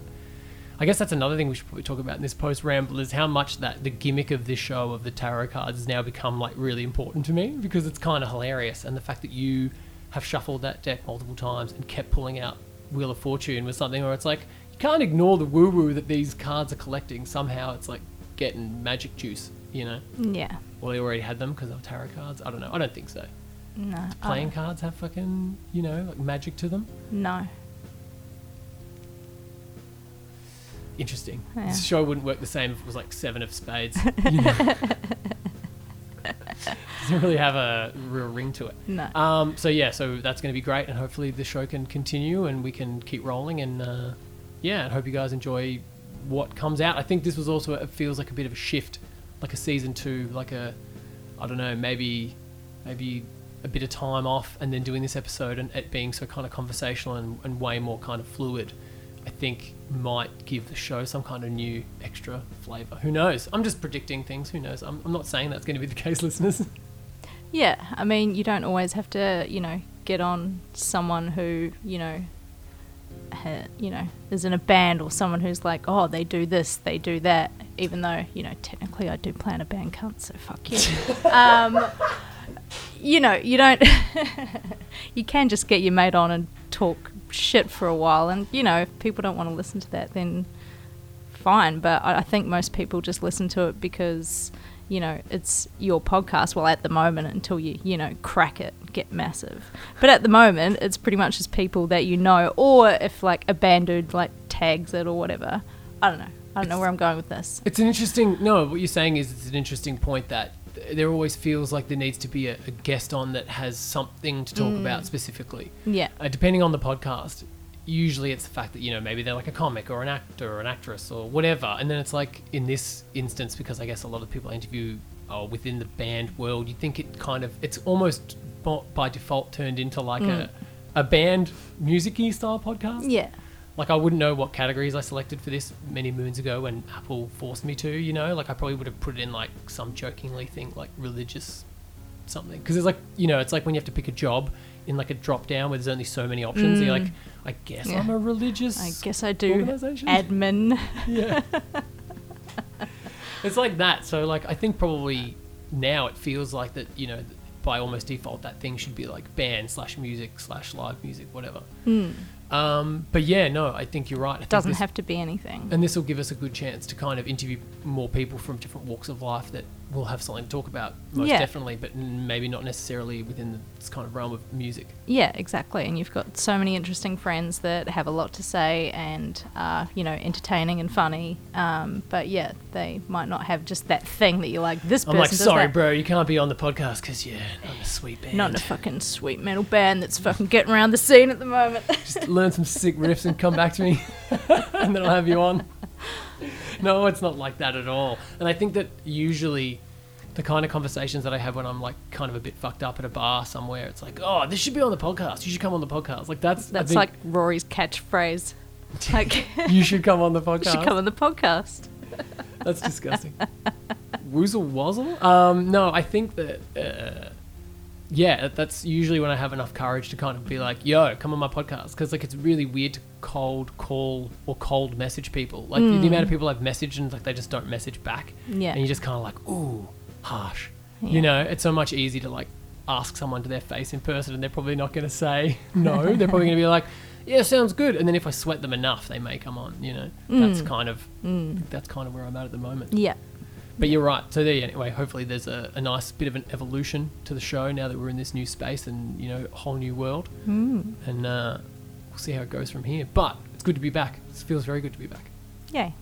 I guess that's another thing we should probably talk about in this post-ramble is how much that the gimmick of this show of the tarot cards has now become like really important to me, because it's kind of hilarious. And the fact that you have shuffled that deck multiple times and kept pulling out Wheel of Fortune was something where it's like, you can't ignore the woo-woo that these cards are collecting. Somehow it's like getting magic juice, you know? Yeah. Well, they already had them because of tarot cards. I don't know. I don't think so. No. Does playing cards have fucking, you know, like magic to them? No. Interesting. Yeah. This show wouldn't work the same if it was like seven of spades. You know? Doesn't really have a real ring to it. No. So that's going to be great, and hopefully the show can continue and we can keep rolling. And I hope you guys enjoy what comes out. I think this was also, it feels like a bit of a shift, like a season two, like a, I don't know, maybe a bit of time off and then doing this episode, and it being so kind of conversational and way more kind of fluid. I think might give the show some kind of new extra flavour. Who knows? I'm just predicting things. Who knows? I'm not saying that's going to be the case, listeners. Yeah. I mean, you don't always have to, you know, get on someone who, you know, is in a band, or someone who's like, oh, they do this, they do that, even though, you know, technically I do play in a band, cunt, so fuck you. You know, you don't... you can just get your mate on and talk shit for a while, and you know, if people don't want to listen to that, then fine, but I think most people just listen to it because, you know, it's your podcast, well, at the moment, until you, you know, crack it, get massive. But at the moment, it's pretty much just people that you know, or if, like, a band dude, like, tags it or whatever. I don't know where I'm going with this. It's an interesting... No, what you're saying is it's an interesting point that there always feels like there needs to be a guest on that has something to talk about specifically. Yeah. Depending on the podcast, usually it's the fact that, you know, maybe they're like a comic or an actor or an actress or whatever. And then it's like, in this instance, because I guess a lot of people I interview are within the band world, you think it kind of, it's almost by default turned into like a band music-y style podcast. Yeah. Like, I wouldn't know what categories I selected for this many moons ago when Apple forced me to, you know? Like, I probably would have put it in, like, some jokingly thing, like, religious something. Because it's like, you know, it's like when you have to pick a job in, like, a drop-down where there's only so many options. You're like, I guess I'm a religious organization. I guess I do admin. Yeah. It's like that. So, like, I think probably now it feels like that, you know, by almost default, that thing should be, like, band/music/live music, whatever. But yeah, no, I think you're right. It doesn't have to be anything. And this will give us a good chance to kind of interview more people from different walks of life that will have something to talk about, most definitely, but maybe not necessarily within this kind of realm of music. Yeah, exactly. And you've got so many interesting friends that have a lot to say and are, you know, entertaining and funny. But yeah, they might not have just that thing that you're like, this person does that. I'm like, sorry, bro, you can't be on the podcast because, yeah, I'm a sweet band. Not in a fucking sweet metal band that's fucking getting around the scene at the moment. Just learn some sick riffs and come back to me and then I'll have you on. No, it's not like that at all. And I think that usually the kind of conversations that I have when I'm like kind of a bit fucked up at a bar somewhere, it's like, oh, this should be on the podcast. You should come on the podcast. Like that's like Rory's catchphrase. Like you should come on the podcast. You should come on the podcast. That's disgusting. Woozle wazzle? No, I think that, that's usually when I have enough courage to kind of be like, yo, come on my podcast. Because like it's really weird to cold call or cold message people. Like the amount of people I've messaged and like they just don't message back. Yeah. And you're just kind of like, ooh, harsh. Yeah. You know, it's so much easier to like ask someone to their face in person and they're probably not going to say no. They're probably going to be like, yeah, sounds good. And then if I sweat them enough, they may come on, you know. That's kind of where I'm at the moment. Yeah. But you're right. So there, anyway, hopefully there's a nice bit of an evolution to the show now that we're in this new space and, you know, a whole new world. And we'll see how it goes from here. But it's good to be back. It feels very good to be back. Yay.